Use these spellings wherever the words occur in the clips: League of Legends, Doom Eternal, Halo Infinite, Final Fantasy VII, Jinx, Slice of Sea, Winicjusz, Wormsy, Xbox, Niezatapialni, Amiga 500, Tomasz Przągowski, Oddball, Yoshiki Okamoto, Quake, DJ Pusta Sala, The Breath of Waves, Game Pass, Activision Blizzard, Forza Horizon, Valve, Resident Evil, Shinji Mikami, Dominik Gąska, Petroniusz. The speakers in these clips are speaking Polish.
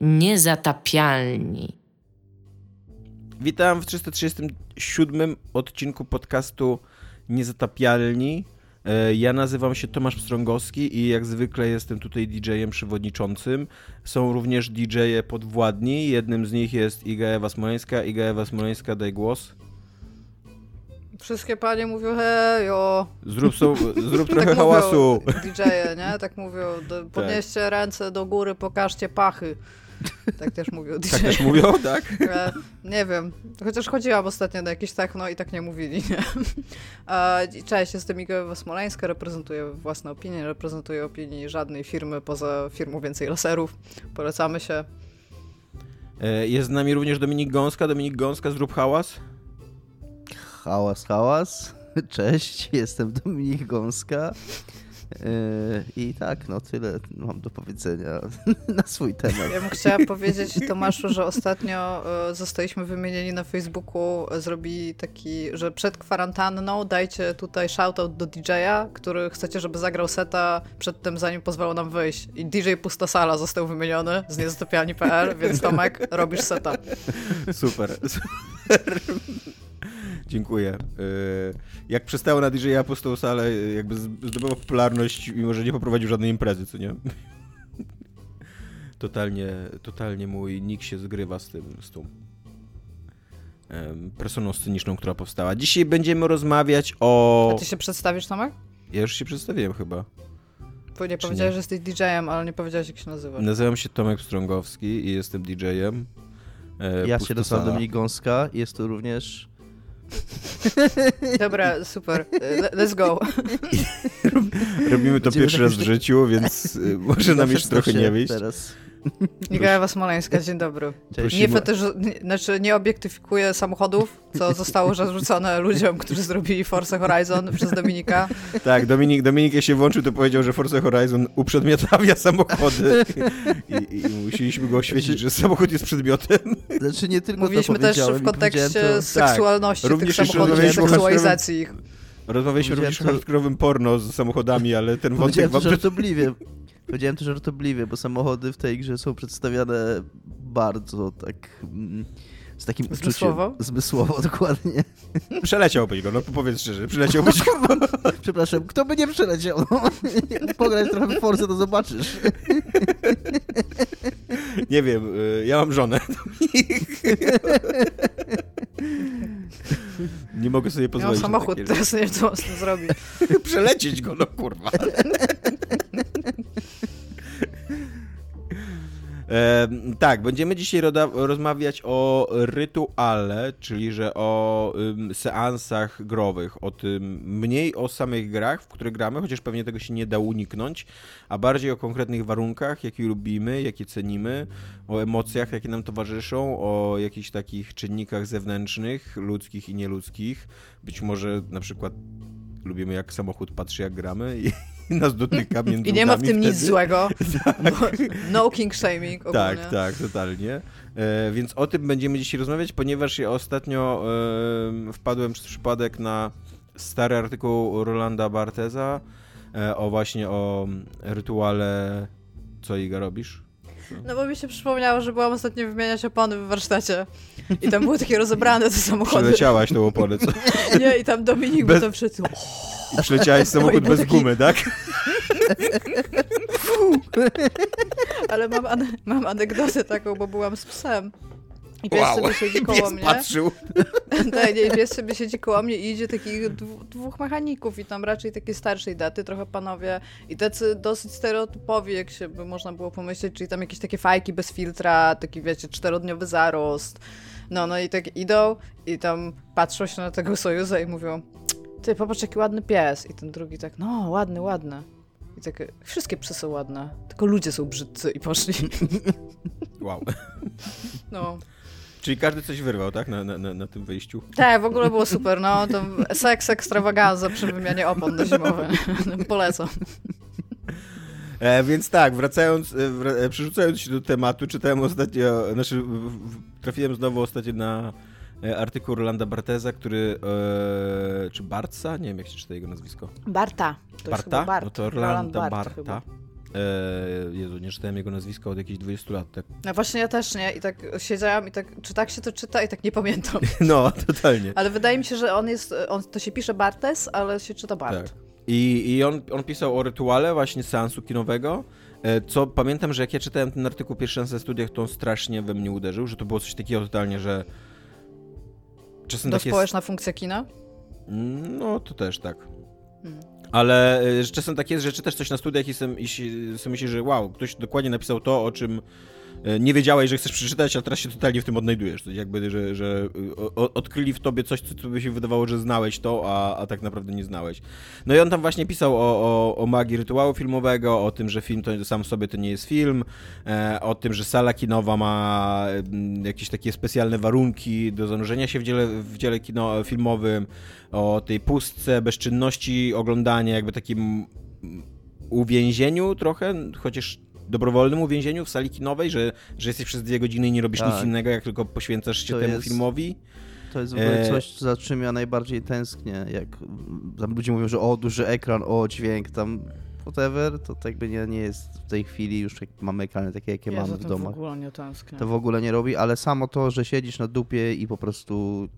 Niezatapialni. Witam w 337 odcinku podcastu Niezatapialni. Ja nazywam się Tomasz Przągowski i jak zwykle jestem tutaj DJ-em przewodniczącym. Są również DJ-e podwładni. Jednym z nich jest Iga Ewa Smoleńska. Iga Ewa Smoleńska, daj głos. Wszystkie panie mówią hejo. Zrób trochę tak hałasu. DJ-e, nie? Tak mówią. Podnieście ręce do góry, pokażcie pachy. Tak też mówią DJ. Tak też mówią, tak? Nie wiem. Chociaż chodziłam ostatnio na jakieś tak, no i tak nie mówili, nie? Cześć, jestem Iga Ewa Smoleńska, reprezentuję własne opinie, reprezentuję opinii żadnej firmy poza firmą Więcej Laserów. Polecamy się. Jest z nami również Dominik Gąska. Dominik Gąska, zrób hałas. Hałas, hałas. Cześć, jestem Dominik Gąska. I tak, no tyle mam do powiedzenia na swój temat. Ja bym chciała powiedzieć Tomaszu, że ostatnio zostaliśmy wymienieni na Facebooku, zrobili taki, że przed kwarantanną dajcie tutaj shoutout do DJ-a, który chcecie, żeby zagrał seta przed tym, zanim pozwolą nam wyjść. I DJ Pusta Sala został wymieniony z Niezastopialni.pl, więc Tomek, robisz seta. Super, super. Dziękuję. Jak przestało na DJ-a Pustą Salę, jakby zdobyła popularność, mimo że nie poprowadził żadnej imprezy, co nie? Totalnie mój nick się zgrywa z tą personą sceniczną, która powstała. Dzisiaj będziemy rozmawiać o... A ty się przedstawisz, Tomek? Ja już się przedstawiłem chyba. Nie powiedziałeś, że jesteś DJ-em, ale nie powiedziałeś, jak się nazywasz. Nazywam się Tomek Przągowski i jestem DJ-em. Ja się nazywam Dominik Gąska i jest tu również... Dobra, super. Let's go. Robimy to pierwszy raz w życiu, więc może nam jeszcze trochę nie wyjść. Iga Ewa Smoleńska, dzień dobry. Nie obiektyfikuję samochodów, co zostało zarzucone ludziom, którzy zrobili Forza Horizon przez Dominika. Tak, Dominik jak się włączył, to powiedział, że Forza Horizon uprzedmiotawia samochody i musieliśmy go oświecić, że samochód jest przedmiotem. Znaczy nie tylko mówiliśmy to też w kontekście to... seksualności tak, tych samochodów i seksualizacji ich. Rozmawialiśmy również o hardkorowym porno z samochodami, ale ten wątek... Powiedziałem to żartobliwie, bo samochody w tej grze są przedstawiane bardzo tak z takim zmysłowo? Uczuciem. Zmysłowo, dokładnie. Przeleciałbyś go, no powiedz szczerze, przeleciałbyś go. Przepraszam, kto by nie przeleciał? Pograć trochę w Force, to zobaczysz. Nie wiem, ja mam żonę. Nie mogę sobie pozwolić. Ja mam samochód, teraz nie wiem, co z tym zrobić. Przelecieć go, no kurwa. Tak, będziemy dzisiaj rozmawiać o rytuale, czyli że o seansach growych, o tym mniej o samych grach, w które gramy, chociaż pewnie tego się nie da uniknąć, a bardziej o konkretnych warunkach, jakie lubimy, jakie cenimy, o emocjach, jakie nam towarzyszą, o jakichś takich czynnikach zewnętrznych, ludzkich i nieludzkich. Być może na przykład lubimy, jak samochód patrzy, jak gramy i nas dotyka między i nie ma w tym wtedy nic złego. Tak. No king shaming ogólnie. Tak, tak, totalnie. Więc o tym będziemy dzisiaj rozmawiać, ponieważ ja ostatnio wpadłem przez przypadek na stary artykuł Rolanda Barthesa o rytuale. Co, Iga, robisz? No bo mi się przypomniało, że byłam ostatnio wymieniać opony w warsztacie i tam były takie rozebrane te samochody. Przeleciałaś tą oponę, co? Nie, i tam Dominik był tam wszedł. I przeleciałaś samochód bez gumy, tak? Ale mam anegdotę taką, bo byłam z psem. I pies sobie siedzi koło mnie. Patrzył. I pies sobie siedzi koło mnie i idzie takich dwóch mechaników i tam raczej takiej starszej daty, trochę panowie i tacy dosyć stereotypowi, jak się by można było pomyśleć, czyli tam jakieś takie fajki bez filtra, taki wiecie, 4-dniowy zarost. No i tak idą i tam patrzą się na tego Sojuza i mówią: ty, popatrz jaki ładny pies. I ten drugi tak, no ładny. I tak, wszystkie psy są ładne, tylko ludzie są brzydcy i poszli. Wow. No. Czyli każdy coś wyrwał, tak? Na tym wyjściu? Tak, w ogóle było super, no. To seks, ekstrawaganza przy wymianie opon do zimowej. Polecam. Więc tak, przerzucając się do tematu, trafiłem znowu ostatnio na artykuł Rolanda Barthesa, który... Czy Barthesa? Nie wiem, jak się czyta jego nazwisko. Barta. To jest Barta? No to Rolanda Bartha. Jezu, nie czytałem jego nazwiska od jakichś 20 lat. Tak. No właśnie ja też nie i tak siedziałam i tak, czy tak się to czyta i tak nie pamiętam. No, totalnie. Ale wydaje mi się, że on to się pisze Barthes, ale się czyta Bart. Tak. I on pisał o rytuale właśnie seansu kinowego, co pamiętam, że jak ja czytałem ten artykuł pierwszy raz na studiach, to on strasznie we mnie uderzył, że to było coś takiego totalnie, że czasem tak jest... Społeczna funkcja kina? No, to też tak. Ale czasem tak jest, że czytasz coś na studiach i sobie myślisz, że wow, ktoś dokładnie napisał to, o czym nie wiedziałeś, że chcesz przeczytać, a teraz się totalnie w tym odnajdujesz. Jakby, że odkryli w tobie coś, co by się wydawało, że znałeś to, a tak naprawdę nie znałeś. No i on tam właśnie pisał o magii rytuału filmowego, o tym, że film to sam w sobie to nie jest film, o tym, że sala kinowa ma jakieś takie specjalne warunki do zanurzenia się w dziele kino filmowym, o tej pustce, bezczynności oglądania, jakby takim uwięzieniu trochę, chociaż dobrowolnym uwięzieniu w sali kinowej, że jesteś przez 2 godziny i nie robisz nic innego, jak tylko poświęcasz się temu filmowi. To jest w ogóle coś, za czym ja najbardziej tęsknię. Jak tam ludzie mówią, że o, duży ekran, o, dźwięk, tam whatever, to tak by nie jest w tej chwili już, jak mamy ekrany takie, jakie mamy w domach. To w ogóle nie tęsknię. To w ogóle nie robi, ale samo to, że siedzisz na dupie i po prostu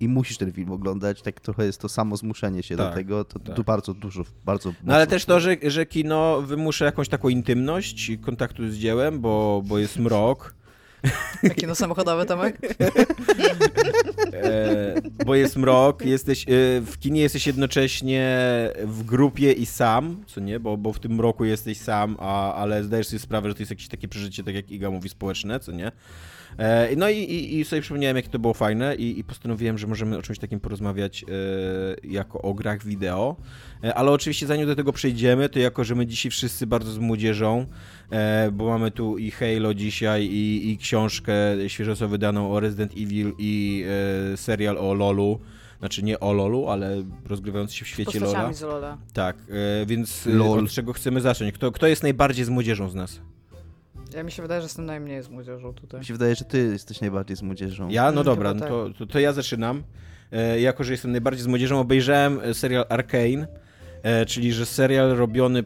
i musisz ten film oglądać, tak trochę jest to samo zmuszenie się do tego, to bardzo dużo, bardzo... No ale też to, że kino wymusza jakąś taką intymność kontaktu z dziełem, bo jest mrok. A kino samochodowe, Tomek? Bo jest mrok, jesteś w kinie jesteś jednocześnie w grupie i sam, co nie, bo w tym mroku jesteś sam, ale zdajesz sobie sprawę, że to jest jakieś takie przeżycie, tak jak Iga mówi, społeczne, co nie? No i sobie przypomniałem, jakie to było fajne i postanowiłem, że możemy o czymś takim porozmawiać jako o grach wideo, ale oczywiście zanim do tego przejdziemy, to jako, że my dzisiaj wszyscy bardzo z młodzieżą, bo mamy tu i Halo dzisiaj i książkę świeżo co wydaną o Resident Evil i serial o LoLu, znaczy nie o LoLu, ale rozgrywający się w świecie LoLa. Z LoLa. Tak, więc LOL. Od czego chcemy zacząć? Kto jest najbardziej z młodzieżą z nas? Ja mi się wydaje, że jestem najmniej z młodzieżą tutaj. Mi się wydaje, że ty jesteś najbardziej z młodzieżą. Ja? No dobra, no to ja zaczynam. Jako, że jestem najbardziej z młodzieżą, obejrzałem serial Arcane, czyli że serial robiony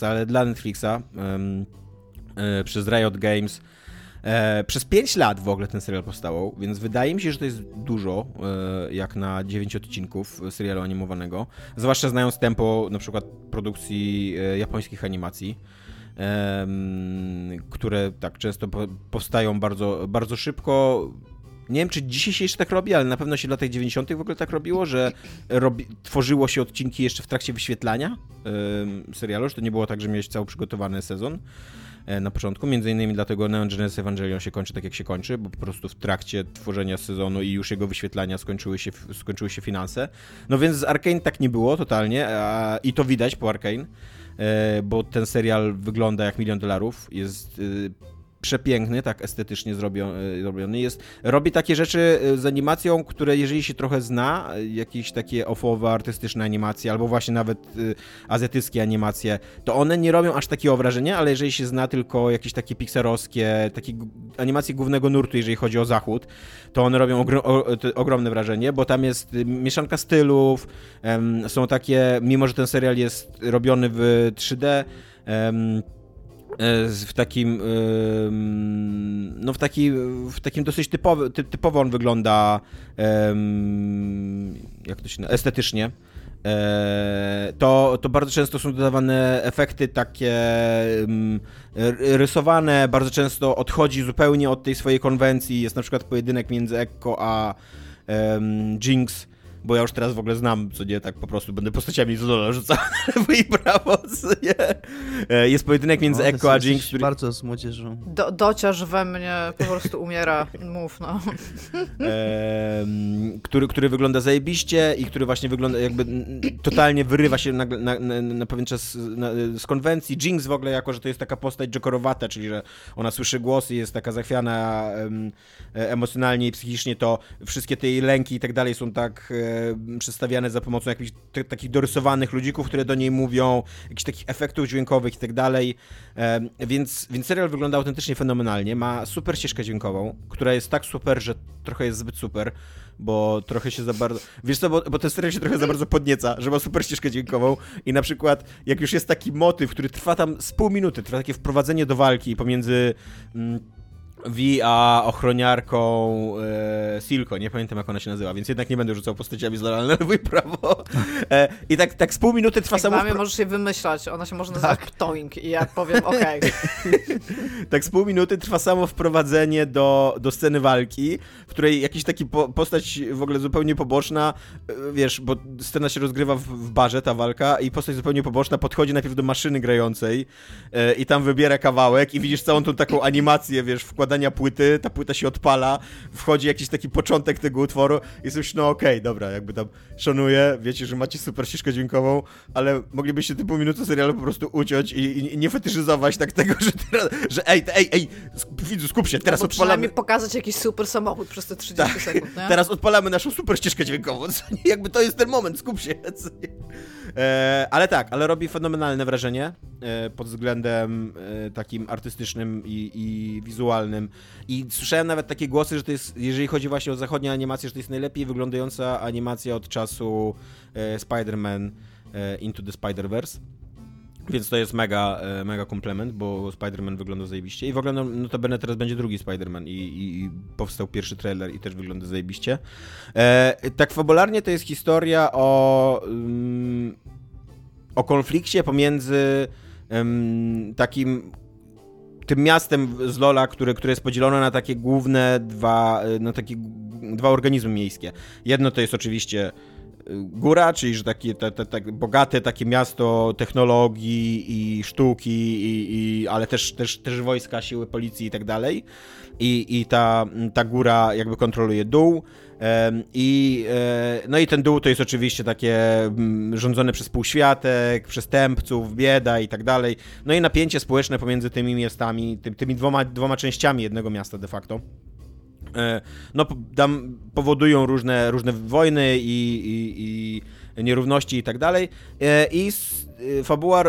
ale dla Netflixa, przez Riot Games. Przez 5 lat w ogóle ten serial powstał, więc wydaje mi się, że to jest dużo, jak na 9 odcinków serialu animowanego. Zwłaszcza znając tempo na przykład produkcji japońskich animacji, które tak często powstają bardzo, bardzo szybko. Nie wiem, czy dzisiaj się jeszcze tak robi, ale na pewno się w latach 90. w ogóle tak robiło, że tworzyło się odcinki jeszcze w trakcie wyświetlania serialu, że to nie było tak, że miałeś cały przygotowany sezon na początku. Między innymi dlatego Neon Genesis Evangelion się kończy tak, jak się kończy, bo po prostu w trakcie tworzenia sezonu i już jego wyświetlania skończyły się finanse. No więc z Arcane tak nie było totalnie i to widać po Arcane, bo ten serial wygląda jak $1,000,000, jest przepiękny, tak estetycznie zrobiony jest. Robi takie rzeczy z animacją, które jeżeli się trochę zna, jakieś takie offowe, artystyczne animacje, albo właśnie nawet azjatyckie animacje, to one nie robią aż takiego wrażenia, ale jeżeli się zna tylko jakieś takie pixarowskie, takie animacje głównego nurtu, jeżeli chodzi o Zachód, to one robią ogromne wrażenie, bo tam jest mieszanka stylów, są takie, mimo że ten serial jest robiony w 3D, w takim dosyć typowo on wygląda estetycznie. To bardzo często są dodawane efekty takie rysowane, bardzo często odchodzi zupełnie od tej swojej konwencji. Jest na przykład pojedynek między Ekko a Jinx, bo ja już teraz w ogóle znam, co nie, tak po prostu będę postaciami z Zoola rzucał na lewo i prawo, co nie. Jest pojedynek między Ekko a Jinx, który... bardzo z młodzieżą. Dociarz we mnie po prostu umiera, mów no. Który wygląda zajebiście i który właśnie wygląda jakby totalnie wyrywa się na pewien czas z konwencji. Jinx w ogóle, jako że to jest taka postać jokerowata, czyli że ona słyszy głosy, jest taka zachwiana emocjonalnie i psychicznie, to wszystkie te jej lęki i tak dalej są tak przedstawiane za pomocą jakichś takich dorysowanych ludzików, które do niej mówią, jakichś takich efektów dźwiękowych i tak dalej. Więc serial wygląda autentycznie fenomenalnie. Ma super ścieżkę dźwiękową, która jest tak super, że trochę jest zbyt super, bo trochę się za bardzo... Wiesz co, bo ten serial się trochę za bardzo podnieca, że ma super ścieżkę dźwiękową i na przykład jak już jest taki motyw, który trwa tam z pół minuty, trwa takie wprowadzenie do walki pomiędzy... V, a ochroniarką Silko, nie pamiętam jak ona się nazywa, więc jednak nie będę rzucał postaciami z Loralne na lewo prawo. I tak z pół minuty trwa samo... możesz się wymyślać, ona się może nazywać Ptoink i ja powiem okej. Tak z pół minuty trwa samo wprowadzenie do sceny walki, w której jakiś taki postać w ogóle zupełnie poboczna, wiesz, bo scena się rozgrywa w barze, ta walka, i postać zupełnie poboczna podchodzi najpierw do maszyny grającej i tam wybiera kawałek i widzisz całą tą taką animację, wiesz, wkładania płyty, ta płyta się odpala, wchodzi jakiś taki początek tego utworu i coś, no okej, dobra, jakby tam szanuję, wiecie, że macie super ścieżkę dźwiękową, ale moglibyście te pół minuty serialu po prostu uciąć i nie fetyszyzować tak tego, że teraz, że ej, widzu, skup się, teraz odpalamy... Przynajmniej pokazać jakiś super samochód przez te 30 sekund, nie? Teraz odpalamy naszą super ścieżkę dźwiękową, jakby to jest ten moment, skup się. Ale robi fenomenalne wrażenie pod względem takim artystycznym i wizualnym. I słyszałem nawet takie głosy, że to jest, jeżeli chodzi właśnie o zachodnie animacje, że to jest najlepiej wyglądająca animacja od czasu Spider-Man Into the Spider-Verse. Więc to jest mega komplement, bo Spider-Man wygląda zajebiście. I wygląda, notabene teraz będzie drugi Spider-Man i powstał pierwszy trailer i też wygląda zajebiście. Tak fabularnie to jest historia o konflikcie pomiędzy tym miastem z Lola, które jest podzielone na takie główne dwa organizmy miejskie. Jedno to jest oczywiście góra, czyli że takie bogate takie miasto technologii i sztuki, ale też wojska, siły, policji i tak dalej. I ta góra jakby kontroluje dół. No i ten dół to jest oczywiście takie rządzone przez półświatek, przestępców, bieda i tak dalej. No i napięcie społeczne pomiędzy tymi miastami, tymi dwoma częściami jednego miasta de facto. No tam powodują różne wojny i nierówności i tak dalej. I fabuła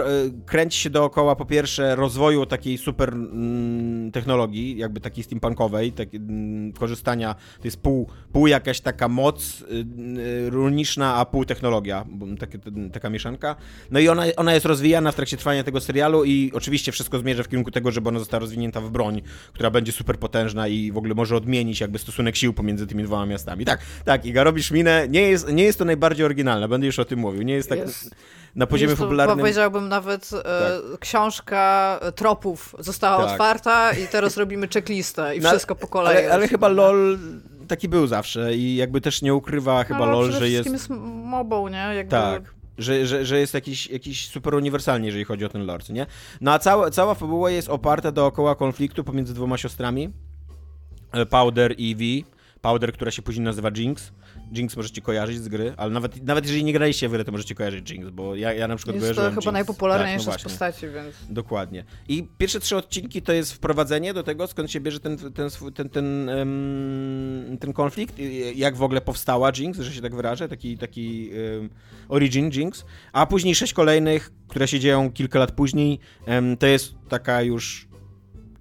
kręci się dookoła po pierwsze rozwoju takiej super technologii, jakby takiej steampunkowej, korzystania, to jest pół jakaś taka moc runiczna, a pół technologia, taka mieszanka. No i ona jest rozwijana w trakcie trwania tego serialu i oczywiście wszystko zmierza w kierunku tego, żeby ona została rozwinięta w broń, która będzie super potężna i w ogóle może odmienić jakby stosunek sił pomiędzy tymi dwoma miastami. Tak, Iga, robisz minę, nie jest to najbardziej oryginalne, będę już o tym mówił, nie jest tak... Yes. Na poziomie popularnym... Powiedziałbym nawet, książka tropów została otwarta i teraz robimy checklistę i wszystko po kolei. Ale chyba LOL taki był zawsze i jakby też nie ukrywa chyba LOL, że jest... Przede wszystkim jest mobą, nie? Jakby... Tak. Że jest jakiś super uniwersalny, jeżeli chodzi o ten lore, nie? No a cała fabuła jest oparta dookoła konfliktu pomiędzy dwoma siostrami, Powder i Vi. Powder, która się później nazywa Jinx. Jinx możecie kojarzyć z gry, ale nawet jeżeli nie graliście w grę, to możecie kojarzyć Jinx, bo ja na przykład kojarzyłem Jinx. Jest to chyba najpopularniejsza z postaci, więc... Dokładnie. I pierwsze 3 odcinki to jest wprowadzenie do tego, skąd się bierze ten konflikt, jak w ogóle powstała Jinx, że się tak wyrażę, taki origin Jinx, a później 6 kolejnych, które się dzieją kilka lat później, to jest taka już...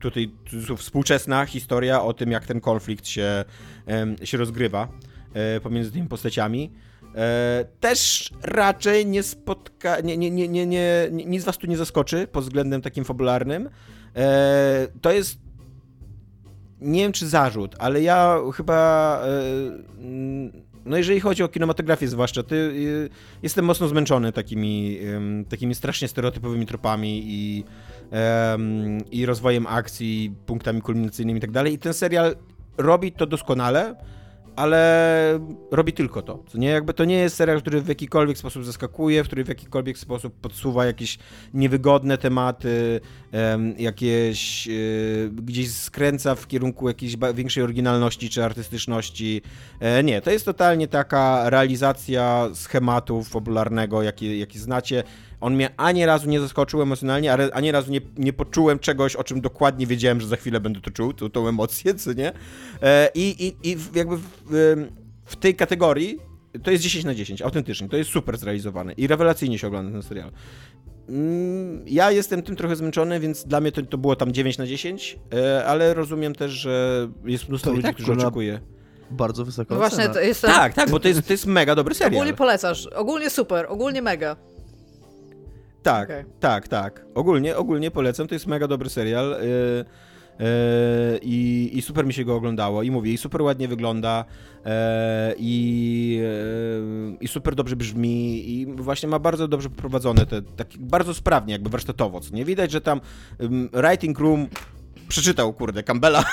Tutaj współczesna historia o tym, jak ten konflikt się rozgrywa pomiędzy tymi postaciami. Też raczej nie spotka... Nie, nic was tu nie zaskoczy pod względem takim fabularnym. To jest... Nie wiem, czy zarzut, ale ja chyba... No jeżeli chodzi o kinematografię zwłaszcza, jestem mocno zmęczony takimi strasznie stereotypowymi tropami i rozwojem akcji, punktami kulminacyjnymi i tak dalej. I ten serial robi to doskonale, ale robi tylko to. Nie? Jakby to nie jest serial, który w jakikolwiek sposób zaskakuje, który w jakikolwiek sposób podsuwa jakieś niewygodne tematy, jakieś gdzieś skręca w kierunku jakiejś większej oryginalności czy artystyczności. Nie, to jest totalnie taka realizacja schematu fabularnego, jaki znacie. On mnie ani razu nie zaskoczył emocjonalnie, ale ani razu nie poczułem czegoś, o czym dokładnie wiedziałem, że za chwilę będę to czuł, tą emocję, co nie? I jakby w tej kategorii To jest 10 na 10, autentycznie. To jest super zrealizowane i rewelacyjnie się ogląda ten serial. Ja jestem tym trochę zmęczony, więc dla mnie to było tam 9 na 10, ale rozumiem też, że jest mnóstwo ludzi, tak, którzy oczekuje. Bardzo wysoko. No właśnie, to jest... Tak, tak, bo to jest mega dobry serial. Ogólnie polecasz, ogólnie super, ogólnie mega. Tak, okay. tak. Ogólnie polecam, to jest mega dobry serial. I super mi się go oglądało i mówię, i super ładnie wygląda i super dobrze brzmi i właśnie ma bardzo dobrze prowadzone te, tak bardzo sprawnie jakby warsztatowo, co nie widać, że tam writing room przeczytał, kurde, Campbella,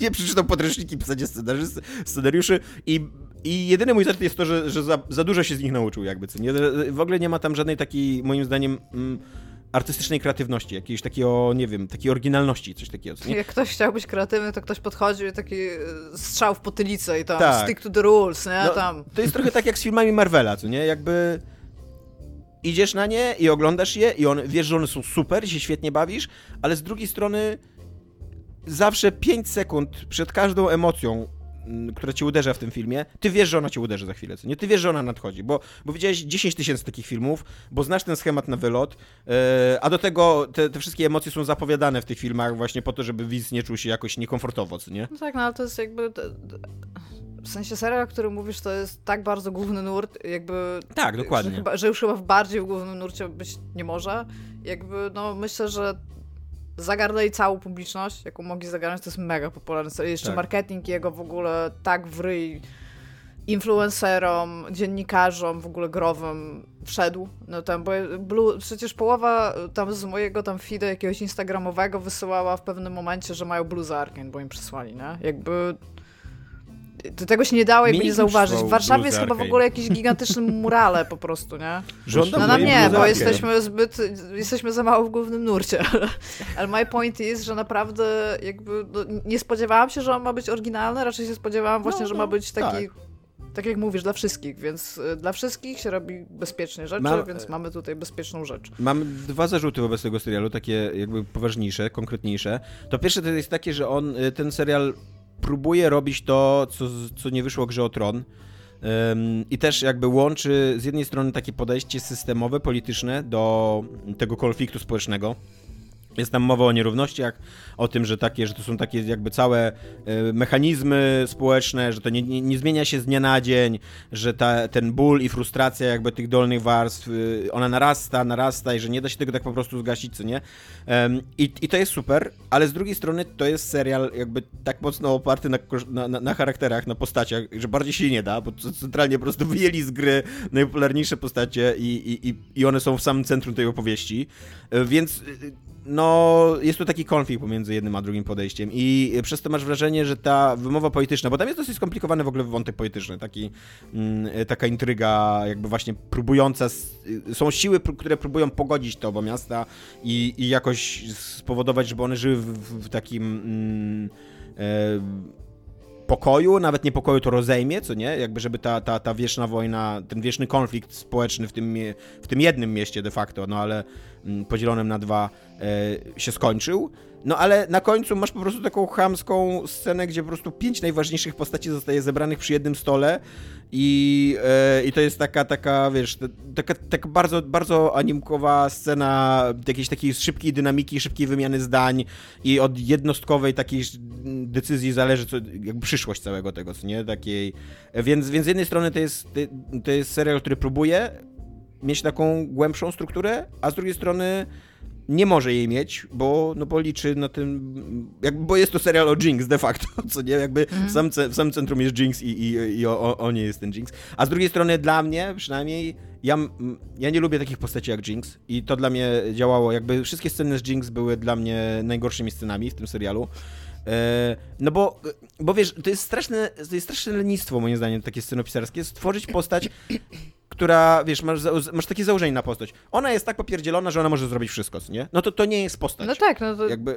nie przeczytał podręczniki pisania scenariuszy i jedyny mój zarzut jest to, że za dużo się z nich nauczył jakby, co nie? W ogóle nie ma tam żadnej takiej, moim zdaniem, artystycznej kreatywności, jakiejś takiego, nie wiem, takiej oryginalności, coś takiego. Nie? Jak ktoś chciał być kreatywny, to ktoś podchodził i taki strzał w potylicę i tam tak. Stick to the rules, nie? No, tam. To jest trochę tak jak z filmami Marvela, co nie? Jakby idziesz na nie i oglądasz je i wiesz, że one są super, się świetnie bawisz, ale z drugiej strony zawsze 5 sekund przed każdą emocją, która cię uderza w tym filmie, ty wiesz, że ona cię uderzy za chwilę, co nie? Ty wiesz, że ona nadchodzi, bo widziałeś 10 tysięcy takich filmów, bo znasz ten schemat na wylot, a do tego te wszystkie emocje są zapowiadane w tych filmach właśnie po to, żeby widz nie czuł się jakoś niekomfortowo, co nie? No tak, no ale to jest jakby... W sensie serial, o którym mówisz, to jest tak bardzo główny nurt, jakby... Tak, dokładnie. Że już chyba w bardziej głównym nurcie być nie może. Jakby, no myślę, że zagarnęli całą publiczność, jaką mogli zagarnąć, to jest mega popularny serial. Jeszcze tak. Marketing jego w ogóle tak w ryj influencerom, dziennikarzom w ogóle growym wszedł. No tam, bo przecież połowa tam z mojego tam feeda jakiegoś instagramowego wysyłała w pewnym momencie, że mają bluzę Arcane, bo im przysłali, nie? Jakby... Do tego się nie dało jakby nie zauważyć. W Warszawie jest chyba w ogóle jakiś gigantyczny murale po prostu, nie? No nam nie, bo jesteśmy za mało w głównym nurcie. Ale my point jest, że naprawdę jakby no, nie spodziewałam się, że on ma być oryginalny, raczej się spodziewałam właśnie, że ma być taki... Tak jak mówisz, dla wszystkich, więc dla wszystkich się robi bezpieczne rzeczy, więc mamy tutaj bezpieczną rzecz. Mam dwa zarzuty wobec tego serialu, takie jakby poważniejsze, konkretniejsze. To pierwsze to jest takie, że on, ten serial próbuje robić to, co nie wyszło Grze o Tron i też jakby łączy z jednej strony takie podejście systemowe, polityczne do tego konfliktu społecznego. Jest tam mowa o nierównościach, o tym, że to są takie jakby całe mechanizmy społeczne, że to nie zmienia się z dnia na dzień, że ten ból i frustracja jakby tych dolnych warstw, ona narasta i że nie da się tego tak po prostu zgasić, co nie? I to jest super, ale z drugiej strony to jest serial jakby tak mocno oparty na charakterach, na postaciach, że bardziej się nie da, bo centralnie po prostu wyjęli z gry najpopularniejsze postacie i one są w samym centrum tej opowieści, więc... No, jest tu taki konflikt pomiędzy jednym a drugim podejściem i przez to masz wrażenie, że ta wymowa polityczna, bo tam jest dosyć skomplikowany w ogóle wątek polityczny, taka intryga jakby właśnie próbująca, są siły, które próbują pogodzić te oba miasta i jakoś spowodować, żeby one żyły w takim... pokoju, nawet niepokoju to rozejmie, co nie? Jakby żeby ta wieczna wojna, ten wieczny konflikt społeczny w tym jednym mieście de facto, no ale podzielonym na dwa się skończył. No ale na końcu masz po prostu taką chamską scenę, gdzie po prostu 5 najważniejszych postaci zostaje zebranych przy jednym stole i to jest taka wiesz, taka bardzo, bardzo animkowa scena jakiejś takiej szybkiej dynamiki, szybkiej wymiany zdań i od jednostkowej takiej decyzji zależy jakby przyszłość całego tego, co nie? Takiej... Więc z jednej strony to jest serial, który próbuje mieć taką głębszą strukturę, a z drugiej strony nie może jej mieć, bo liczy na tym, bo jest to serial o Jinx de facto, co nie, jakby w samym centrum jest Jinx i o niej jest ten Jinx. A z drugiej strony dla mnie przynajmniej, ja nie lubię takich postaci jak Jinx i to dla mnie działało, jakby wszystkie sceny z Jinx były dla mnie najgorszymi scenami w tym serialu. No bo wiesz, to jest straszne lenistwo moim zdaniem takie scenopisarskie, stworzyć postać, która, wiesz, masz takie założenie na postać. Ona jest tak popierdzielona, że ona może zrobić wszystko, nie? No to nie jest postać. No tak, no to, jakby...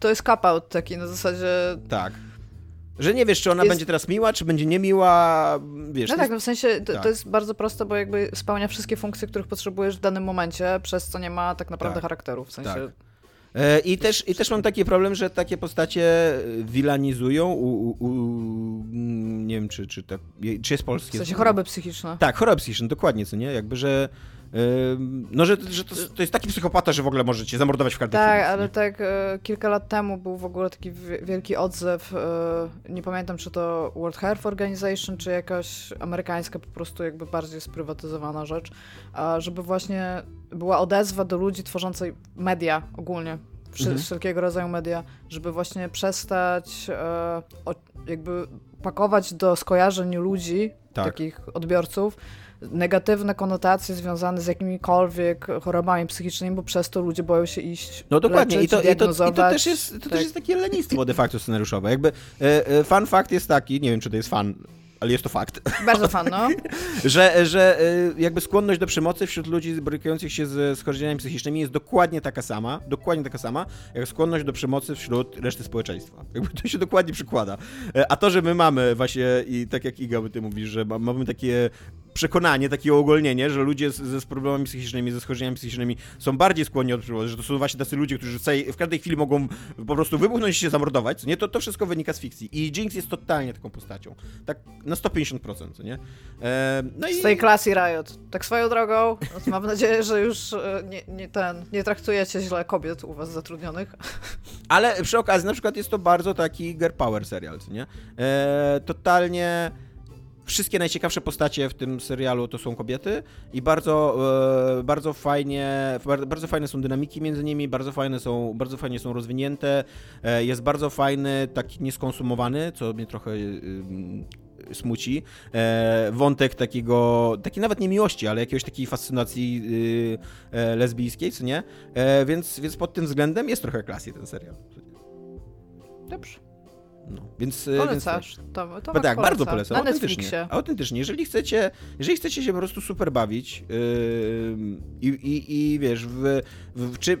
to jest cop-out taki na zasadzie... Tak. Że nie wiesz, czy ona będzie teraz miła, czy będzie niemiła, wiesz... No tak, no w sensie to jest bardzo proste, bo jakby spełnia wszystkie funkcje, których potrzebujesz w danym momencie, przez co nie ma tak naprawdę charakteru, w sensie... Tak. I też mam taki problem, że takie postacie wilanizują, nie wiem czy jest polskie. W sensie choroby psychiczne. Tak, choroby psychiczne, dokładnie, co nie? Jakby, że no, że to jest taki psychopata, że w ogóle może cię zamordować w każdym chwili. Tak, ale tak kilka lat temu był w ogóle taki wielki odzew, nie pamiętam czy to World Health Organization, czy jakaś amerykańska po prostu jakby bardziej sprywatyzowana rzecz, żeby właśnie była odezwa do ludzi tworzącej media ogólnie, wszelkiego rodzaju media, żeby właśnie przestać jakby pakować do skojarzeń ludzi, tak, takich odbiorców, negatywne konotacje związane z jakimikolwiek chorobami psychicznymi, bo przez to ludzie boją się iść, no dokładnie, leczyć, diagnozować. To też jest takie lenistwo de facto scenariuszowe. Jakby fun fact jest taki, nie wiem czy to jest fun, ale jest to fakt. Bardzo fun, no. że jakby skłonność do przemocy wśród ludzi borykających się z schorzeniami psychicznymi jest dokładnie taka sama, jak skłonność do przemocy wśród reszty społeczeństwa. Jakby to się dokładnie przykłada. A to, że my mamy właśnie, i tak jak Iga, ty mówisz, że mamy takie przekonanie, takie uogólnienie, że ludzie z problemami psychicznymi, ze schorzeniami psychicznymi są bardziej skłonni od przemocy, że to są właśnie tacy ludzie, którzy w każdej chwili mogą po prostu wybuchnąć i się zamordować, co nie? To wszystko wynika z fikcji. I Jinx jest totalnie taką postacią. Tak na 150%, co nie? Z tej klasy Riot. Tak swoją drogą, mam nadzieję, że już nie traktujecie źle kobiet u was zatrudnionych. Ale przy okazji na przykład jest to bardzo taki girl power serial, co nie? Totalnie wszystkie najciekawsze postacie w tym serialu to są kobiety i bardzo fajne są dynamiki między nimi, bardzo fajnie są rozwinięte, jest bardzo fajny, taki nieskonsumowany, co mnie trochę smuci, wątek takiej nawet nie miłości, ale jakiegoś takiej fascynacji lesbijskiej, co nie? Więc pod tym względem jest trochę klasy ten serial. Dobrze. No, polecasz. To tak, bardzo polecam. Na Netflixie. Autentycznie. Jeżeli chcecie się po prostu super bawić i wiesz,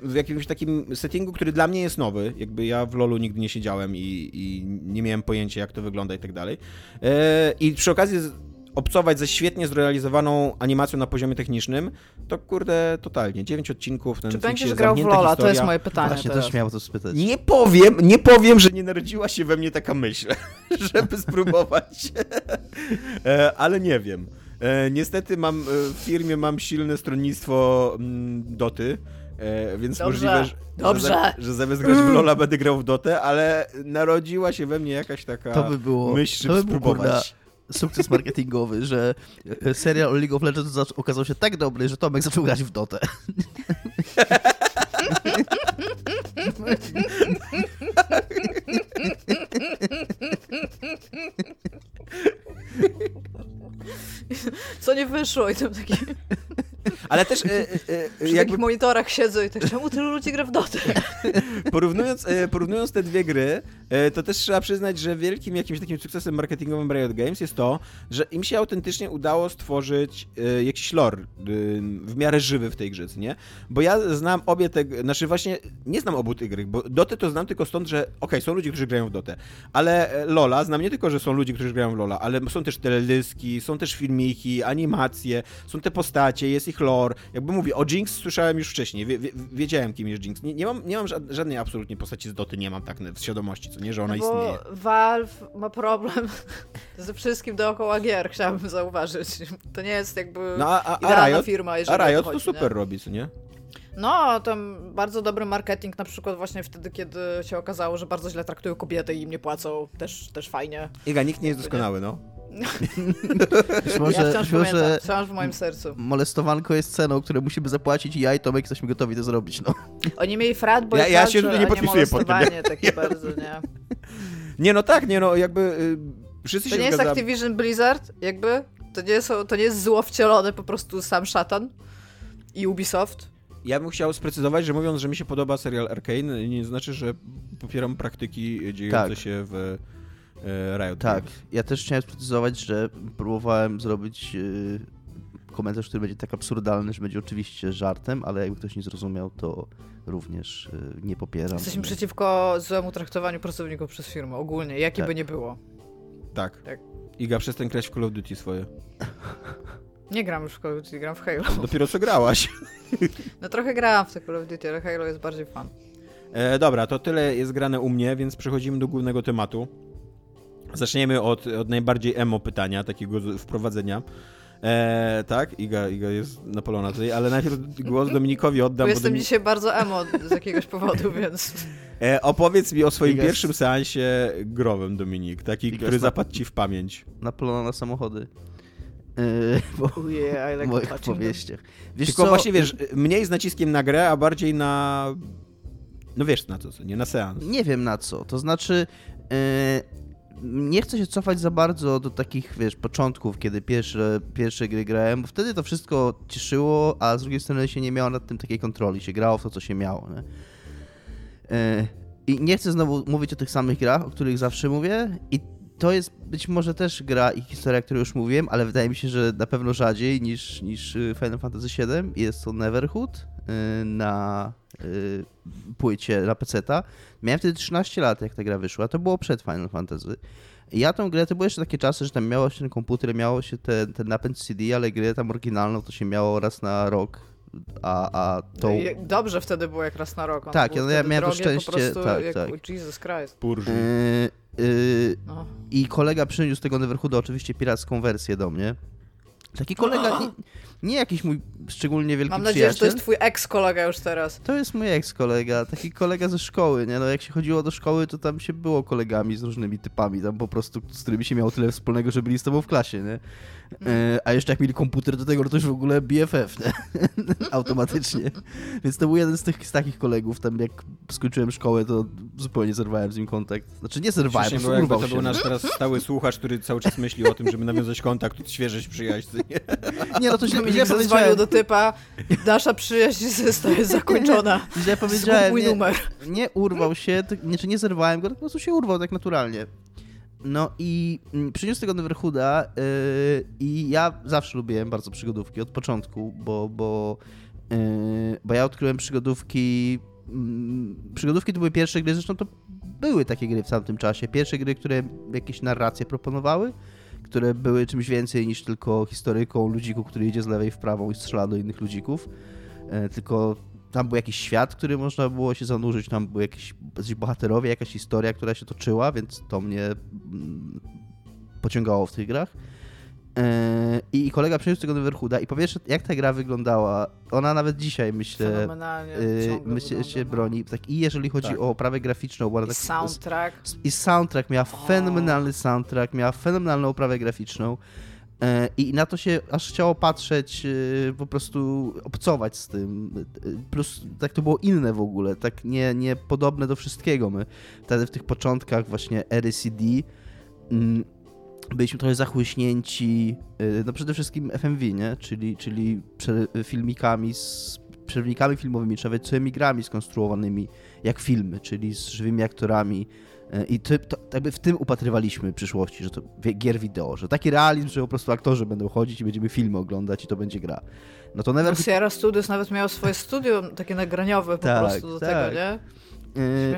w jakimś takim settingu, który dla mnie jest nowy, jakby ja w LoLu nigdy nie siedziałem i nie miałem pojęcia, jak to wygląda i tak dalej. I przy okazji obcować ze świetnie zrealizowaną animacją na poziomie technicznym, to kurde, totalnie. 9 odcinków. Ten Czy będziesz grał w LoLa? To jest moje pytanie. Właśnie, też miałem to spytać. Nie powiem, że nie narodziła się we mnie taka myśl, żeby spróbować. Ale nie wiem. Niestety w firmie mam silne stronnictwo Doty, więc możliwe, że zamiast grać w LoLa będę grał w Dotę, ale narodziła się we mnie jakaś taka myśl, żeby spróbować. Sukces marketingowy, że serial o League of Legends okazał się tak dobry, że Tomek zaczął grać w Dotę. Co nie wyszło i tam taki... Ale też... przy jakich monitorach siedzę i tak, czemu tylu ludzi gra w Dotę? Porównując te dwie gry, to też trzeba przyznać, że wielkim jakimś takim sukcesem marketingowym Riot Games jest to, że im się autentycznie udało stworzyć jakiś lore w miarę żywy w tej grze, nie? Bo ja znam nie znam obu tych gry, bo Dotę to znam tylko stąd, że są ludzie, którzy grają w Dotę, ale LoLa znam nie tylko, że są ludzie, którzy grają w LoLa, ale są też teledyski, są też filmiki, animacje, są te postacie, jest ich lore. Jakby mówię, o Jinx słyszałem już wcześniej, wiedziałem kim jest Jinx. Nie mam żadnej absolutnie postaci z Doty, nie mam tak w świadomości, co nie, że ona istnieje. Valve ma problem ze wszystkim dookoła gier, chciałabym zauważyć. To nie jest jakby idealna firma, jeżeli chodzi. A Riot to super robi, co nie? No, tam bardzo dobry marketing, na przykład właśnie wtedy, kiedy się okazało, że bardzo źle traktują kobiety i im nie płacą, też fajnie. Iga, nikt nie jest doskonały, no. Ja wciąż w moim sercu. Molestowanko jest ceną, którą musimy zapłacić, i ja i Tomek jesteśmy gotowi to zrobić, no. Oni mieli frat, bo ja się nie podpisuję pod tym. Takie bardzo, nie? Wszyscy to się nie zgadzamy. Jest Activision Blizzard, jakby, to nie jest zło wcielone, po prostu sam szatan i Ubisoft. Ja bym chciał sprecyzować, że mówiąc, że mi się podoba serial Arcane, nie znaczy, że popieram praktyki dziejące się w Riot. Tak, ja też chciałem sprecyzować, że próbowałem zrobić komentarz, który będzie tak absurdalny, że będzie oczywiście żartem, ale jakby ktoś nie zrozumiał, to również nie popieram. Jesteśmy przeciwko złemu traktowaniu pracowników przez firmę, ogólnie, jakie by nie było. Tak. Iga, przestań grać w Call of Duty swoje. Nie gram już w Call of Duty, gram w Halo. Dopiero co grałaś. No trochę grałam w Call of Duty, ale Halo jest bardziej fan. Dobra, to tyle jest grane u mnie, więc przechodzimy do głównego tematu. Zaczniemy od najbardziej emo pytania, takiego wprowadzenia. Tak, Iga jest napalona tutaj, ale najpierw głos Dominikowi oddam. Bo jestem dzisiaj bardzo emo z jakiegoś powodu, więc... Opowiedz mi o swoim pierwszym seansie growym, Dominik, taki, który zapadł ci w pamięć. Napalona na samochody. Bo yeah, like w moich powieściach. Wiesz, tylko co? Właśnie wiesz, mniej z naciskiem na grę, a bardziej na... No wiesz na co, nie na seans. Nie wiem na co, to znaczy... Nie chcę się cofać za bardzo do takich, wiesz, początków, kiedy pierwsze gry grałem, bo wtedy to wszystko cieszyło, a z drugiej strony się nie miało nad tym takiej kontroli, się grało w to, co się miało. Nie? I nie chcę znowu mówić o tych samych grach, o których zawsze mówię, i to jest być może też gra i historia, o której już mówiłem, ale wydaje mi się, że na pewno rzadziej niż Final Fantasy VII. Jest to Neverhood na płycie, na peceta. Miałem wtedy 13 lat, jak ta gra wyszła, to było przed Final Fantasy. Ja tą grę, to były jeszcze takie czasy, że tam miało się ten komputer, miało się ten napęd CD, ale grę tam oryginalną to się miało raz na rok, a to... Dobrze wtedy było jak raz na rok. On tak, ja miałem to szczęście. Po prostu, tak, jak... tak. Jesus Christ. I kolega przyniósł tego Neverhooda oczywiście piracką wersję do mnie. Taki kolega, nie jakiś mój szczególnie wielki przyjaciel. Mam nadzieję, że to jest twój ex-kolega już teraz. To jest mój ex-kolega, taki kolega ze szkoły, nie? No jak się chodziło do szkoły, to tam się było kolegami z różnymi typami, tam po prostu, z którymi się miało tyle wspólnego, że byli z tobą w klasie, nie? A jeszcze jak mieli komputer do tego, to już w ogóle BFF, nie? Automatycznie. Więc to był jeden z takich kolegów, tam jak skończyłem szkołę, to zupełnie zerwałem z nim kontakt. Znaczy nie zerwałem, po prostu urwał się. To był nasz teraz stały słuchacz, który cały czas myśli o tym, żeby nawiązać kontakt, odświeżyć przyjaźń. Nie, no to się źle powiedziałem do typa, nasza przyjaźń zostaje zakończona. Źle powiedziałem, mój numer. Nie urwał się, nie zerwałem go, to po prostu się urwał tak naturalnie. No i przyniósł tego Neverhooda i ja zawsze lubiłem bardzo przygodówki od początku, bo ja odkryłem przygodówki. Przygodówki to były pierwsze gry, zresztą to były takie gry w tamtym czasie. Pierwsze gry, które jakieś narracje proponowały, które były czymś więcej niż tylko historyką ludziku, który jedzie z lewej w prawą i strzela do innych ludzików. Tylko tam był jakiś świat, który można było się zanurzyć, tam były jakieś bohaterowie, jakaś historia, która się toczyła, więc to mnie pociągało w tych grach. I kolega przyniósł tego Neverhooda i powiesz, jak ta gra wyglądała, ona nawet dzisiaj, myślę się broni. Tak, i jeżeli chodzi o oprawę graficzną, bo tak, soundtrack. I soundtrack, miała fenomenalny soundtrack, miała fenomenalną oprawę graficzną. I na to się aż chciało patrzeć, po prostu obcować z tym. Plus tak to było inne w ogóle, tak nie podobne do wszystkiego. My wtedy w tych początkach właśnie ery CD byliśmy trochę zachłyśnięci, no przede wszystkim FMV, nie? Czyli filmikami, z przerwnikami filmowymi, czy nawet całymi grami skonstruowanymi jak filmy, czyli z żywymi aktorami. I to jakby w tym upatrywaliśmy przyszłości, że to gier wideo, że taki realizm, że po prostu aktorzy będą chodzić i będziemy filmy oglądać i to będzie gra. No to Sierra Studios nawet miało swoje studium takie nagraniowe po prostu do tego, nie?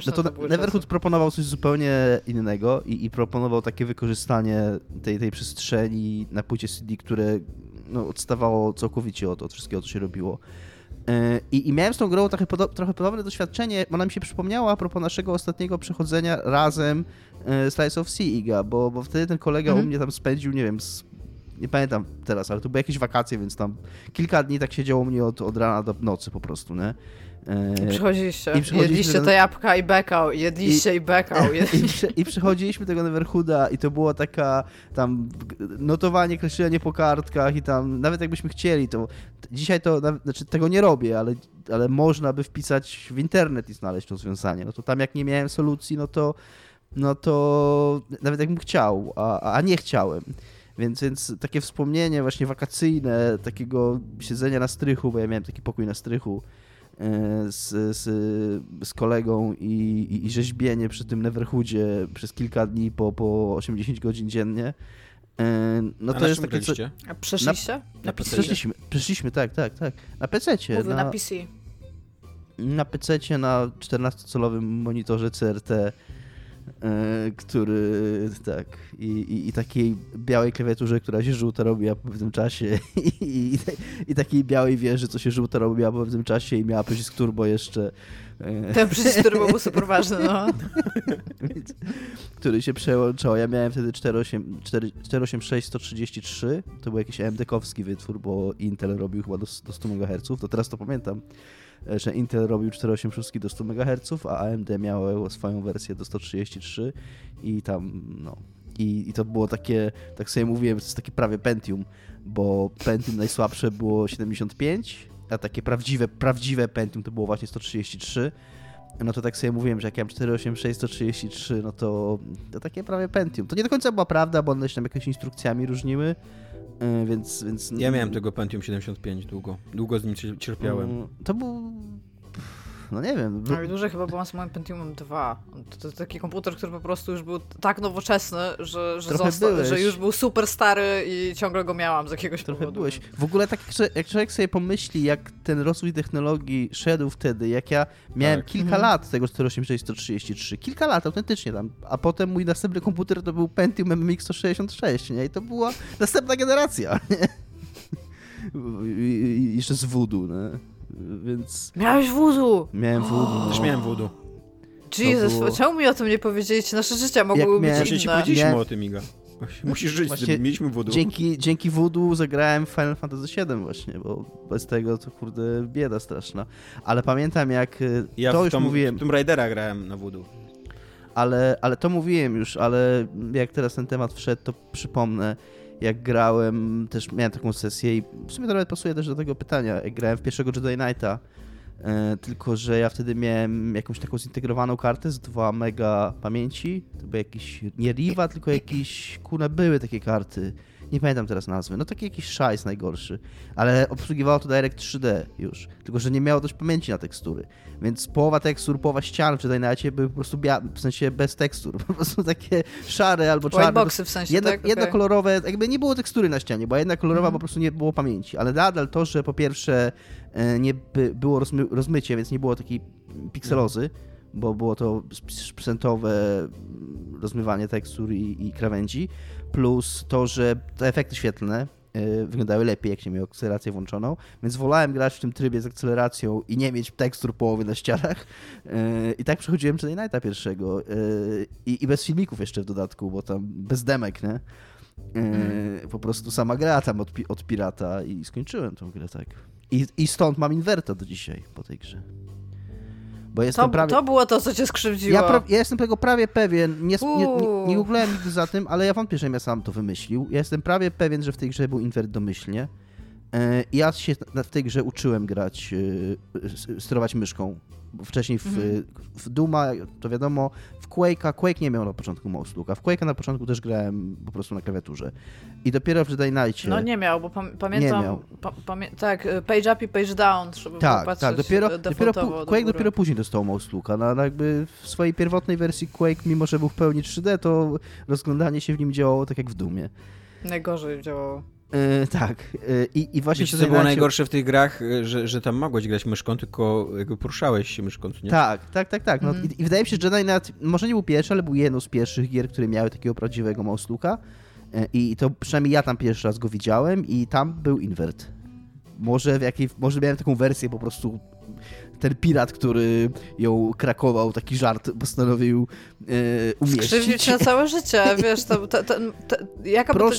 No to Neverhood proponował coś zupełnie innego i proponował takie wykorzystanie tej przestrzeni na płycie CD, które no, odstawało całkowicie od wszystkiego, co się robiło. I miałem z tą grą trochę podobne doświadczenie, ona mi się przypomniała a propos naszego ostatniego przechodzenia razem Slice of Sea Iga, bo wtedy ten kolega u mnie tam spędził, nie wiem, nie pamiętam teraz, ale to były jakieś wakacje, więc tam kilka dni tak siedziało u mnie od rana do nocy po prostu, nie? Przychodziliście te jabłka i bekał, jedliście i bekał. I przychodziliśmy tego Neverhooda i to było taka tam notowanie, kreślenie po kartkach i tam nawet jakbyśmy chcieli, to dzisiaj to, znaczy tego nie robię, ale można by wpisać w internet i znaleźć to rozwiązanie. No to tam jak nie miałem solucji, no to nawet jakbym chciał, a nie chciałem. Więc takie wspomnienie właśnie wakacyjne, takiego siedzenia na strychu, bo ja miałem taki pokój na strychu, z kolegą i rzeźbienie przy tym Neverhoodzie przez kilka dni po 80 godzin dziennie. No to jest takie. A przeszliście? Na PC? Przeszliśmy, tak. Na PC-cie. Mówię, na PC. Na PC-cie, na 14-calowym monitorze CRT. który tak, i takiej białej klawiaturze, która się żółta robiła po pewnym czasie, i takiej białej wieży, co się żółta robiła po pewnym czasie i miała przycisk turbo jeszcze. Ten przycisk turbo był super ważny, no. Który się przełączał. Ja miałem wtedy 486133, to był jakiś AMD-kowski wytwór, bo Intel robił chyba do 100 MHz, to teraz to pamiętam, że Intel robił 486 do 100 MHz, a AMD miało swoją wersję do 133 i tam, no. I to było takie, tak sobie mówiłem, to jest takie prawie Pentium, bo Pentium najsłabsze było 75, a takie prawdziwe Pentium to było właśnie 133. No to tak sobie mówiłem, że jak ja mam 486, 133, no to takie prawie Pentium. To nie do końca była prawda, bo one się tam jakimiś instrukcjami różniły. Więc... Ja miałem tego Pentium 75 długo. Długo z nim cierpiałem. To był... No nie wiem. Ale dłużej chyba byłam z moim Pentiumem 2. To taki komputer, który po prostu już był tak nowoczesny, że już był super stary i ciągle go miałam z jakiegoś powodu. Byłeś. W ogóle tak, jak człowiek sobie pomyśli, jak ten rozwój technologii szedł wtedy, jak ja miałem kilka lat tego 486-133, kilka lat autentycznie tam, a potem mój następny komputer to był Pentium MMX166, nie? I to była następna generacja, nie? I jeszcze z Voodoo, nie? Więc... Miałeś Voodoo! Miałem Voodoo. Też miałem Voodoo. Jezus, było... czemu mi o tym nie powiedzieliście? Nasze życia mogły być inne. Ci powiedzieliśmy o tym, Iga. Musisz żyć, właśnie mieliśmy Voodoo. Dzięki Voodoo zagrałem Final Fantasy VII właśnie, bo bez tego to kurde bieda straszna. Ale pamiętam jak... Ja to już mówiłem. W Tomb Raidera grałem na Voodoo. Ale to mówiłem już, ale jak teraz ten temat wszedł, to przypomnę. Jak grałem, też miałem taką sesję i w sumie to nawet pasuje też do tego pytania, jak grałem w pierwszego Jedi Knighta, tylko że ja wtedy miałem jakąś taką zintegrowaną kartę z 2 mega pamięci, to był jakiś, nie Riva, tylko jakiś, były takie karty, nie pamiętam teraz nazwy, no taki jakiś szajs najgorszy, ale obsługiwało to Direct 3D już, tylko że nie miało dość pamięci na tekstury, więc połowa tekstur, połowa ścian w Jedi Knightie były po prostu w sensie bez tekstur, po prostu takie szare albo czarne. Whiteboxy w sensie, jednokolorowe, jakby nie było tekstury na ścianie, bo jedna kolorowa po prostu nie było pamięci, ale nadal to, że po pierwsze nie było rozmycie, więc nie było takiej pikselozy, bo było to sprzętowe rozmywanie tekstur i krawędzi, plus to, że te efekty świetlne wyglądały lepiej, jak się miało akcelerację włączoną, więc wolałem grać w tym trybie z akceleracją i nie mieć tekstur połowy na ścianach. I tak przechodziłem Jedi Knighta pierwszego i bez filmików jeszcze w dodatku, bo tam bez demek, nie? Po prostu sama gra tam od pirata i skończyłem tą grę tak. I stąd mam inwerta do dzisiaj po tej grze. To było to, co cię skrzywdziło. Ja jestem tego prawie pewien, nie googlałem nigdy za tym, ale ja wątpię, że ja sam to wymyślił. Ja jestem prawie pewien, że w tej grze był invert domyślnie. Ja się w tej grze uczyłem grać, sterować myszką. Wcześniej w Dooma, to wiadomo, w Quake'a, Quake nie miał na początku mouse looka, w Quake'a na początku też grałem po prostu na klawiaturze. I dopiero w Jedi Knightie... No nie miał, bo pamiętam... Nie miał. Tak, page up i page down trzeba było patrzeć. Tak, Quake dopiero później dostał mouse looka. No, jakby w swojej pierwotnej wersji Quake, mimo że był w pełni 3D, to rozglądanie się w nim działało tak jak w Doomie. Najgorzej działało. Tak. I właśnie wiecie, co było najgorsze w tych grach, że tam mogłeś grać myszką, tylko jakby poruszałeś się myszką, nie? Tak. No, i wydaje mi się, że Jedi Knight może nie był pierwszy, ale był jedną z pierwszych gier, które miały takiego prawdziwego mouse looka. I to przynajmniej ja tam pierwszy raz go widziałem i tam był invert. Może miałem taką wersję po prostu... Ten pirat, który ją krakował, taki żart postanowił umieścić. Skrzywdził cię na całe życie, wiesz,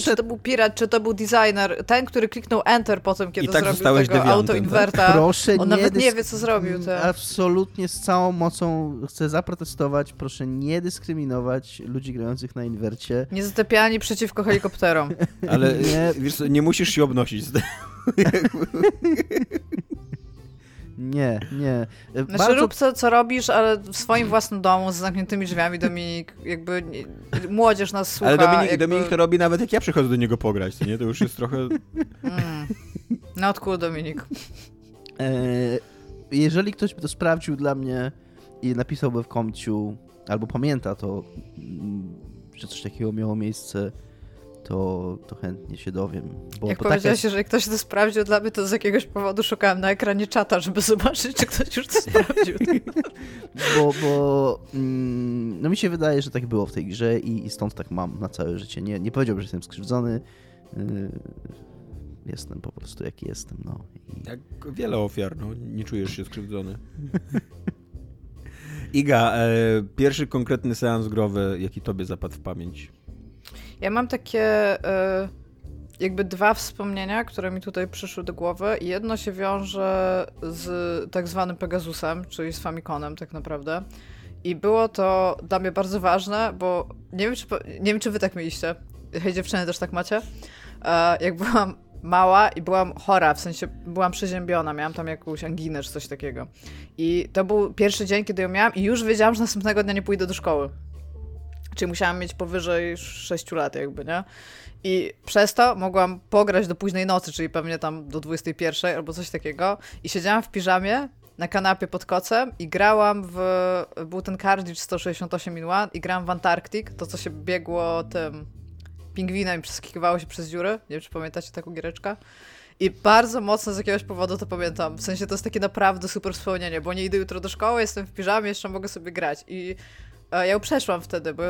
czy to był pirat, czy to był designer, ten, który kliknął enter potem, kiedy tak zrobił tego autoinwerta, on nawet nie wie, co zrobił. Tak. Absolutnie z całą mocą chcę zaprotestować, proszę nie dyskryminować ludzi grających na inwercie. Niezatapialni przeciwko helikopterom. Ale nie. Wiesz, nie musisz się obnosić. Nie. Znaczy rób co robisz, ale w swoim własnym domu z zamkniętymi drzwiami, Dominik, jakby młodzież nas słucha. Ale Dominik to robi nawet jak ja przychodzę do niego pograć, to nie? To już jest trochę... Not cool, Dominik. Jeżeli ktoś by to sprawdził dla mnie i napisałby w komciu, albo pamięta to, że coś takiego miało miejsce, to chętnie się dowiem. Jak powiedziałeś, że ktoś to sprawdził dla mnie, to z jakiegoś powodu szukałem na ekranie czata, żeby zobaczyć, czy ktoś już to sprawdził. bo mi się wydaje, że tak było w tej grze i stąd tak mam na całe życie. Nie powiedziałbym, że jestem skrzywdzony. Jestem po prostu jaki jestem. No. Jak wiele ofiar, no, nie czujesz się skrzywdzony. Iga, pierwszy konkretny seans growy, jaki tobie zapadł w pamięć? Ja mam takie jakby dwa wspomnienia, które mi tutaj przyszły do głowy. Jedno się wiąże z tak zwanym Pegasusem, czyli z Famiconem tak naprawdę. I było to dla mnie bardzo ważne, bo nie wiem, czy wy tak mieliście. Hej, dziewczyny, też tak macie? Jak byłam mała i byłam chora, w sensie byłam przeziębiona, miałam tam jakąś anginę czy coś takiego. I to był pierwszy dzień, kiedy ją miałam i już wiedziałam, że następnego dnia nie pójdę do szkoły. Czyli musiałam mieć powyżej 6 lat jakby, nie? I przez to mogłam pograć do późnej nocy, czyli pewnie tam do 21 albo coś takiego. I siedziałam w piżamie na kanapie pod kocem i grałam był ten kartridż 168 in 1 i grałam w Antarctic, to co się biegło tym pingwinem i przeskakiwało się przez dziury. Nie wiem, czy pamiętacie taką giereczkę. I bardzo mocno z jakiegoś powodu to pamiętam. W sensie to jest takie naprawdę super wspomnienie, bo nie idę jutro do szkoły, jestem w piżamie, jeszcze mogę sobie grać. I ja ją przeszłam wtedy, bo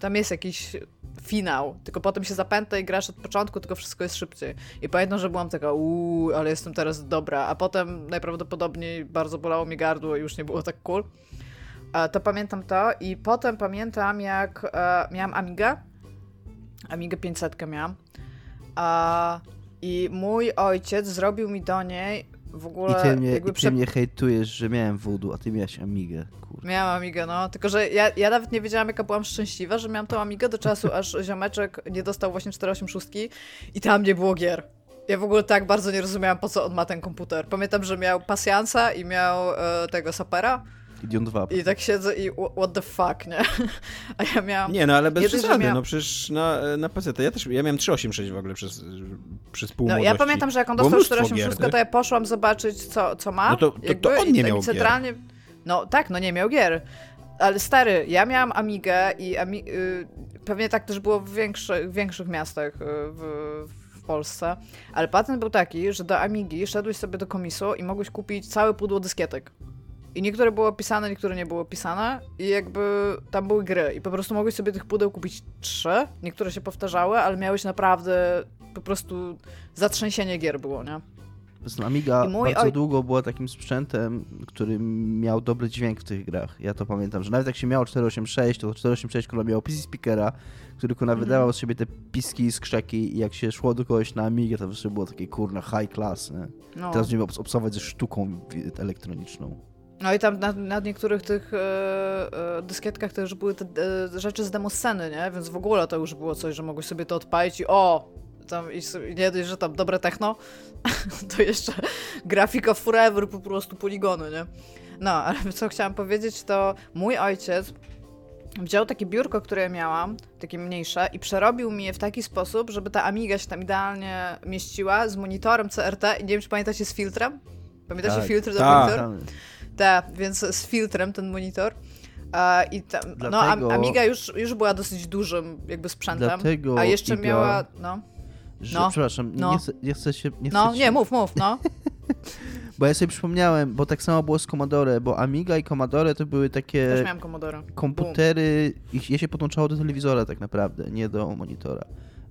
tam jest jakiś finał, tylko potem się zapęta i grasz od początku, tylko wszystko jest szybciej. I pamiętam, że byłam taka ale jestem teraz dobra, a potem najprawdopodobniej bardzo bolało mi gardło i już nie było tak cool. To pamiętam to i potem pamiętam, jak miałam Amigę 500 miałam i mój ojciec zrobił mi do niej w ogóle. I ty mnie hejtujesz, że miałem voodoo, a ty miałaś Amigę. Kurde. Miałam Amigę, no. Tylko, że ja nawet nie wiedziałam, jaka byłam szczęśliwa, że miałam tą Amigę do czasu, aż ziomeczek nie dostał właśnie 486 i tam nie było gier. Ja w ogóle tak bardzo nie rozumiałam, po co on ma ten komputer. Pamiętam, że miał pasjansa i miał tego sapera. I 2. I tak siedzę i what the fuck, nie? A ja miałam... Nie, no ale bez przesady, no przecież na PC to ja miałem 386 w ogóle przez pół młodości. No ja pamiętam, że jak on dostał 486, to ja poszłam zobaczyć, co ma. No to on nie miał centralnie... gier. No tak, no nie miał gier. Ale stary, ja miałam Amigę i pewnie tak też było w większych miastach w Polsce, ale patent był taki, że do Amigi szedłeś sobie do komisu i mogłeś kupić całe pudło dyskietek. I niektóre były opisane, niektóre nie były opisane i jakby tam były gry i po prostu mogłeś sobie tych pudeł kupić 3, niektóre się powtarzały, ale miałeś naprawdę po prostu zatrzęsienie gier było, nie? Amiga bardzo długo była takim sprzętem, który miał dobry dźwięk w tych grach. Ja to pamiętam, że nawet jak się miało 486, to 486 kolor miało PC speakera, który wydawał z siebie te piski i skrzeki i jak się szło do kogoś na Amigę, to właśnie było takie kurna high class, nie? No. Teraz będziemy obsować ze sztuką elektroniczną. No i tam na niektórych tych dyskietkach też były te rzeczy z demosceny, nie? Więc w ogóle to już było coś, że mogłeś sobie to odpalić i nie dość, że tam dobre techno, to jeszcze grafika forever, po prostu poligony, nie? No, ale co chciałam powiedzieć, to mój ojciec wziął takie biurko, które ja miałam, takie mniejsze i przerobił mi je w taki sposób, żeby ta Amiga się tam idealnie mieściła z monitorem CRT i nie wiem, czy pamiętacie z filtrem? Pamiętacie filtr do monitor? Tak, więc z filtrem ten monitor. I tam, dlatego, Amiga już była dosyć dużym jakby sprzętem, dlatego, a jeszcze Iga, miała... Przepraszam, mów. Bo ja sobie przypomniałem, bo tak samo było z Commodore, bo Amiga i Commodore to były takie... Też miałem Commodore. Komputery, je się podłączało do telewizora tak naprawdę, nie do monitora.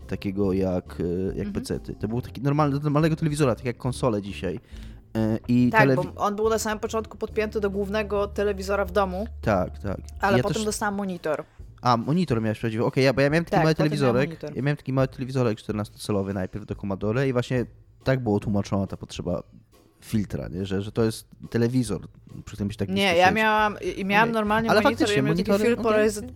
Takiego jak pecety. To był taki do normalnego telewizora, tak jak konsole dzisiaj. Bo on był na samym początku podpięty do głównego telewizora w domu. Tak. Ale potem dostałam monitor. A, monitor miałeś prawdziwy. Okej, bo ja miałem taki mały telewizorek. Ja miałem taki mały telewizorek 14-calowy najpierw do Commodore i właśnie tak było tłumaczona ta potrzeba filtra, nie? Że to jest telewizor. Przy tym tak nie, ja miałam normalnie monitor, ja miałem taki filtr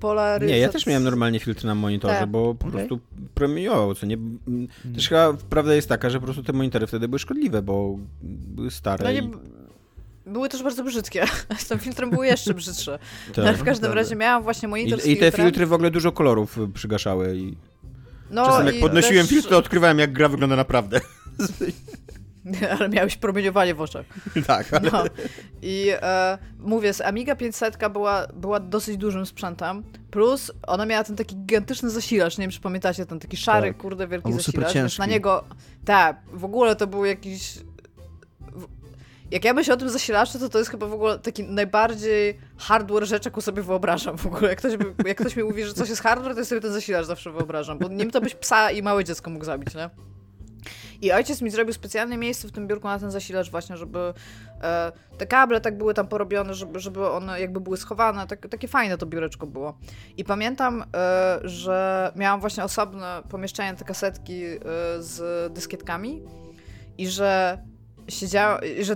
polaryzacji. Nie, ja też miałem normalnie filtr na monitorze, bo po prostu premiował, co nie? Też chyba prawda jest taka, że po prostu te monitory wtedy były szkodliwe, bo były stare. Były też bardzo brzydkie. Z tym filtrem były jeszcze brzydsze. Ale w każdym razie miałam właśnie monitor z filtrem. I te filtry w ogóle dużo kolorów przygaszały. Czasem jak podnosiłem filtr, to odkrywałem, jak gra wygląda naprawdę. Ale miałeś promieniowanie w oczach. Tak, ale... No. I mówię, z Amiga 500 była dosyć dużym sprzętem, plus ona miała ten taki gigantyczny zasilacz, nie wiem, czy pamiętacie, ten taki szary, tak, kurde, wielki zasilacz. Więc na niego, tak, w ogóle to był jakiś... Jak ja myślę o tym zasilaczu, to jest chyba w ogóle taki najbardziej hardware rzecz, jaką sobie wyobrażam w ogóle. Jak ktoś mi mówi, że coś jest hardware, to ja sobie ten zasilacz zawsze wyobrażam, bo nim to byś psa i małe dziecko mógł zabić, nie? I ojciec mi zrobił specjalne miejsce w tym biurku na ten zasilacz właśnie, żeby te kable tak były tam porobione, żeby one jakby były schowane. Takie fajne to biureczko było. I pamiętam, że miałam właśnie osobne pomieszczenie, te kasetki z dyskietkami i że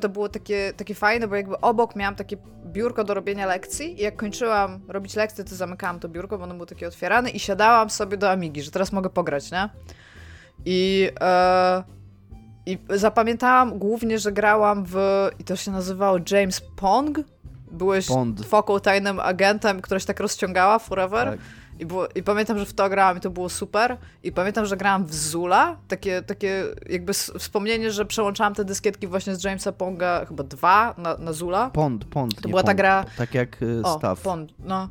to było takie fajne, bo jakby obok miałam takie biurko do robienia lekcji i jak kończyłam robić lekcje, to zamykałam to biurko, bo ono było takie otwierane i siadałam sobie do Amigi, że teraz mogę pograć, nie? I zapamiętałam głównie, że grałam i to się nazywało James Pong. Byłeś foką, tajnym agentem, która się tak rozciągała forever. Tak. I pamiętam, że w to grałam i to było super. I pamiętam, że grałam w Zoola. Takie jakby wspomnienie, że przełączałam te dyskietki właśnie z Jamesa Ponga, chyba 2 na Zoola. Pond. To była ta gra... Tak jak Staw. Pond, no.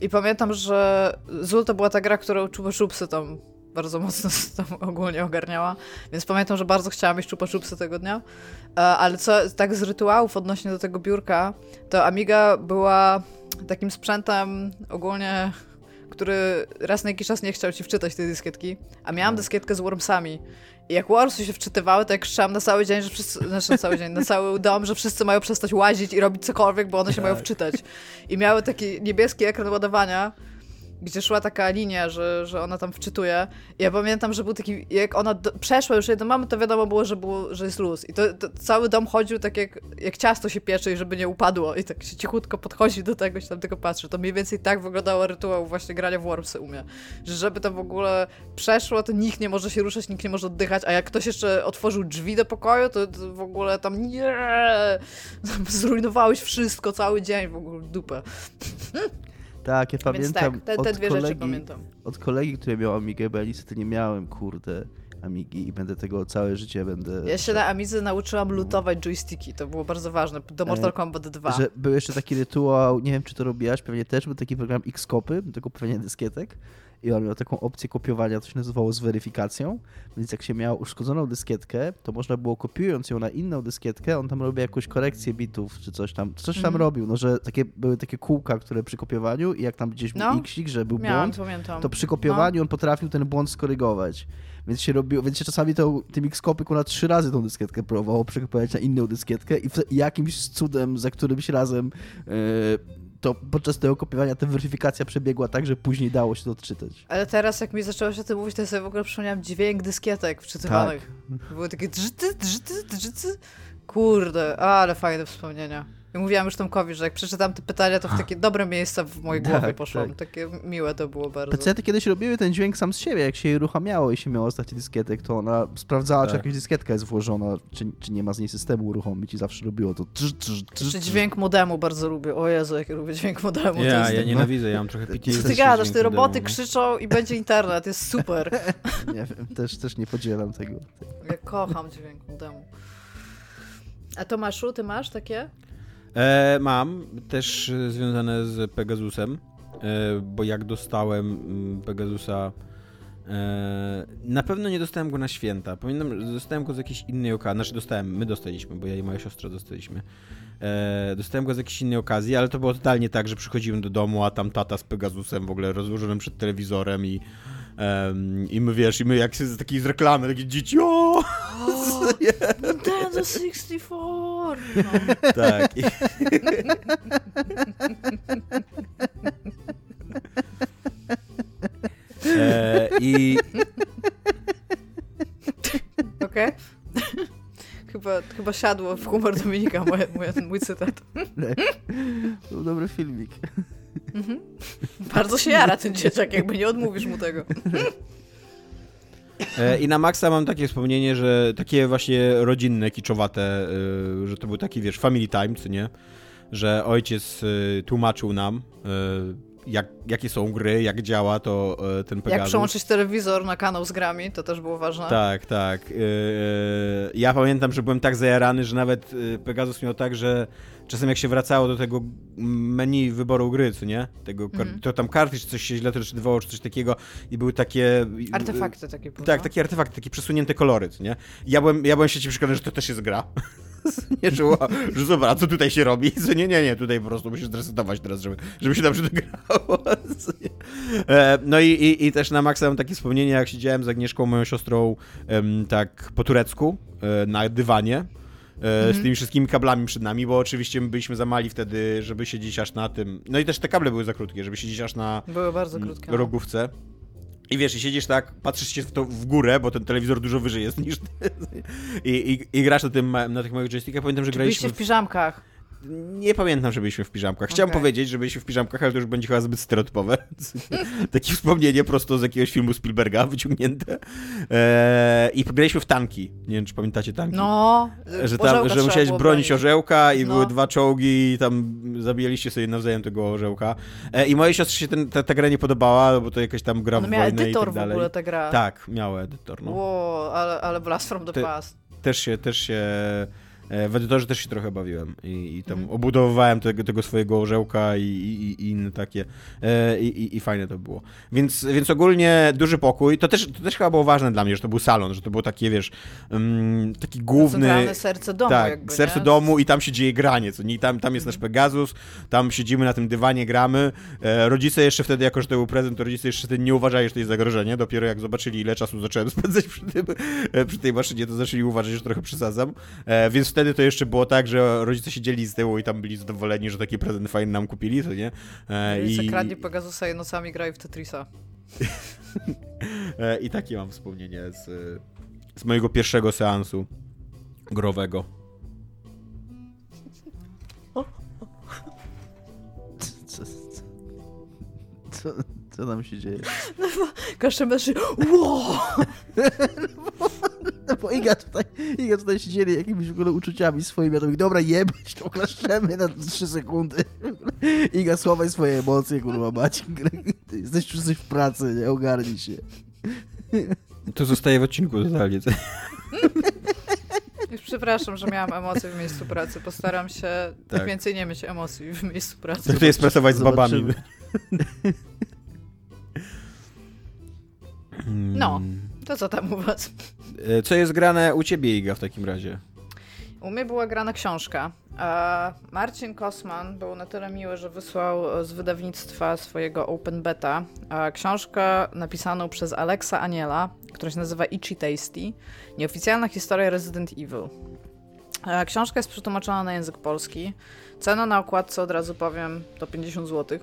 I pamiętam, że Zool to była ta gra, którą Chupa Chupsy tam bardzo mocno tam ogólnie ogarniała, więc pamiętam, że bardzo chciałam mieć Chupa Chupsy tego dnia, ale co tak z rytuałów odnośnie do tego biurka, to Amiga była takim sprzętem ogólnie, który raz na jakiś czas nie chciał ci wczytać tej dyskietki, a miałam dyskietkę z Wormsami. I jak Wormsy się wczytywały, to jak krzyczałam na cały dzień, że wszyscy, znaczy na cały dzień, na cały dom, że wszyscy mają przestać łazić i robić cokolwiek, bo one się mają wczytać. I miały taki niebieski ekran ładowania, gdzie szła taka linia, że ona tam wczytuje. I ja pamiętam, że był taki, jak ona przeszła już jedną mamę, to wiadomo było, że jest luz. I to cały dom chodził tak jak ciasto się piecze i żeby nie upadło. I tak się cichutko podchodzi do tego, się tam tylko patrzy. To mniej więcej tak wyglądało rytuał właśnie grania w Wormsy u mnie. Że żeby to w ogóle przeszło, to nikt nie może się ruszać, nikt nie może oddychać, a jak ktoś jeszcze otworzył drzwi do pokoju, to w ogóle tam nie, zrujnowałeś wszystko, cały dzień w ogóle dupę. Tak, ja pamiętam, tak, te dwie rzeczy pamiętam. Od kolegi, który miał Amigę, bo ja niestety nie miałem, kurde, Amigi i będę tego całe życie będę... Ja się na Amidze nauczyłam lutować joysticki, to było bardzo ważne, do Mortal Kombat 2. Że był jeszcze taki rytuał, nie wiem czy to robiłaś, pewnie też, był taki program X-Kopy, do kopiowania dyskietek i on miał taką opcję kopiowania, to się nazywało z weryfikacją, więc jak się miało uszkodzoną dyskietkę, to można było kopiując ją na inną dyskietkę, on tam robił jakąś korekcję bitów, czy coś tam robił, no że były takie kółka, które przy kopiowaniu i jak tam gdzieś był xik, że był błąd, to przy kopiowaniu on potrafił ten błąd skorygować. Więc się robiło, więc się czasami tym X-kopy na 3 razy tą dyskietkę próbowało przekopiować na inną dyskietkę i jakimś cudem, za którymś razem to podczas tego kopiowania ta weryfikacja przebiegła tak, że później dało się to odczytać. Ale teraz jak mi zaczęło się o tym mówić, to ja sobie w ogóle przypomniałam dźwięk dyskietek wczytywanych. Tak. Były takie drzyty. Kurde, ale fajne wspomnienia. I mówiłam już Tomkowi, że jak przeczytam te pytania, to w takie dobre miejsca w mojej głowie poszłam. Tak. Takie miłe to było bardzo. PC-ty kiedyś robiły ten dźwięk sam z siebie, jak się jej uruchamiało i się miało stać dyskietek, to ona sprawdzała, czy jakaś dyskietka jest włożona, czy nie ma z niej systemu uruchomić i zawsze robiło to. Czy dźwięk modemu bardzo lubię. O Jezu, jak lubię dźwięk modemu. Ja nienawidzę, ja mam trochę PTSD. Co ty gadasz, te roboty modemu, krzyczą i będzie internet, jest super. Nie wiem, też nie podzielam tego. Ja kocham dźwięk modemu. A Tomaszu, ty masz takie? Mam, też związane z Pegasusem, bo jak dostałem Pegasusa, na pewno nie dostałem go na święta. Pamiętam, że dostałem go z jakiejś innej okazji, my dostaliśmy, bo ja i moja siostra dostaliśmy. Dostałem go z jakiejś innej okazji, ale to było totalnie tak, że przychodziłem do domu, a tam tata z Pegasusem w ogóle rozłożonym przed telewizorem i my, wiesz, jak się z takiej reklamy, takie dzieci, Nintendo 64! No. Tak. Okej. Chyba siadło w humor Dominika mój cytat. To był dobry filmik. Mhm. Bardzo się jara ten dzieciak, jakby nie odmówisz mu tego. I na maksa mam takie wspomnienie, że takie właśnie rodzinne, kiczowate, że to był taki, wiesz, family time, czy nie? Że ojciec tłumaczył nam jakie są gry, jak działa to ten Pegasus. Jak przełączyć telewizor na kanał z grami, to też było ważne. Tak, tak. Ja pamiętam, że byłem tak zajarany, że nawet Pegasus miał tak, że czasem jak się wracało do tego menu wyboru gry, co nie? Tego, to tam karty, czy coś się źle rozczytywało, czy coś takiego i były takie... Artefakty takie. Tak, takie artefakty, takie przesunięte kolory, co nie? Ja byłem się przekonany, że to też jest gra. Nie, że zobacz, a co tutaj się robi? Nie, tutaj po prostu musisz zresetować teraz, żeby się dobrze dograło. No i też na maksa mam takie wspomnienie, jak siedziałem z Agnieszką, moją siostrą, tak po turecku, na dywanie, z tymi wszystkimi kablami przed nami, bo oczywiście my byliśmy za mali wtedy, żeby siedzieć aż na tym. No i też te kable były za krótkie, żeby siedzieć aż na rogówce. I wiesz, i siedzisz tak, patrzysz się w górę, bo ten telewizor dużo wyżej jest niż ty. I grasz na tych małych joystickach. Pamiętam, że graliśmy w piżamkach. Nie pamiętam, że byliśmy w piżamkach. Chciałem powiedzieć, że byliśmy w piżamkach, ale to już będzie chyba zbyt stereotypowe. Takie wspomnienie prosto z jakiegoś filmu Spielberga wyciągnięte. I graliśmy w tanki. Nie wiem, czy pamiętacie tanki. No, że musiałeś bronić orzełka i były dwa czołgi i tam zabijaliście sobie nawzajem tego orzełka. I mojej siostrze się ta gra nie podobała, bo to jakaś tam gra w wojnę i tak dalej. Miała edytor w ogóle ta gra. Tak, miała edytor. No. Wow, ale Blast from the Past. Też się... W edytorze też się trochę bawiłem i tam obudowywałem tego swojego orzełka i inne takie i fajne to było. Więc ogólnie duży pokój, to też chyba było ważne dla mnie, że to był salon, że to było takie, wiesz, taki główny... Centralne serce domu jakby, nie? Serce domu i tam się dzieje granie, co nie? Tam jest nasz Pegasus, tam siedzimy na tym dywanie, gramy. Rodzice jeszcze wtedy, jako że to był prezent, to rodzice jeszcze wtedy nie uważali, że to jest zagrożenie. Dopiero jak zobaczyli, ile czasu zacząłem spędzać przy tej maszynie, to zaczęli uważać, że trochę przesadzam. Więc wtedy to jeszcze było tak, że rodzice siedzieli z tyłu i tam byli zadowoleni, że taki prezent fajny nam kupili, to nie? Rodzice kradli Pegasusa i nocami grali w Tetrisa. I takie mam wspomnienie z mojego pierwszego seansu growego. Co nam się dzieje? No bo kaszemberszy... Wow! No bo Iga tutaj siedzieli jakimiś w ogóle uczuciami swoimi. Ja to mówię, dobra, jebać, to klaszczemy na 3 sekundy. Iga, słowaj swoje emocje, kurwa mać. Ty jesteś już w pracy, nie? Ogarnij się. To zostaje w odcinku totalnie. Już przepraszam, że miałam emocje w miejscu pracy. Postaram się więcej nie mieć emocji w miejscu pracy. Tak to jest pracować z babami. No, to co tam u was? Co jest grane u ciebie, Iga, w takim razie? U mnie była grana książka. Marcin Kosman był na tyle miły, że wysłał z wydawnictwa swojego Open Beta książkę napisaną przez Alexa Aniela, która się nazywa Itchy Tasty. Nieoficjalna historia Resident Evil. Książka jest przetłumaczona na język polski. Cena na okładce, od razu powiem, to 50 zł.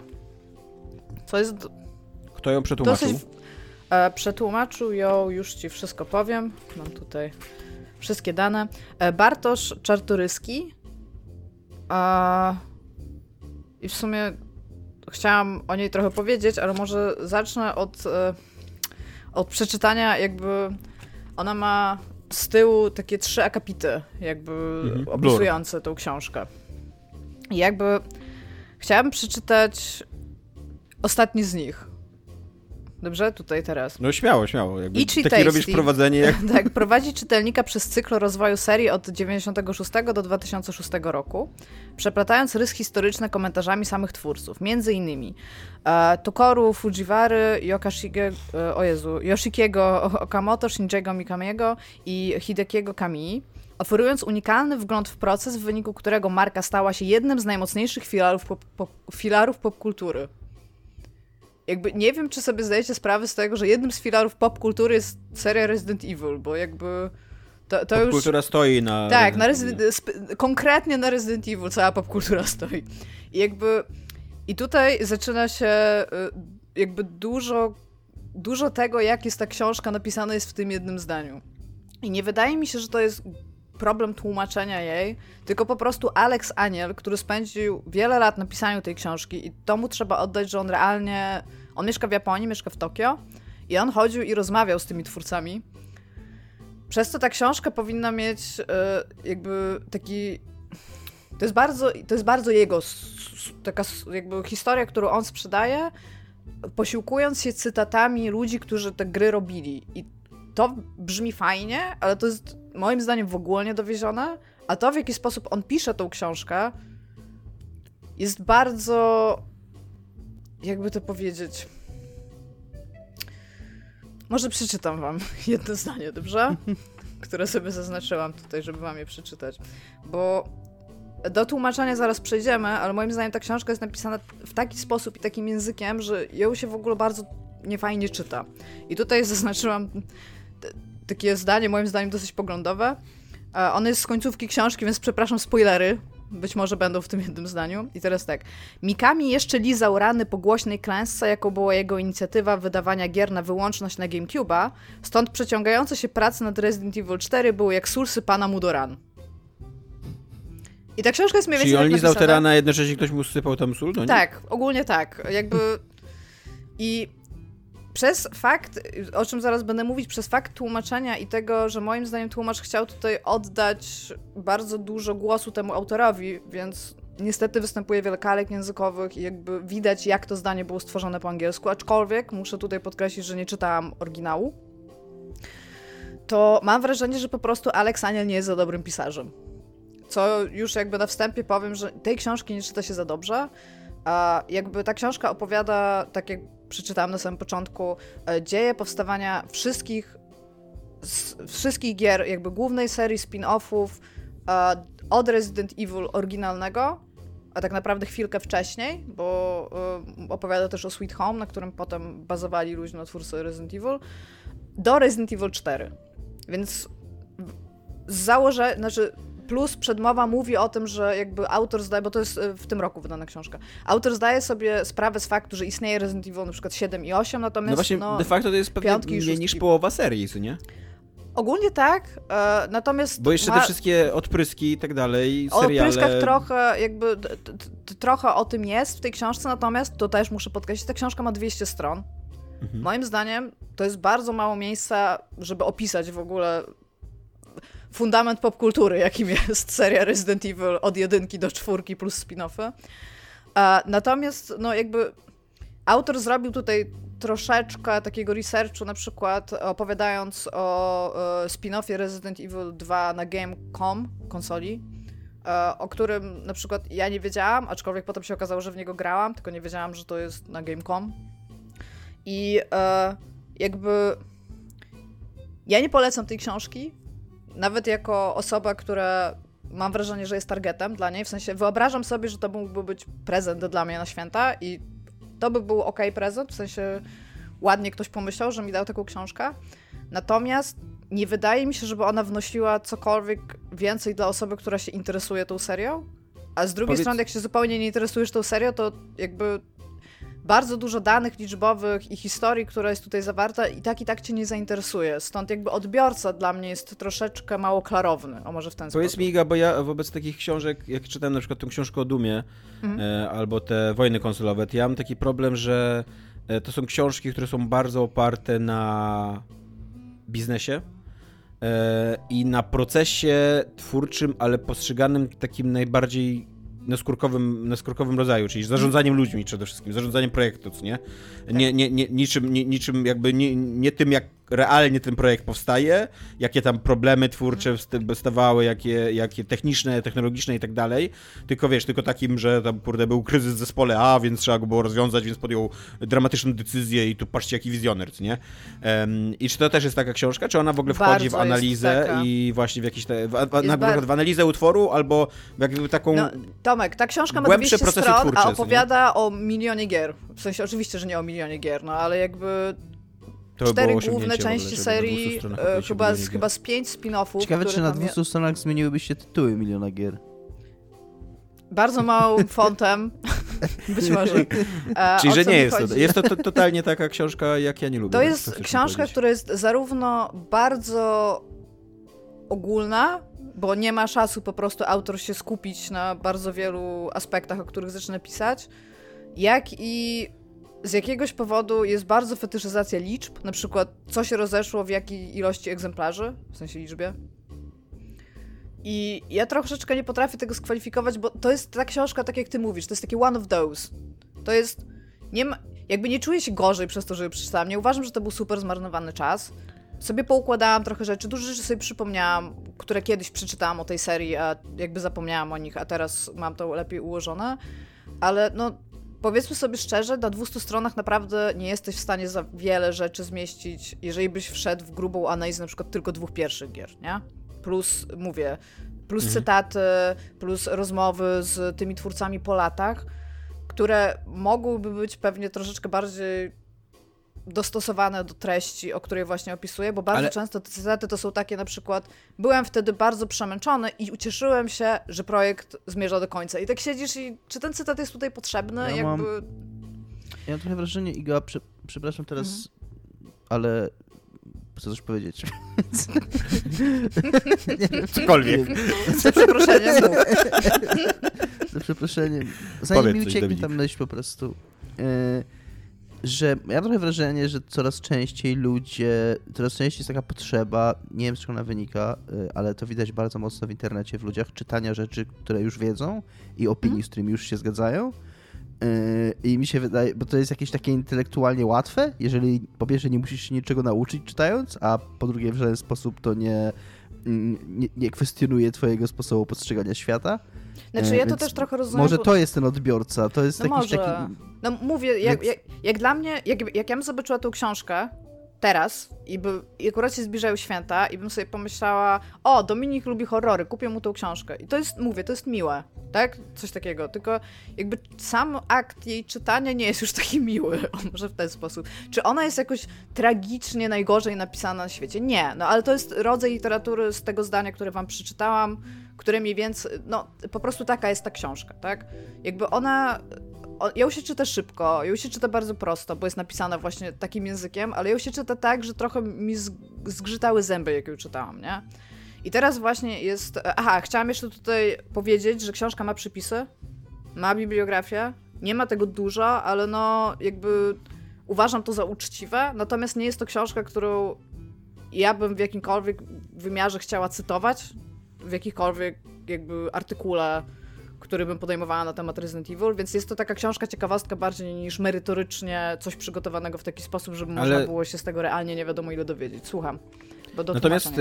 Co jest... Kto ją przetłumaczył? Przetłumaczył ją, już ci wszystko powiem. Mam tutaj wszystkie dane. Bartosz Czartoryski. I w sumie chciałam o niej trochę powiedzieć, ale może zacznę od przeczytania. Jakby ona ma z tyłu takie 3 akapity, jakby opisujące tą książkę. I jakby chciałam przeczytać ostatni z nich. Dobrze? Tutaj teraz. No śmiało. Jakby Itchy Tasty. Robisz prowadzenie. Jak... tak, prowadzi czytelnika przez cykl rozwoju serii od 96 do 2006 roku, przeplatając rys historyczny komentarzami samych twórców, między innymi Tokoru Fujiwary, Yoshikiego Okamoto, Shinjiego Mikamiego i Hidekiego Kamii, oferując unikalny wgląd w proces, w wyniku którego marka stała się jednym z najmocniejszych filarów popkultury. Jakby nie wiem, czy sobie zdajecie sprawę z tego, że jednym z filarów popkultury jest seria Resident Evil, bo jakby to już... Popkultura stoi na... Tak, konkretnie na Resident Evil cała popkultura stoi. I jakby... I tutaj zaczyna się jakby dużo tego, jak jest ta książka napisana jest w tym jednym zdaniu. I nie wydaje mi się, że to jest problem tłumaczenia jej, tylko po prostu Alex Aniel, który spędził wiele lat na pisaniu tej książki i to mu trzeba oddać, że on realnie... On mieszka w Japonii, mieszka w Tokio i on chodził i rozmawiał z tymi twórcami. Przez to ta książka powinna mieć jakby taki... To jest bardzo jego taka jakby historia, którą on sprzedaje, posiłkując się cytatami ludzi, którzy te gry robili. I to brzmi fajnie, ale to jest moim zdaniem w ogóle niedowiezione, a to, w jaki sposób on pisze tą książkę, jest bardzo... jakby to powiedzieć... Może przeczytam wam jedno zdanie, dobrze? Które sobie zaznaczyłam tutaj, żeby wam je przeczytać. Bo do tłumaczenia zaraz przejdziemy, ale moim zdaniem ta książka jest napisana w taki sposób i takim językiem, że ją się w ogóle bardzo niefajnie czyta. I tutaj zaznaczyłam takie zdanie, moim zdaniem dosyć poglądowe. Ono jest z końcówki książki, więc przepraszam, spoilery. Być może będą w tym jednym zdaniu. I teraz tak. Mikami jeszcze lizał rany po głośnej klęsce, jaką była jego inicjatywa wydawania gier na wyłączność na GameCube'a, stąd przeciągające się prace nad Resident Evil 4 były jak sursy pana mu do ran. I ta książka jest mniej więcej napisana. Czyli on lizał te rany, a jednocześnie ktoś mu sypał tam sól? No tak, ogólnie tak. Jakby... I przez fakt, o czym zaraz będę mówić, przez fakt tłumaczenia i tego, że moim zdaniem tłumacz chciał tutaj oddać bardzo dużo głosu temu autorowi, więc niestety występuje wiele kalek językowych i jakby widać, jak to zdanie było stworzone po angielsku, aczkolwiek muszę tutaj podkreślić, że nie czytałam oryginału, to mam wrażenie, że po prostu Alex Aniel nie jest za dobrym pisarzem. Co już jakby na wstępie powiem, że tej książki nie czyta się za dobrze, a jakby ta książka opowiada, tak jak przeczytałam na samym początku, dzieje powstawania wszystkich gier, jakby głównej serii spin-offów od Resident Evil oryginalnego, a tak naprawdę chwilkę wcześniej, bo opowiada też o Sweet Home, na którym potem bazowali luźno twórcy Resident Evil, do Resident Evil 4. Więc z założenia, plus przedmowa mówi o tym, że jakby autor zdaje, bo to jest w tym roku wydana książka, autor zdaje sobie sprawę z faktu, że istnieje Resident Evil na przykład 7 i 8, natomiast no właśnie, de facto to jest pewnie mniej niż połowa serii, co nie? Ogólnie tak, natomiast... Bo jeszcze te wszystkie odpryski i tak dalej, seriale... O odpryskach trochę, jakby trochę o tym jest w tej książce, natomiast to też muszę podkreślić, ta książka ma 200 stron. Mhm. Moim zdaniem to jest bardzo mało miejsca, żeby opisać w ogóle... fundament popkultury, jakim jest seria Resident Evil od 1 do 4 plus spin-offy. Natomiast no jakby autor zrobił tutaj troszeczkę takiego researchu, na przykład opowiadając o spin-offie Resident Evil 2 na Game.com konsoli, o którym na przykład ja nie wiedziałam, aczkolwiek potem się okazało, że w niego grałam, tylko nie wiedziałam, że to jest na Game.com. I jakby ja nie polecam tej książki, nawet jako osoba, która mam wrażenie, że jest targetem dla niej, w sensie wyobrażam sobie, że to mógłby być prezent dla mnie na święta i to by był okej prezent, w sensie ładnie ktoś pomyślał, że mi dał taką książkę, natomiast nie wydaje mi się, żeby ona wnosiła cokolwiek więcej dla osoby, która się interesuje tą serią, a z drugiej strony, jak się zupełnie nie interesujesz tą serią, to jakby bardzo dużo danych liczbowych i historii, która jest tutaj zawarta i tak cię nie zainteresuje. Stąd jakby odbiorca dla mnie jest troszeczkę mało klarowny, o może w ten sposób. Powiedz mi, Iga, bo ja wobec takich książek, jak czytałem na przykład tą książkę o Doomie, albo te wojny konsolowe, to ja mam taki problem, że to są książki, które są bardzo oparte na biznesie i na procesie twórczym, ale postrzeganym takim najbardziej na skórkowym rodzaju, czyli zarządzaniem ludźmi przede wszystkim, zarządzaniem projektu, co nie? Nie tym, jak realnie ten projekt powstaje, jakie tam problemy twórcze powstawały, jakie techniczne, technologiczne i tak dalej, tylko wiesz, tylko takim, że tam kurde był kryzys w zespole A, więc trzeba go było rozwiązać, więc podjął dramatyczną decyzję i tu patrzcie jaki wizjoner, co nie? I czy to też jest taka książka, czy ona w ogóle wchodzi w analizę i właśnie w jakieś w analizę utworu, albo jakby taką... No, Tomek, ta książka ma 200 stron, twórcze, a opowiada o milionie gier. W sensie oczywiście, że nie o milionie gier, no ale jakby... To 4 główne części serii, chyba z 5 spin-offów. Ciekawe, czy na 200 stronach zmieniłyby się tytuły miliona gier. Bardzo małym fontem, być może. Czyli, że nie jest to. Jest to totalnie taka książka, jak ja nie lubię. To jest książka, która jest zarówno bardzo ogólna, bo nie ma czasu po prostu autor się skupić na bardzo wielu aspektach, o których zaczyna pisać, jak i... Z jakiegoś powodu jest bardzo fetyszyzacja liczb, na przykład co się rozeszło w jakiej ilości egzemplarzy, w sensie liczbie. I ja troszeczkę nie potrafię tego skwalifikować, bo to jest ta książka, tak jak ty mówisz, to jest taki one of those. To jest... nie ma, jakby nie czuję się gorzej przez to, że przeczytałam. Nie uważam, że to był super zmarnowany czas. Sobie poukładałam trochę rzeczy, dużo rzeczy sobie przypomniałam, które kiedyś przeczytałam o tej serii, a jakby zapomniałam o nich, a teraz mam to lepiej ułożone. Ale no, powiedzmy sobie szczerze, na 200 stronach naprawdę nie jesteś w stanie za wiele rzeczy zmieścić, jeżeli byś wszedł w grubą analizę na przykład tylko dwóch pierwszych gier, nie? Plus, mówię, plus cytaty, plus rozmowy z tymi twórcami po latach, które mogłyby być pewnie troszeczkę bardziej dostosowane do treści, o której właśnie opisuję, bo bardzo często te cytaty to są takie na przykład, byłem wtedy bardzo przemęczony i ucieszyłem się, że projekt zmierza do końca. I tak siedzisz i czy ten cytat jest tutaj potrzebny? Ja mam trochę wrażenie, Iga, przepraszam teraz, ale chcę coś powiedzieć. Cokolwiek. Za przeproszeniem. Za przeproszeniem. Zanim mi ucieknie tam myśl po prostu. Że ja mam trochę wrażenie, że coraz częściej jest taka potrzeba, nie wiem z czego ona wynika, ale to widać bardzo mocno w internecie, w ludziach, czytania rzeczy, które już wiedzą i opinii, z którymi już się zgadzają. I mi się wydaje, bo to jest jakieś takie intelektualnie łatwe, jeżeli po pierwsze nie musisz się niczego nauczyć czytając, a po drugie w żaden sposób to nie kwestionuje twojego sposobu postrzegania świata. Znaczy ja to też trochę rozumiem. Może to jest ten odbiorca, to jest jakiś taki... No mówię, jak dla mnie, jak ja bym zobaczyła tą książkę teraz i akurat się zbliżają święta i bym sobie pomyślała, o, Dominik lubi horrory, kupię mu tą książkę. I to jest, mówię, to jest miłe, tak? Coś takiego, tylko jakby sam akt jej czytania nie jest już taki miły, może w ten sposób. Czy ona jest jakoś tragicznie najgorzej napisana na świecie? Nie, no ale to jest rodzaj literatury z tego zdania, które wam przeczytałam, które mniej więcej, no po prostu taka jest ta książka, tak? Jakby ona... Ją się czyta szybko, ją się czyta bardzo prosto, bo jest napisana właśnie takim językiem, ale ją się czyta tak, że trochę mi zgrzytały zęby, jak ją czytałam, nie? I teraz właśnie jest... Aha, chciałam jeszcze tutaj powiedzieć, że książka ma przypisy, ma bibliografię, nie ma tego dużo, ale no jakby uważam to za uczciwe, natomiast nie jest to książka, którą ja bym w jakimkolwiek wymiarze chciała cytować, w jakikolwiek jakby artykule, który bym podejmowała na temat Resident Evil, więc jest to taka książka ciekawostka bardziej niż merytorycznie coś przygotowanego w taki sposób, żeby można było się z tego realnie nie wiadomo ile dowiedzieć. Słucham. Natomiast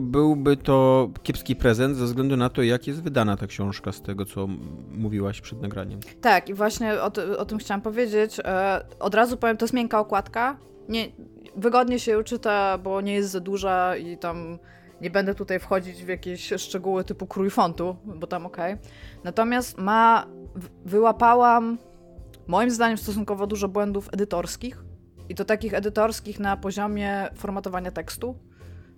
byłby to kiepski prezent ze względu na to, jak jest wydana ta książka z tego, co mówiłaś przed nagraniem. Tak, i właśnie o tym chciałam powiedzieć. Od razu powiem, to jest miękka okładka. Nie, wygodnie się ją czyta, bo nie jest za duża i tam... Nie będę tutaj wchodzić w jakieś szczegóły typu krój fontu, bo tam okej. Natomiast wyłapałam, moim zdaniem, stosunkowo dużo błędów edytorskich. I to takich edytorskich na poziomie formatowania tekstu.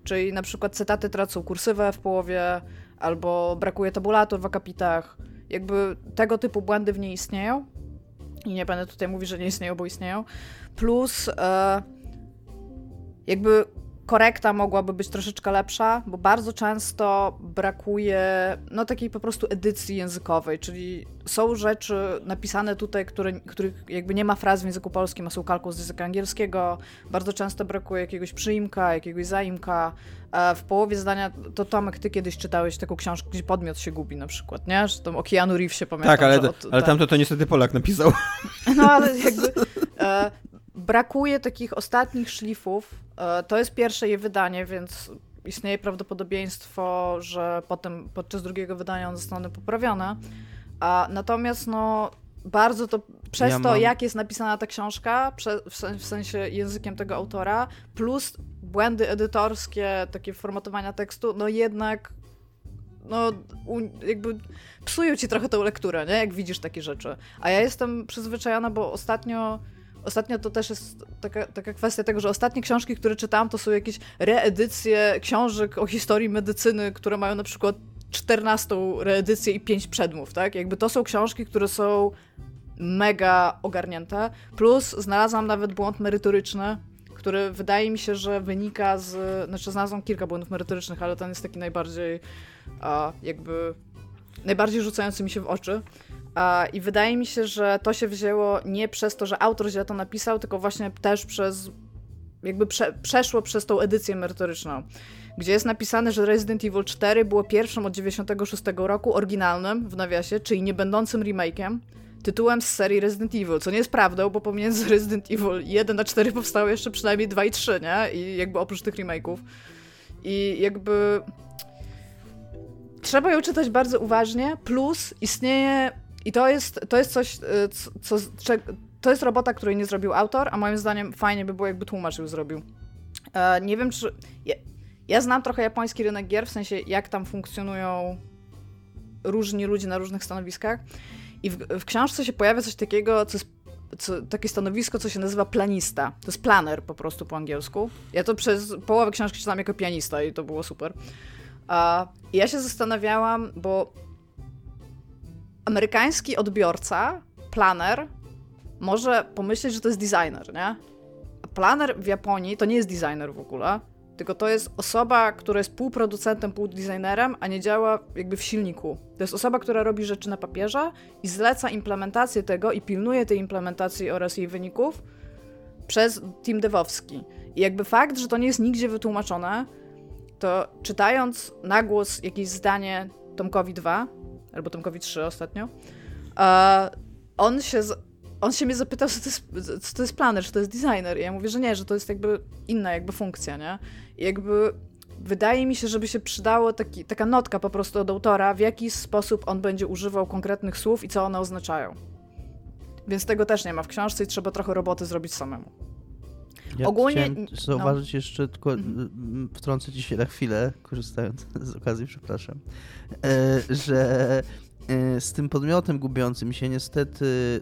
Czyli na przykład cytaty tracą kursywę w połowie, albo brakuje tabulatu w akapitach. Jakby tego typu błędy w niej istnieją. I nie będę tutaj mówić, że nie istnieją, bo istnieją. Plus jakby... Korekta mogłaby być troszeczkę lepsza, bo bardzo często brakuje no takiej po prostu edycji językowej, czyli są rzeczy napisane tutaj, których jakby nie ma fraz w języku polskim, a są kalką z języka angielskiego, bardzo często brakuje jakiegoś przyimka, jakiegoś zaimka. W połowie zdania, to Tomek, ty kiedyś czytałeś taką książkę, gdzie podmiot się gubi na przykład, nie? Że tam o Keanu Reeves się pamiętam. Tak, ale tamto to niestety Polak napisał. No ale jakby... Brakuje takich ostatnich szlifów. To jest pierwsze jej wydanie, więc istnieje prawdopodobieństwo, że potem podczas drugiego wydania one zostaną poprawione. Natomiast no bardzo to przez jak jest napisana ta książka, w sensie językiem tego autora, plus błędy edytorskie, takie formatowania tekstu, no jednak jakby psują ci trochę tą lekturę, nie? Jak widzisz takie rzeczy. A ja jestem przyzwyczajona, bo Ostatnio to też jest taka kwestia tego, że ostatnie książki, które czytałam, to są jakieś reedycje książek o historii medycyny, które mają na przykład 14 reedycję i 5 przedmów, tak? Jakby to są książki, które są mega ogarnięte, plus znalazłam nawet błąd merytoryczny, który wydaje mi się, że wynika znalazłam kilka błędów merytorycznych, ale ten jest taki najbardziej rzucający mi się w oczy. I wydaje mi się, że to się wzięło nie przez to, że autor źle to napisał, tylko właśnie też przez jakby przeszło przez tą edycję merytoryczną, gdzie jest napisane, że Resident Evil 4 było pierwszym od 96 roku oryginalnym, w nawiasie, czyli nie będącym remake'iem, tytułem z serii Resident Evil, co nie jest prawdą, bo pomiędzy Resident Evil 1 a 4 powstały jeszcze przynajmniej 2 i 3, nie? I jakby oprócz tych remake'ów. I jakby... trzeba ją czytać bardzo uważnie, plus istnieje... I to jest coś, to jest robota, której nie zrobił autor, a moim zdaniem fajnie by było, jakby tłumacz ją zrobił. Nie wiem, czy... Ja znam trochę japoński rynek gier, w sensie jak tam funkcjonują różni ludzie na różnych stanowiskach. I w książce się pojawia coś takiego, takie stanowisko, co się nazywa planista. To jest planer po prostu po angielsku. Ja to przez połowę książki czytam jako pianista i to było super. I ja się zastanawiałam, bo amerykański odbiorca, planer, może pomyśleć, że to jest designer, nie? A planer w Japonii to nie jest designer w ogóle, tylko to jest osoba, która jest pół producentem, pół designerem, a nie działa jakby w silniku. To jest osoba, która robi rzeczy na papierze i zleca implementację tego i pilnuje tej implementacji oraz jej wyników przez team devowski. I jakby fakt, że to nie jest nigdzie wytłumaczone, to czytając na głos jakieś zdanie Tomkowi 2, albo Tomkowi 3 ostatnio, on się mnie zapytał, co to jest planer, czy to jest designer. I ja mówię, że nie, że to jest jakby inna jakby funkcja, nie? I jakby wydaje mi się, żeby się przydało taka notka po prostu od autora, w jaki sposób on będzie używał konkretnych słów i co one oznaczają. Więc tego też nie ma w książce i trzeba trochę roboty zrobić samemu. Ja ogólnie zauważyć jeszcze, tylko wtrącę ci się na chwilę, korzystając z okazji, przepraszam, że z tym podmiotem gubiącym się niestety...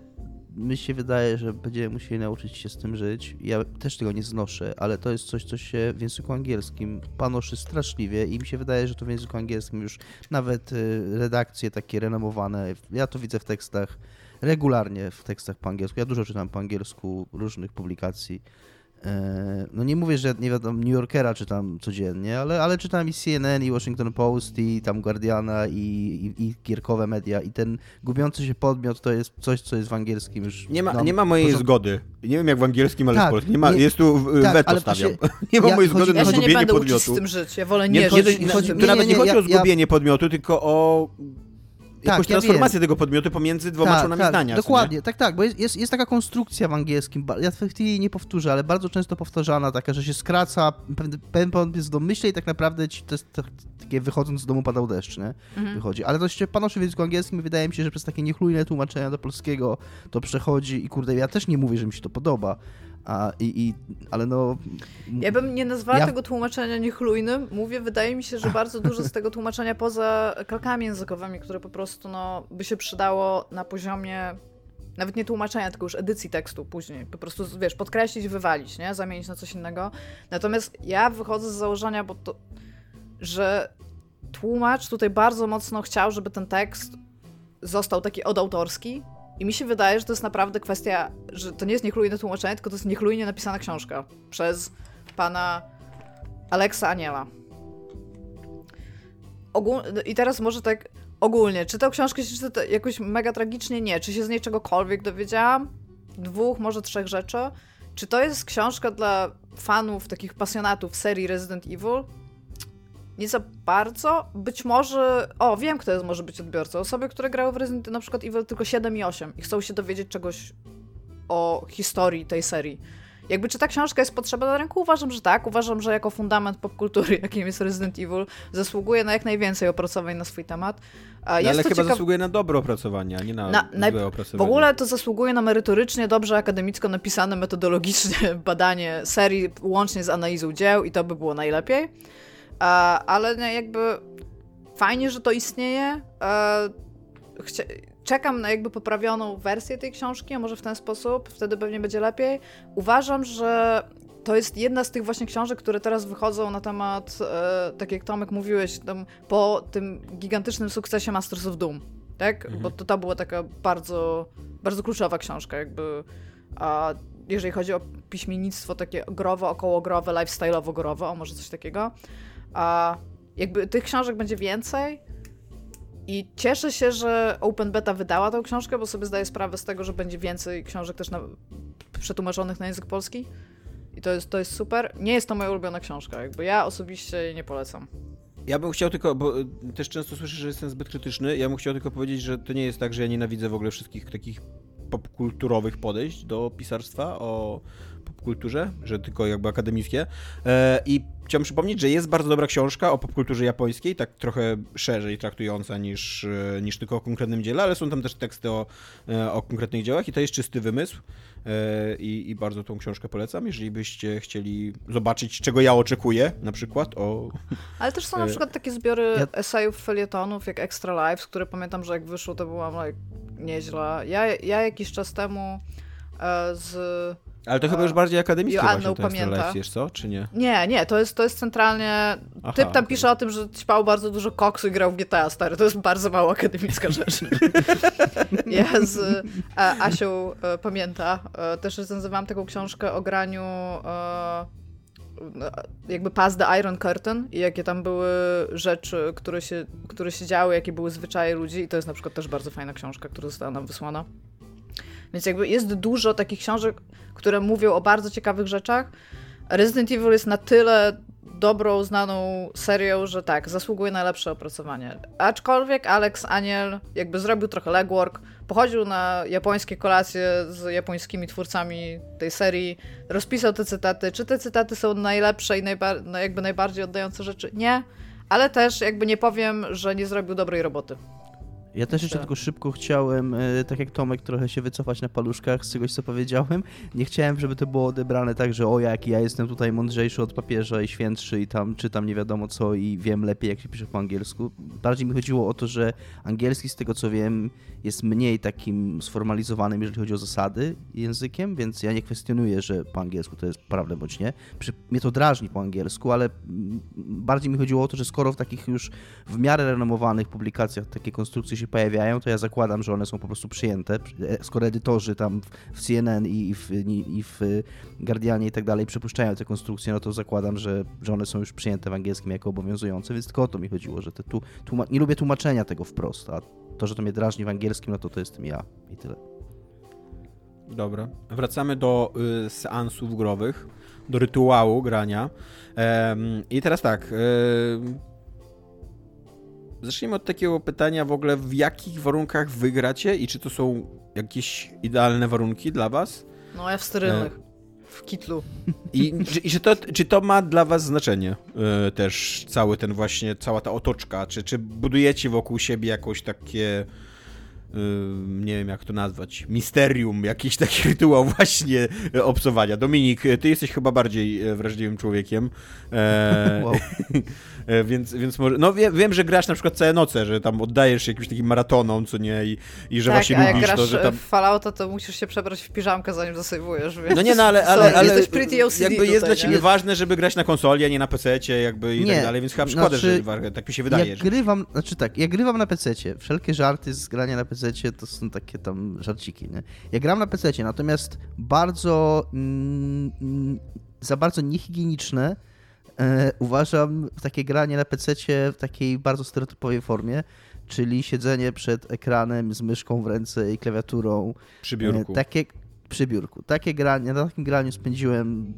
Mi się wydaje, że będziemy musieli nauczyć się z tym żyć. Ja też tego nie znoszę, ale to jest coś, co się w języku angielskim panoszy straszliwie i mi się wydaje, że to w języku angielskim już nawet redakcje takie renomowane, ja to widzę w tekstach, regularnie w tekstach po angielsku. Ja dużo czytam po angielsku różnych publikacji. No nie mówię, że nie wiadomo, New Yorkera czytam codziennie, ale czytam i CNN, i Washington Post, i tam Guardiana, i gierkowe media. I ten gubiący się podmiot to jest coś, co jest w angielskim już... Nie ma mojej zgody. Nie wiem jak w angielskim, ale tak, w polskim. Nie ma, jest tu tak, weto stawiam. Nie ma mojej zgody na zgubienie podmiotu. Ja się nie będę uczyć z tym żyć, ja wolę nie żyć. To nawet nie chodzi o zgubienie podmiotu, tylko o... jakąś transformację tego podmiotu pomiędzy dwoma członami zdania. Dokładnie, tak, bo jest taka konstrukcja w angielskim, ja w tej chwili nie powtórzę, ale bardzo często powtarzana taka, że się skraca pewien podmiot do myśli i tak naprawdę to jest takie wychodząc z domu padał deszcz, nie? Mhm. Wychodzi. Ale to się panoszy w języku angielskim i wydaje mi się, że przez takie niechlujne tłumaczenia do polskiego to przechodzi i kurde, ja też nie mówię, że mi się to podoba. Ale no... Ja bym nie nazwała tego tłumaczenia niechlujnym. Mówię, wydaje mi się, że bardzo dużo z tego tłumaczenia poza kalkami językowymi, które po prostu no, by się przydało na poziomie nawet nie tłumaczenia, tylko już edycji tekstu później. Po prostu, wiesz, podkreślić, wywalić, nie? Zamienić na coś innego. Natomiast ja wychodzę z założenia, że tłumacz tutaj bardzo mocno chciał, żeby ten tekst został taki odautorski. I mi się wydaje, że to jest naprawdę kwestia, że to nie jest niechlujne tłumaczenie, tylko to jest niechlujnie napisana książka przez pana Alexa Aniela. I teraz może tak ogólnie, czy tę książkę się czyta jakoś mega tragicznie? Nie. Czy się z niej czegokolwiek dowiedziałam? 2, może 3 rzeczy. Czy to jest książka dla fanów, takich pasjonatów serii Resident Evil? Nie za bardzo. Być może... wiem, kto jest może być odbiorcą. Osoby, które grały w Resident na przykład Evil tylko 7 i 8 i chcą się dowiedzieć czegoś o historii tej serii. Jakby czy ta książka jest potrzebna na rynku? Uważam, że tak. Uważam, że jako fundament popkultury, jakim jest Resident Evil, zasługuje na jak najwięcej opracowań na swój temat. Ale chyba zasługuje na dobre opracowanie, a nie na złe opracowanie. W ogóle to zasługuje na merytorycznie, dobrze akademicko napisane, metodologiczne badanie serii, łącznie z analizą dzieł i to by było najlepiej. Ale jakby fajnie, że to istnieje. Czekam na jakby poprawioną wersję tej książki, a może w ten sposób, wtedy pewnie będzie lepiej. Uważam, że to jest jedna z tych właśnie książek, które teraz wychodzą na temat, tak jak Tomek mówiłeś, tam, po tym gigantycznym sukcesie Masters of Doom, tak? Mhm. Bo to była taka bardzo, bardzo kluczowa książka jakby, jeżeli chodzi o piśmiennictwo takie growe, okołogrowe, lifestyle'owo-growe, może coś takiego. A jakby tych książek będzie więcej i cieszę się, że Open Beta wydała tą książkę, bo sobie zdaję sprawę z tego, że będzie więcej książek też przetłumaczonych na język polski. I to jest super. Nie jest to moja ulubiona książka, jakby ja osobiście jej nie polecam. Ja bym chciał tylko, bo też często słyszę, że jestem zbyt krytyczny, ja bym chciał tylko powiedzieć, że to nie jest tak, że ja nienawidzę w ogóle wszystkich takich popkulturowych podejść do pisarstwa o popkulturze, że tylko jakby akademickie. I chciałem przypomnieć, że jest bardzo dobra książka o popkulturze japońskiej, tak trochę szerzej traktująca niż tylko o konkretnym dziele, ale są tam też teksty o konkretnych dziełach i to jest czysty wymysł. I bardzo tą książkę polecam, jeżeli byście chcieli zobaczyć, czego ja oczekuję, na przykład o... Ale też są na przykład takie zbiory esejów, felietonów, jak Extra Lives, które pamiętam, że jak wyszło, to byłam like, nieźle. Ja jakiś czas temu Ale to chyba już bardziej akademickie właśnie to Extra Lives, wiesz co, czy nie? Nie, to jest centralnie... Aha, typ tam okay. Pisze o tym, że ćpał bardzo dużo koksu i grał w GTA, stary. To jest bardzo mało akademicka rzecz. Ja z Asią pamięta. Też recenzowałam taką książkę o graniu jakby Past the Iron Curtain i jakie tam były rzeczy, które się działy, jakie były zwyczaje ludzi. I to jest na przykład też bardzo fajna książka, która została nam wysłana. Więc jakby jest dużo takich książek, które mówią o bardzo ciekawych rzeczach. Resident Evil jest na tyle dobrą, znaną serią, że tak, zasługuje na lepsze opracowanie. Aczkolwiek Alex Aniel jakby zrobił trochę legwork, pochodził na japońskie kolacje z japońskimi twórcami tej serii, rozpisał te cytaty. Czy te cytaty są najlepsze i jakby najbardziej oddające rzeczy? Nie, ale też jakby nie powiem, że nie zrobił dobrej roboty. Ja też jeszcze tylko szybko chciałem, tak jak Tomek, trochę się wycofać na paluszkach z czegoś, co powiedziałem. Nie chciałem, żeby to było odebrane tak, że o jaki ja jestem tutaj mądrzejszy od papieża i świętszy i tam czytam nie wiadomo co i wiem lepiej, jak się pisze po angielsku. Bardziej mi chodziło o to, że angielski, z tego co wiem, jest mniej takim sformalizowanym, jeżeli chodzi o zasady językiem, więc ja nie kwestionuję, że po angielsku to jest prawda bądź nie. Mnie to drażni po angielsku, ale bardziej mi chodziło o to, że skoro w takich już w miarę renomowanych publikacjach takie konstrukcje się pojawiają, to ja zakładam, że one są po prostu przyjęte, skoro edytorzy tam w CNN i w Guardianie i tak dalej przypuszczają te konstrukcje, no to zakładam, że one są już przyjęte w angielskim jako obowiązujące, więc tylko o to mi chodziło, że nie lubię tłumaczenia tego wprost, a to, że to mnie drażni w angielskim, no to jestem ja i tyle. Dobra, wracamy do seansów growych, do rytuału grania i teraz tak... Zacznijmy od takiego pytania w ogóle, w jakich warunkach wy gracie i czy to są jakieś idealne warunki dla was? No ja w sterylnych, w kitlu. Czy to ma dla was znaczenie też cały ten właśnie, cała ta otoczka? Czy budujecie wokół siebie jakoś takie, nie wiem jak to nazwać, misterium, jakiś taki rytuał właśnie obcowania? Dominik, ty jesteś chyba bardziej wrażliwym człowiekiem. Wow. Więc może... No wiem, że grasz na przykład całe noce, że tam oddajesz się jakimś takim maratonom, co nie, i że tak, właśnie lubisz to, że tam... Tak, a jak grasz w Fallouta, to musisz się przebrać w piżamkę, zanim zasejwujesz, więc... No nie, no ale jesteś pretty OCD jakby tutaj, jest dla ciebie ważne, żeby grać na konsoli, a nie na PC-cie jakby i nie, tak dalej, więc chyba szkoda, że tak mi się wydaje. Ja grywam na PC-cie. Wszelkie żarty z grania na PC-cie to są takie tam żarciki, nie? Ja gram na PC-cie, natomiast bardzo... za bardzo niehigieniczne uważam takie granie na PC-cie w takiej bardzo stereotypowej formie, czyli siedzenie przed ekranem z myszką w ręce i klawiaturą. Przy biurku. Takie granie, na takim graniu spędziłem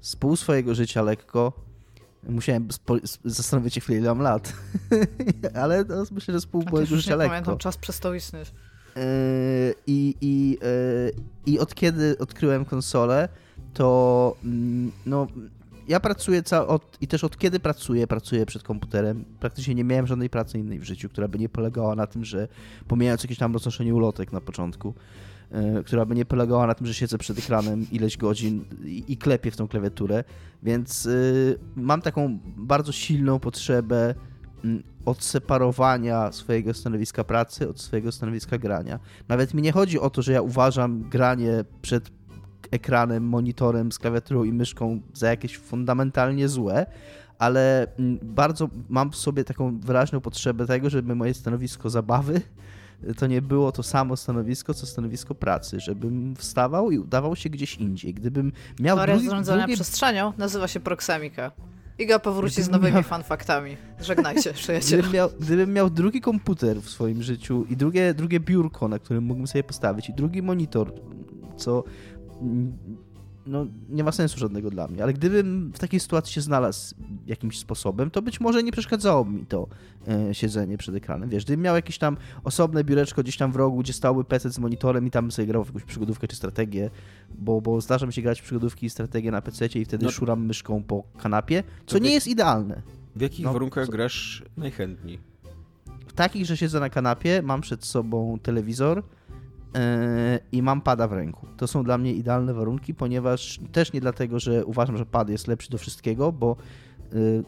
z pół swojego życia lekko. Musiałem zastanowić się chwilę, ile mam lat, ale to myślę, że z pół mojego życia lekko. Pamiętam, czas przestał istnieć. I od kiedy odkryłem konsolę, to no, ja pracuję i też od kiedy pracuję przed komputerem. Praktycznie nie miałem żadnej pracy innej w życiu, która by nie polegała na tym, że pomijając jakieś tam roznoszenie ulotek na początku, która by nie polegała na tym, że siedzę przed ekranem ileś godzin i klepię w tą klawiaturę, więc mam taką bardzo silną potrzebę odseparowania swojego stanowiska pracy od swojego stanowiska grania. Nawet mi nie chodzi o to, że ja uważam granie przed ekranem, monitorem z klawiaturą i myszką za jakieś fundamentalnie złe, ale bardzo mam w sobie taką wyraźną potrzebę tego, żeby moje stanowisko zabawy to nie było to samo stanowisko, co stanowisko pracy, żebym wstawał i udawał się gdzieś indziej. Gdybym miał teoria zarządzania przestrzenią nazywa się proksamika. Iga powróci z nowymi fanfaktami. Żegnajcie, przyjaciele. Gdybym miał drugi komputer w swoim życiu i drugie biurko, na którym mógłbym sobie postawić i drugi monitor, co no, nie ma sensu żadnego dla mnie, ale gdybym w takiej sytuacji się znalazł jakimś sposobem, to być może nie przeszkadzało mi to siedzenie przed ekranem, wiesz, gdybym miał jakieś tam osobne biureczko gdzieś tam w rogu, gdzie stałby PC z monitorem i tam sobie grał w jakąś przygodówkę czy strategię, bo zdarza mi się grać w przygodówki i strategię na PC-cie i wtedy szuram myszką po kanapie, co nie jest idealne. W jakich warunkach grasz najchętniej? W takich, że siedzę na kanapie, mam przed sobą telewizor, i mam pada w ręku. To są dla mnie idealne warunki, ponieważ też nie dlatego, że uważam, że pad jest lepszy do wszystkiego, bo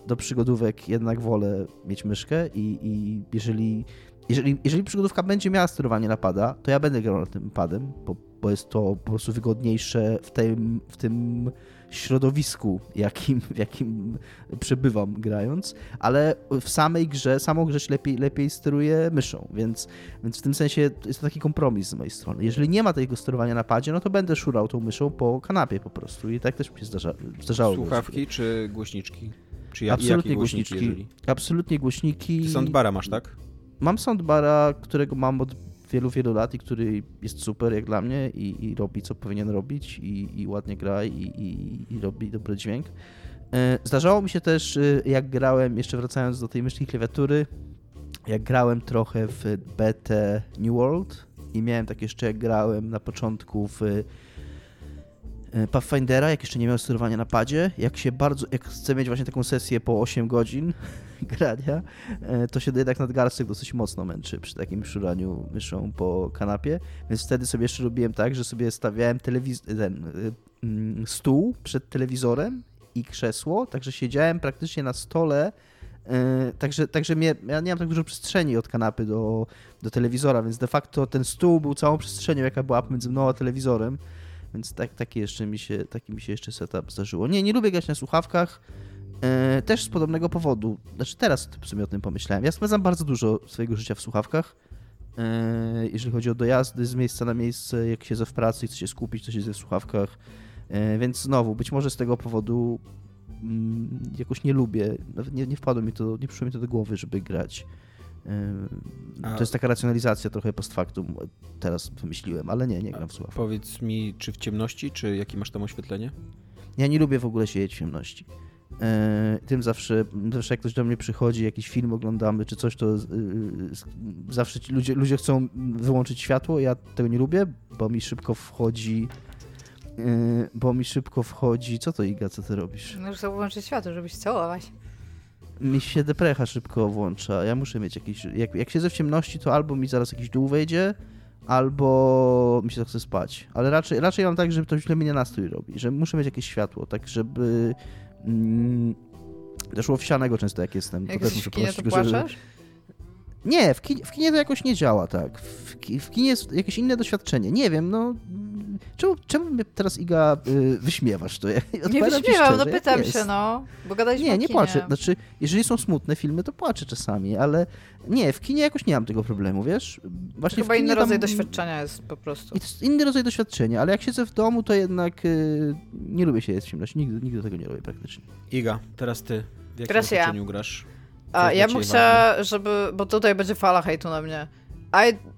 do przygodówek jednak wolę mieć myszkę i jeżeli przygodówka będzie miała sterowanie na pada, to ja będę grał na tym padem, bo jest to po prostu wygodniejsze w tym środowisku, w jakim przebywam grając, ale w samej grze, samą grę lepiej steruję myszą, więc w tym sensie jest to taki kompromis z mojej strony. Jeżeli nie ma tego sterowania na padzie, no to będę szurał tą myszą po kanapie po prostu i tak też mi się zdarzało. Słuchawki czy głośniczki? Czy absolutnie głośniczki. Absolutnie głośniki. Ty soundbara masz, tak? Mam soundbara, którego mam od wielu lat i który jest super jak dla mnie i robi co powinien robić i ładnie gra i robi dobry dźwięk. Zdarzało mi się też, jak grałem, jeszcze wracając do tej myszki klawiatury, jak grałem trochę w betę New World i miałem tak jeszcze, jak grałem na początku w Pathfindera, jak jeszcze nie miał sterowania na padzie, jak chcę mieć właśnie taką sesję po 8 godzin grania, to się jednak nadgarstek dosyć mocno męczy przy takim szuraniu myszą po kanapie, więc wtedy sobie jeszcze robiłem tak, że sobie stawiałem stół przed telewizorem i krzesło, także siedziałem praktycznie na stole. Także ja nie mam tak dużo przestrzeni od kanapy do telewizora, więc de facto ten stół był całą przestrzenią, jaka była między mną a telewizorem. Więc taki mi się jeszcze setup zdarzyło. Nie lubię grać na słuchawkach, też z podobnego powodu. Znaczy teraz w sumie o tym pomyślałem. Ja spędzam bardzo dużo swojego życia w słuchawkach. Jeżeli chodzi o dojazdy z miejsca na miejsce, jak siedzę w pracy i chcę się skupić, to siedzę w słuchawkach. Więc znowu, być może z tego powodu jakoś nie lubię, nawet nie wpadło mi to, nie przyszło mi to do głowy, żeby grać. To jest taka racjonalizacja trochę post factum, teraz wymyśliłem, ale nie gram w słuchawkach. Powiedz mi, czy w ciemności, czy jakie masz tam oświetlenie? Ja nie lubię w ogóle siedzieć w ciemności. Tym zawsze jak ktoś do mnie przychodzi, jakiś film oglądamy czy coś, to zawsze ludzie chcą wyłączyć światło, ja tego nie lubię, bo mi szybko wchodzi... Co to, Iga, co ty robisz? No już chcę wyłączyć światło, żebyś całować. Mi się deprecha szybko włącza. Ja muszę mieć jakiś... Jak siedzę w ciemności, to albo mi zaraz jakiś dół wejdzie, albo mi się zachce spać. Ale raczej mam tak, że to źle mnie nastrój robi, że muszę mieć jakieś światło, tak żeby... Zeszło wsianego często, jak jestem. Jak jesteś w kinie, to płaczesz? Nie, w kinie to jakoś nie działa, tak. W kinie jest jakieś inne doświadczenie. Nie wiem, no... Czemu mnie teraz, Iga, wyśmiewasz? To ja nie wyśmiewam, no pytam się, no. Bo gadaliśmy o kinie. Nie płaczę. Znaczy, jeżeli są smutne filmy, to płaczę czasami, ale nie, w kinie jakoś nie mam tego problemu, wiesz? Właśnie chyba inny rodzaj doświadczenia jest po prostu. Jest inny rodzaj doświadczenia, ale jak siedzę w domu, to jednak nie lubię siedzieć w ciemności. Nigdy tego nie lubię praktycznie. Iga, teraz ty. W jakim otoczeniu grasz? A ja bym chciała, żeby... Bo tutaj będzie fala hejtu na mnie.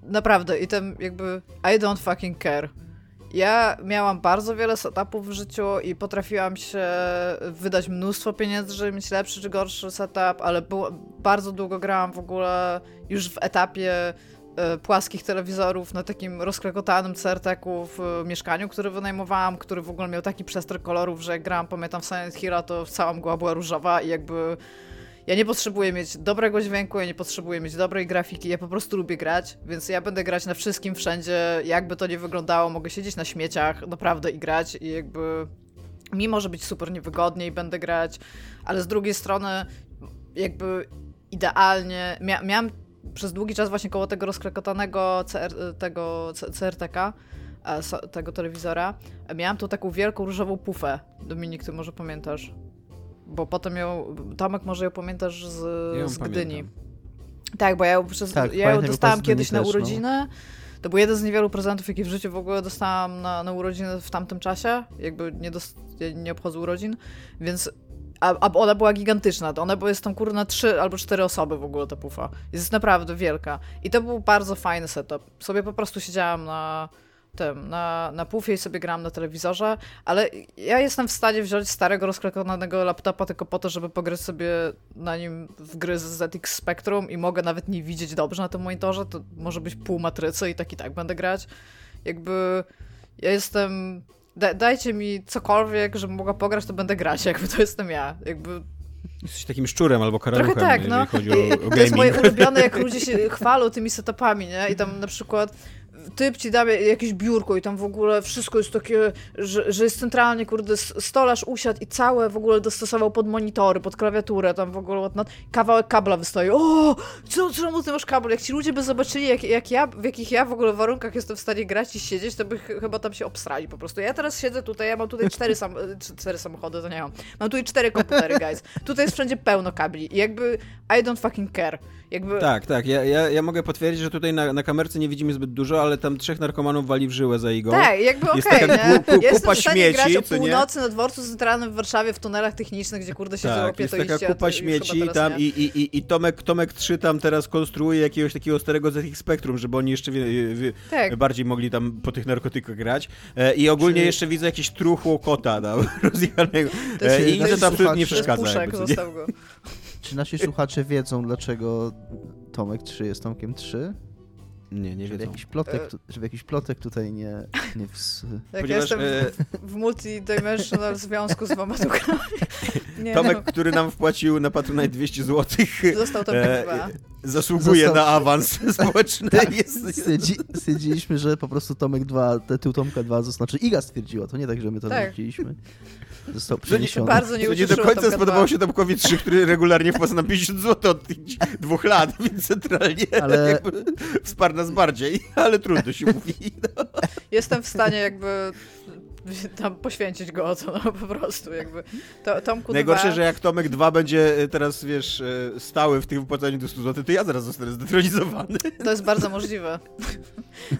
Naprawdę, i tam jakby... I don't fucking care. Ja miałam bardzo wiele setupów w życiu i potrafiłam się wydać mnóstwo pieniędzy, żeby mieć lepszy czy gorszy setup, ale bardzo długo grałam w ogóle już w etapie płaskich telewizorów na takim rozklekotanym CRT-ku w mieszkaniu, który wynajmowałam, który w ogóle miał taki przestrój kolorów, że jak grałam, pamiętam, w Silent Hilla, to cała mgła była różowa i jakby... Ja nie potrzebuję mieć dobrego dźwięku, ja nie potrzebuję mieć dobrej grafiki, ja po prostu lubię grać, więc ja będę grać na wszystkim, wszędzie, jakby to nie wyglądało, mogę siedzieć na śmieciach naprawdę i grać i jakby, mimo że być super niewygodniej, będę grać, ale z drugiej strony jakby idealnie, miałam przez długi czas właśnie koło tego rozklekotanego CRT-ka, tego telewizora, miałam tu taką wielką różową pufę, Dominik, ty może pamiętasz? Bo potem Tomek może ją pamiętasz z Gdyni. Pamiętam. Tak, bo ja ją dostałam kiedyś na urodziny. To był jeden z niewielu prezentów, jaki w życiu w ogóle dostałam na urodziny w tamtym czasie. Jakby nie obchodzę urodzin, więc... A ona była gigantyczna, to ona jest tam kurna 3 albo 4 osoby w ogóle ta pufa. Jest naprawdę wielka. I to był bardzo fajny setup. Sobie po prostu siedziałam na... tym, na pufie i sobie grałam na telewizorze, ale ja jestem w stanie wziąć starego, rozklekonanego laptopa tylko po to, żeby pograć sobie na nim w gry z ZX Spectrum i mogę nawet nie widzieć dobrze na tym monitorze, to może być pół matrycy i tak będę grać. Jakby ja jestem... Dajcie mi cokolwiek, żebym mogła pograć, to będę grać, jakby to jestem ja. Jakby... Jesteś takim szczurem albo karaluchem, trochę tak, jeżeli chodzi o gaming. To jest moje ulubione, jak ludzie się chwalą tymi setupami, nie? I tam na przykład typ ci da jakieś biurko i tam w ogóle wszystko jest takie, że jest centralnie, kurde, stolarz usiadł i całe w ogóle dostosował pod monitory, pod klawiaturę, tam w ogóle kawałek kabla wystoi. O, czemu ty masz kabel? Jak ci ludzie by zobaczyli, w jakich ja w ogóle warunkach jestem w stanie grać i siedzieć, to by chyba tam się obsrali po prostu. Ja teraz siedzę tutaj, ja mam tutaj cztery samochody, to nie mam. Mam tutaj 4 komputery, guys. Tutaj jest wszędzie pełno kabli i jakby I don't fucking care. Jakby... Tak. Ja mogę potwierdzić, że tutaj na kamerce nie widzimy zbyt dużo, ale tam 3 narkomanów wali w żyłę za Igą. Tak, jakby okej. Ja jestem w stanie grać o północy na dworcu centralnym w Warszawie w tunelach technicznych, gdzie kurde się załapie jest to taka iście, kupa śmieci tam i Tomek 3 tam teraz konstruuje jakiegoś takiego starego ZX Spectrum, żeby oni jeszcze bardziej mogli tam po tych narkotykach grać. I ogólnie jeszcze widzę jakieś truchło kota tam rozjechanego. I to absolutnie nie przeszkadza. Puszek, zostaw go. Czy nasi słuchacze wiedzą, dlaczego Tomek 3 jest Tomkiem 3? Nie wiedzą. Żeby jakiś plotek tutaj nie Jak ja jestem w multidimensional związku z wama duchami. Tomek, który nam wpłacił na Patronite 200 zł, został Tomek 2. Zasługuje na awans społeczny. Stwierdziliśmy, że po prostu Tomek 2, tytuł Tomka 2 znaczy Iga stwierdziła, to nie tak, że my to stwierdziliśmy. Został przeniesiony. To nie do końca spodobało się Tomkowi 3, który regularnie wpłaca nam 50 zł od 2 lat, więc centralnie jakby wsparł nas bardziej, ale trudno się mówi. No. Jestem w stanie jakby tam poświęcić go o to, no, po prostu jakby. Tomku najgorsze, że jak Tomek 2 będzie teraz, wiesz, stały w tym wypłacaniu do 100 zł, to ja zaraz zostanę zdetronizowany. To jest bardzo możliwe.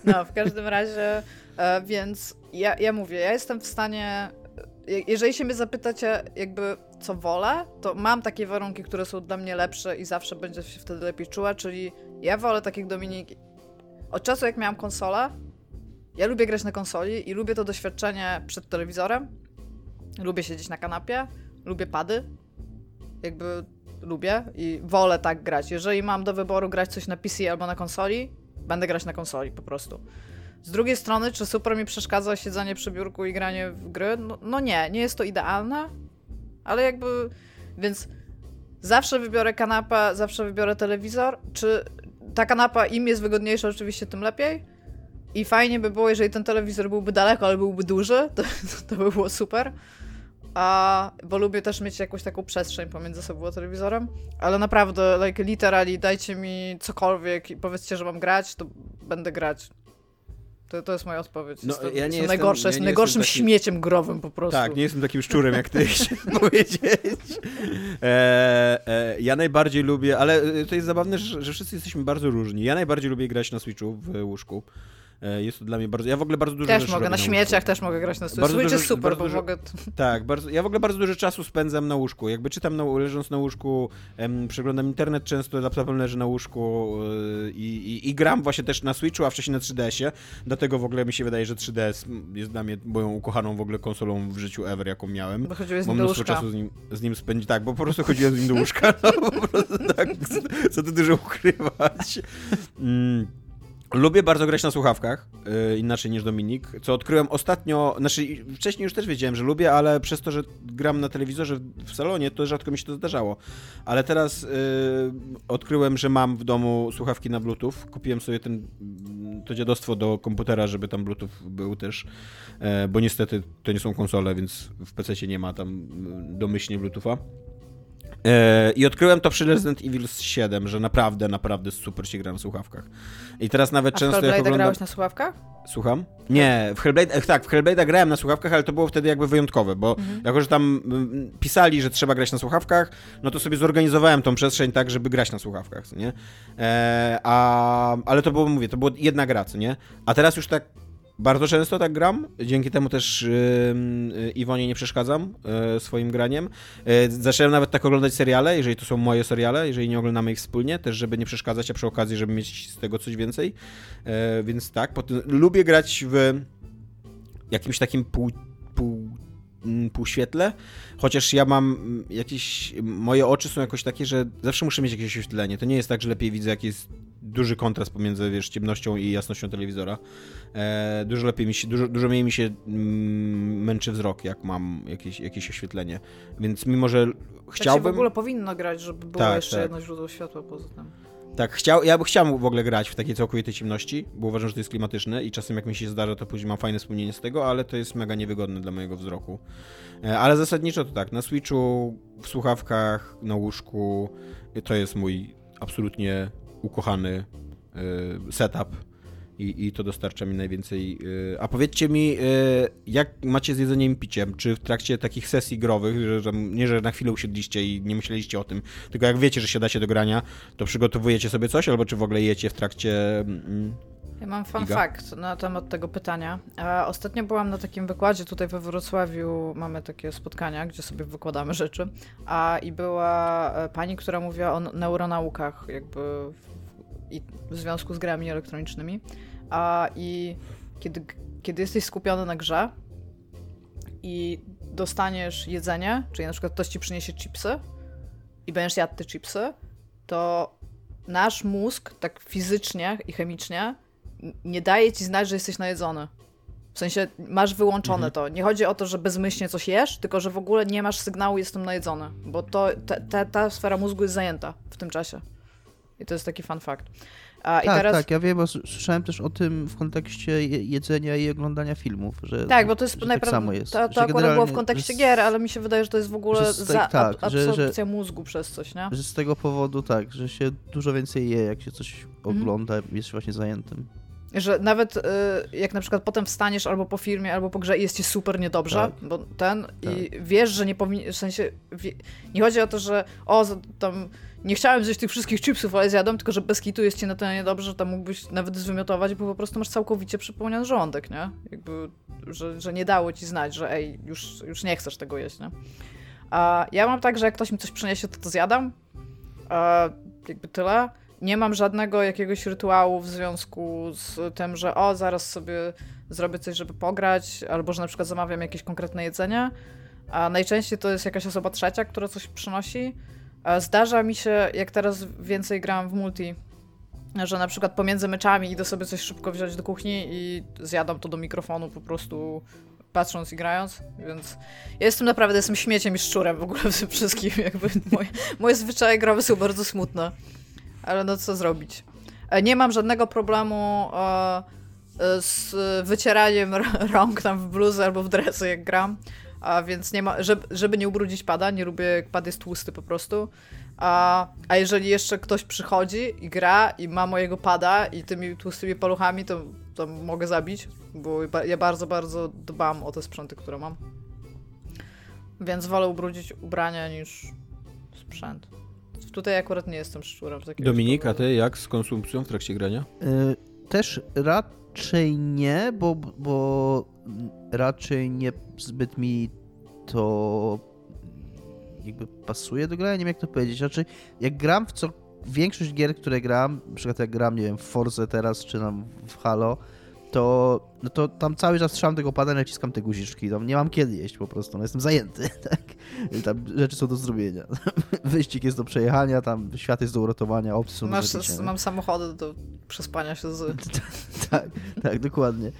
No, w każdym razie, więc ja mówię, ja jestem w stanie... Jeżeli się mnie zapytacie, jakby co wolę, to mam takie warunki, które są dla mnie lepsze i zawsze będę się wtedy lepiej czuła, czyli ja wolę takich Dominiki. Od czasu jak miałam konsolę, ja lubię grać na konsoli i lubię to doświadczenie przed telewizorem, lubię siedzieć na kanapie, lubię pady, jakby lubię i wolę tak grać. Jeżeli mam do wyboru grać coś na PC albo na konsoli, będę grać na konsoli po prostu. Z drugiej strony, czy super mi przeszkadza siedzenie przy biurku i granie w gry? No nie jest to idealne, ale jakby, więc zawsze wybiorę kanapę, zawsze wybiorę telewizor, czy ta kanapa im jest wygodniejsza oczywiście, tym lepiej i fajnie by było, jeżeli ten telewizor byłby daleko, ale byłby duży, to by było super, bo lubię też mieć jakąś taką przestrzeń pomiędzy sobą a telewizorem, ale naprawdę, literally, dajcie mi cokolwiek i powiedzcie, że mam grać, to będę grać. To jest moja odpowiedź. No, jestem najgorszym takim... śmieciem growym po prostu. Tak, nie jestem takim szczurem, jak ty chciałeś powiedzieć. Ja najbardziej lubię, ale to jest zabawne, że wszyscy jesteśmy bardzo różni. Ja najbardziej lubię grać na Switchu w łóżku. Jest to dla mnie bardzo... Ja w ogóle bardzo dużo... Też mogę, na śmieciach też mogę grać na Switchu. Switch jest super, bo mogę... Tak, ja w ogóle bardzo dużo czasu spędzam na łóżku. Jakby czytam leżąc na łóżku, przeglądam internet często, laptopem leży na łóżku i gram właśnie też na Switchu, a wcześniej na 3DS-ie. Dlatego w ogóle mi się wydaje, że 3DS jest dla mnie moją ukochaną w ogóle konsolą w życiu ever, jaką miałem. Bo chodziłem z nim do łóżka. Mam mnóstwo czasu z nim spędzić. Tak, bo po prostu chodziłem z nim do łóżka. No, po prostu tak, co tu dużo ukrywać. Lubię bardzo grać na słuchawkach, inaczej niż Dominik, co odkryłem ostatnio, znaczy wcześniej już też wiedziałem, że lubię, ale przez to, że gram na telewizorze w salonie, to rzadko mi się to zdarzało. Ale teraz odkryłem, że mam w domu słuchawki na bluetooth, kupiłem sobie to dziadostwo do komputera, żeby tam bluetooth był też, bo niestety to nie są konsole, więc w PC-cie nie ma tam domyślnie bluetootha. I odkryłem to przy Resident Evil 7, że naprawdę super się gra na słuchawkach. I teraz nawet często jak oglądam... Hellblade'a grałeś na słuchawkach? Słucham? Nie, w Hellblade'a grałem na słuchawkach, ale to było wtedy jakby wyjątkowe, bo jako, że tam pisali, że trzeba grać na słuchawkach, no to sobie zorganizowałem tą przestrzeń tak, żeby grać na słuchawkach, co nie? Ale to było, mówię, to była jedna gra, co nie? A teraz już tak Bardzo często tak gram, dzięki temu też Iwonie nie przeszkadzam swoim graniem. Zacząłem nawet tak oglądać seriale, jeżeli to są moje seriale, jeżeli nie oglądamy ich wspólnie, też żeby nie przeszkadzać, a przy okazji, żeby mieć z tego coś więcej. Więc tak, potem lubię grać w jakimś takim półświetle, chociaż ja mam jakieś, moje oczy są jakoś takie, że zawsze muszę mieć jakieś oświetlenie. To nie jest tak, że lepiej widzę, jaki jest duży kontrast pomiędzy, wiesz, ciemnością i jasnością telewizora. Dużo lepiej mi się, dużo mniej mi się męczy wzrok, jak mam jakieś oświetlenie. Więc mimo, że chciałbym... Tak się w ogóle powinno grać, żeby było jeszcze jedno źródło światła poza tym. Tak, ja bym chciał w ogóle grać w takiej całkowitej ciemności, bo uważam, że to jest klimatyczne i czasem jak mi się zdarza, to później mam fajne wspomnienie z tego, ale to jest mega niewygodne dla mojego wzroku. Ale zasadniczo to tak, na Switchu, w słuchawkach, na łóżku, to jest mój absolutnie ukochany setup i to dostarcza mi najwięcej. A powiedzcie mi, jak macie z jedzeniem i piciem? Czy w trakcie takich sesji growych, że nie, że na chwilę usiedliście i nie myśleliście o tym, tylko jak wiecie, że siadacie do grania, to przygotowujecie sobie coś, albo czy w ogóle jecie w trakcie... Ja mam fun fact na temat tego pytania. Ostatnio byłam na takim wykładzie, tutaj we Wrocławiu mamy takie spotkania, gdzie sobie wykładamy rzeczy, i była pani, która mówiła o neuronaukach, jakby w związku z grami elektronicznymi. I kiedy jesteś skupiony na grze i dostaniesz jedzenie, czyli na przykład ktoś ci przyniesie chipsy i będziesz jadł te chipsy, to nasz mózg tak fizycznie i chemicznie nie daje ci znać, że jesteś najedzony. W sensie masz wyłączone to. Nie chodzi o to, że bezmyślnie coś jesz, tylko że w ogóle nie masz sygnału jestem najedzony, bo ta sfera mózgu jest zajęta w tym czasie. I to jest taki fun fact. Tak, ja wiem, bo słyszałem też o tym w kontekście jedzenia i oglądania filmów, że tak, bo to jest najprawdopodobniej. Tak to akurat było w kontekście gier, ale mi się wydaje, że to jest w ogóle absorpcja mózgu przez coś, nie? Że z tego powodu tak, że się dużo więcej je, jak się coś ogląda, jest właśnie zajętym. Że nawet jak na przykład potem wstaniesz albo po filmie, albo po grze i jest ci super niedobrze, tak. Bo i wiesz, że nie powinien, w sensie nie chodzi o to, że tam nie chciałem zjeść tych wszystkich chipsów, ale zjadłem, tylko że bez kitu jest ci na tyle niedobrze, że tam mógłbyś nawet zwymiotować, bo po prostu masz całkowicie przepełniony żołądek, nie? Jakby, że nie dało ci znać, że już nie chcesz tego jeść, nie? A ja mam tak, że jak ktoś mi coś przyniesie, to zjadam. Jakby tyle. Nie mam żadnego jakiegoś rytuału w związku z tym, że zaraz sobie zrobię coś, żeby pograć, albo że na przykład zamawiam jakieś konkretne jedzenie. A najczęściej to jest jakaś osoba trzecia, która coś przynosi. Zdarza mi się, jak teraz więcej gram w multi, że na przykład pomiędzy meczami idę sobie coś szybko wziąć do kuchni i zjadam to do mikrofonu po prostu patrząc i grając, więc ja jestem śmieciem i szczurem w ogóle w tym wszystkim. Jakby moje zwyczaje growe są bardzo smutne. Ale no co zrobić? Nie mam żadnego problemu z wycieraniem rąk tam w bluzy albo w dresy, jak gram. Więc nie ma, żeby nie ubrudzić pada, nie lubię, jak pad jest tłusty po prostu. A jeżeli jeszcze ktoś przychodzi i gra i ma mojego pada i tymi tłustymi paluchami, to mogę zabić, bo ja bardzo, bardzo dbam o te sprzęty, które mam. Więc wolę ubrudzić ubrania niż sprzęt. Tutaj akurat nie jestem szczurem. Dominik, a ty jak z konsumpcją w trakcie grania? Też raczej nie, bo raczej nie zbyt mi to jakby pasuje do grania, nie wiem jak to powiedzieć. Raczej jak gram większość gier, które gram, na przykład jak gram, nie wiem, w Forze teraz, czy tam w Halo, to tam cały czas trzymam tego pada, naciskam te guziczki, tam nie mam kiedy jeść po prostu, jestem zajęty, tak? Tam rzeczy są do zrobienia, wyścig jest do przejechania, tam świat jest do uratowania, opcje są do wycieczenia. Mam samochody do przespania się z... tak, dokładnie.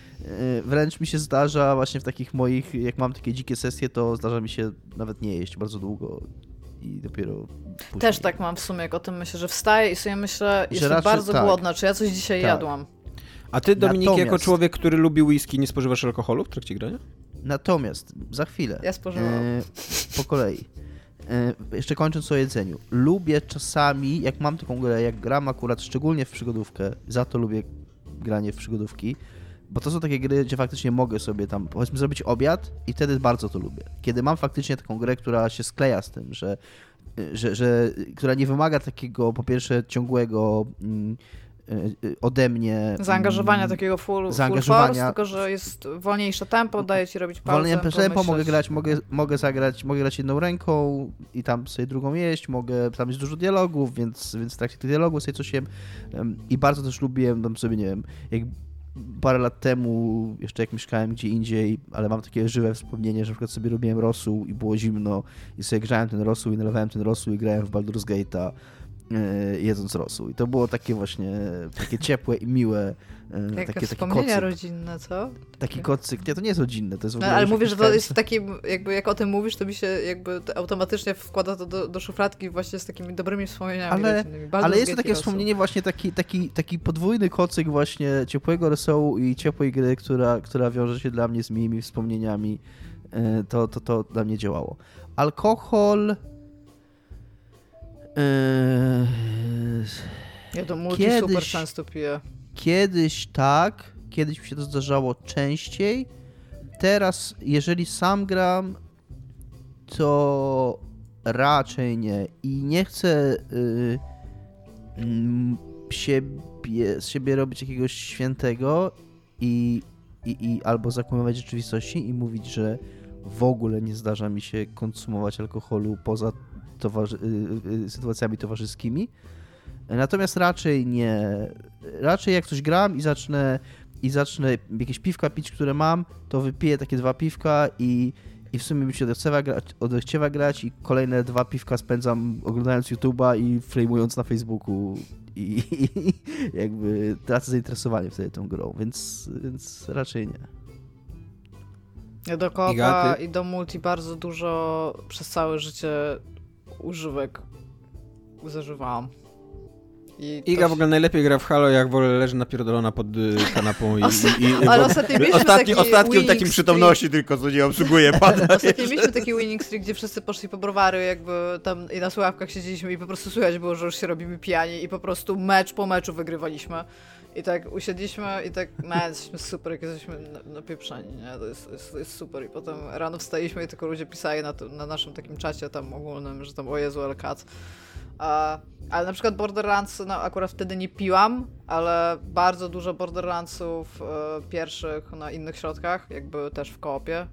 Wręcz mi się zdarza właśnie w takich moich, jak mam takie dzikie sesje, to zdarza mi się nawet nie jeść bardzo długo. I dopiero później. Też tak mam w sumie, jak o tym myślę, że wstaję i sobie myślę, jestem raczej, bardzo głodna, czy ja coś dzisiaj jadłam. A ty, Dominik, jako człowiek, który lubi whisky, nie spożywasz alkoholu w trakcie grania? Natomiast, za chwilę. Ja spożywam. Po kolei. Jeszcze kończąc o jedzeniu. Lubię czasami, jak mam taką grę, jak gram akurat szczególnie w przygodówkę, za to lubię granie w przygodówki, bo to są takie gry, gdzie faktycznie mogę sobie tam, powiedzmy, zrobić obiad i wtedy bardzo to lubię. Kiedy mam faktycznie taką grę, która się skleja z tym, która nie wymaga takiego, po pierwsze, ciągłego... ode mnie... Zaangażowania takiego full force, tylko że jest wolniejsze tempo, daje ci robić pauzę. Wolniejsze tempo, mogę grać jedną ręką i tam sobie drugą jeść, tam jest dużo dialogów, więc w trakcie tych dialogów sobie coś jem i bardzo też lubiłem tam sobie, nie wiem, jak parę lat temu, jeszcze jak mieszkałem gdzie indziej, ale mam takie żywe wspomnienie, że na przykład sobie robiłem rosół i było zimno i sobie grzałem ten rosół i nalewałem ten rosół i grałem w Baldur's Gate'a jedząc rosół. I to było takie właśnie, takie ciepłe i miłe. Takie wspomnienia kocyk. Rodzinne, co? Taki kocyk. Nie, to nie jest rodzinne, to jest w ogóle... No, ale mówisz, że to jest takim, jakby jak o tym mówisz, to mi się jakby automatycznie wkłada to do szufladki właśnie z takimi dobrymi wspomnieniami rodzinnymi. Ale jest to takie wspomnienie właśnie, taki podwójny kocyk właśnie ciepłego rosołu i ciepłej gry, która wiąże się dla mnie z miłymi wspomnieniami. To dla mnie działało. Alkohol... Ja to multi super często piję. Kiedyś tak, kiedyś mi się to zdarzało częściej. Teraz, jeżeli sam gram, to raczej nie. I nie chcę z siebie robić jakiegoś świętego i albo zakłamywać rzeczywistości i mówić, że w ogóle nie zdarza mi się konsumować alkoholu poza sytuacjami towarzyskimi. Natomiast raczej nie. Raczej jak coś gram i zacznę jakieś piwka pić, które mam, to wypiję takie 2 piwka i w sumie mi się odechciewa grać i kolejne 2 piwka spędzam oglądając YouTube'a i framując na Facebooku i jakby tracę zainteresowanie wtedy tą grą, więc raczej nie. Ja do koopa i do multi bardzo dużo przez całe życie używek zażywałam. Iga w ogóle najlepiej gra w Halo, jak w ogóle leży napierdolona pod kanapą ostatnim takim przytomności tylko, co nie obsługuje pada. Ostatnio mieliśmy taki winning streak, gdzie wszyscy poszli po browary jakby tam i na słuchawkach siedzieliśmy i po prostu słychać było, że już się robimy pijani i po prostu mecz po meczu wygrywaliśmy. I tak usiedliśmy i tak, jesteśmy super, jak jesteśmy napieprzani, nie? To jest super. I potem rano wstaliśmy i tylko ludzie pisali na naszym takim czacie tam ogólnym, że tam o Jezu, ale kac. Ale na przykład Borderlands, no akurat wtedy nie piłam, ale bardzo dużo Borderlandsów pierwszych na innych środkach, jakby też w koopie.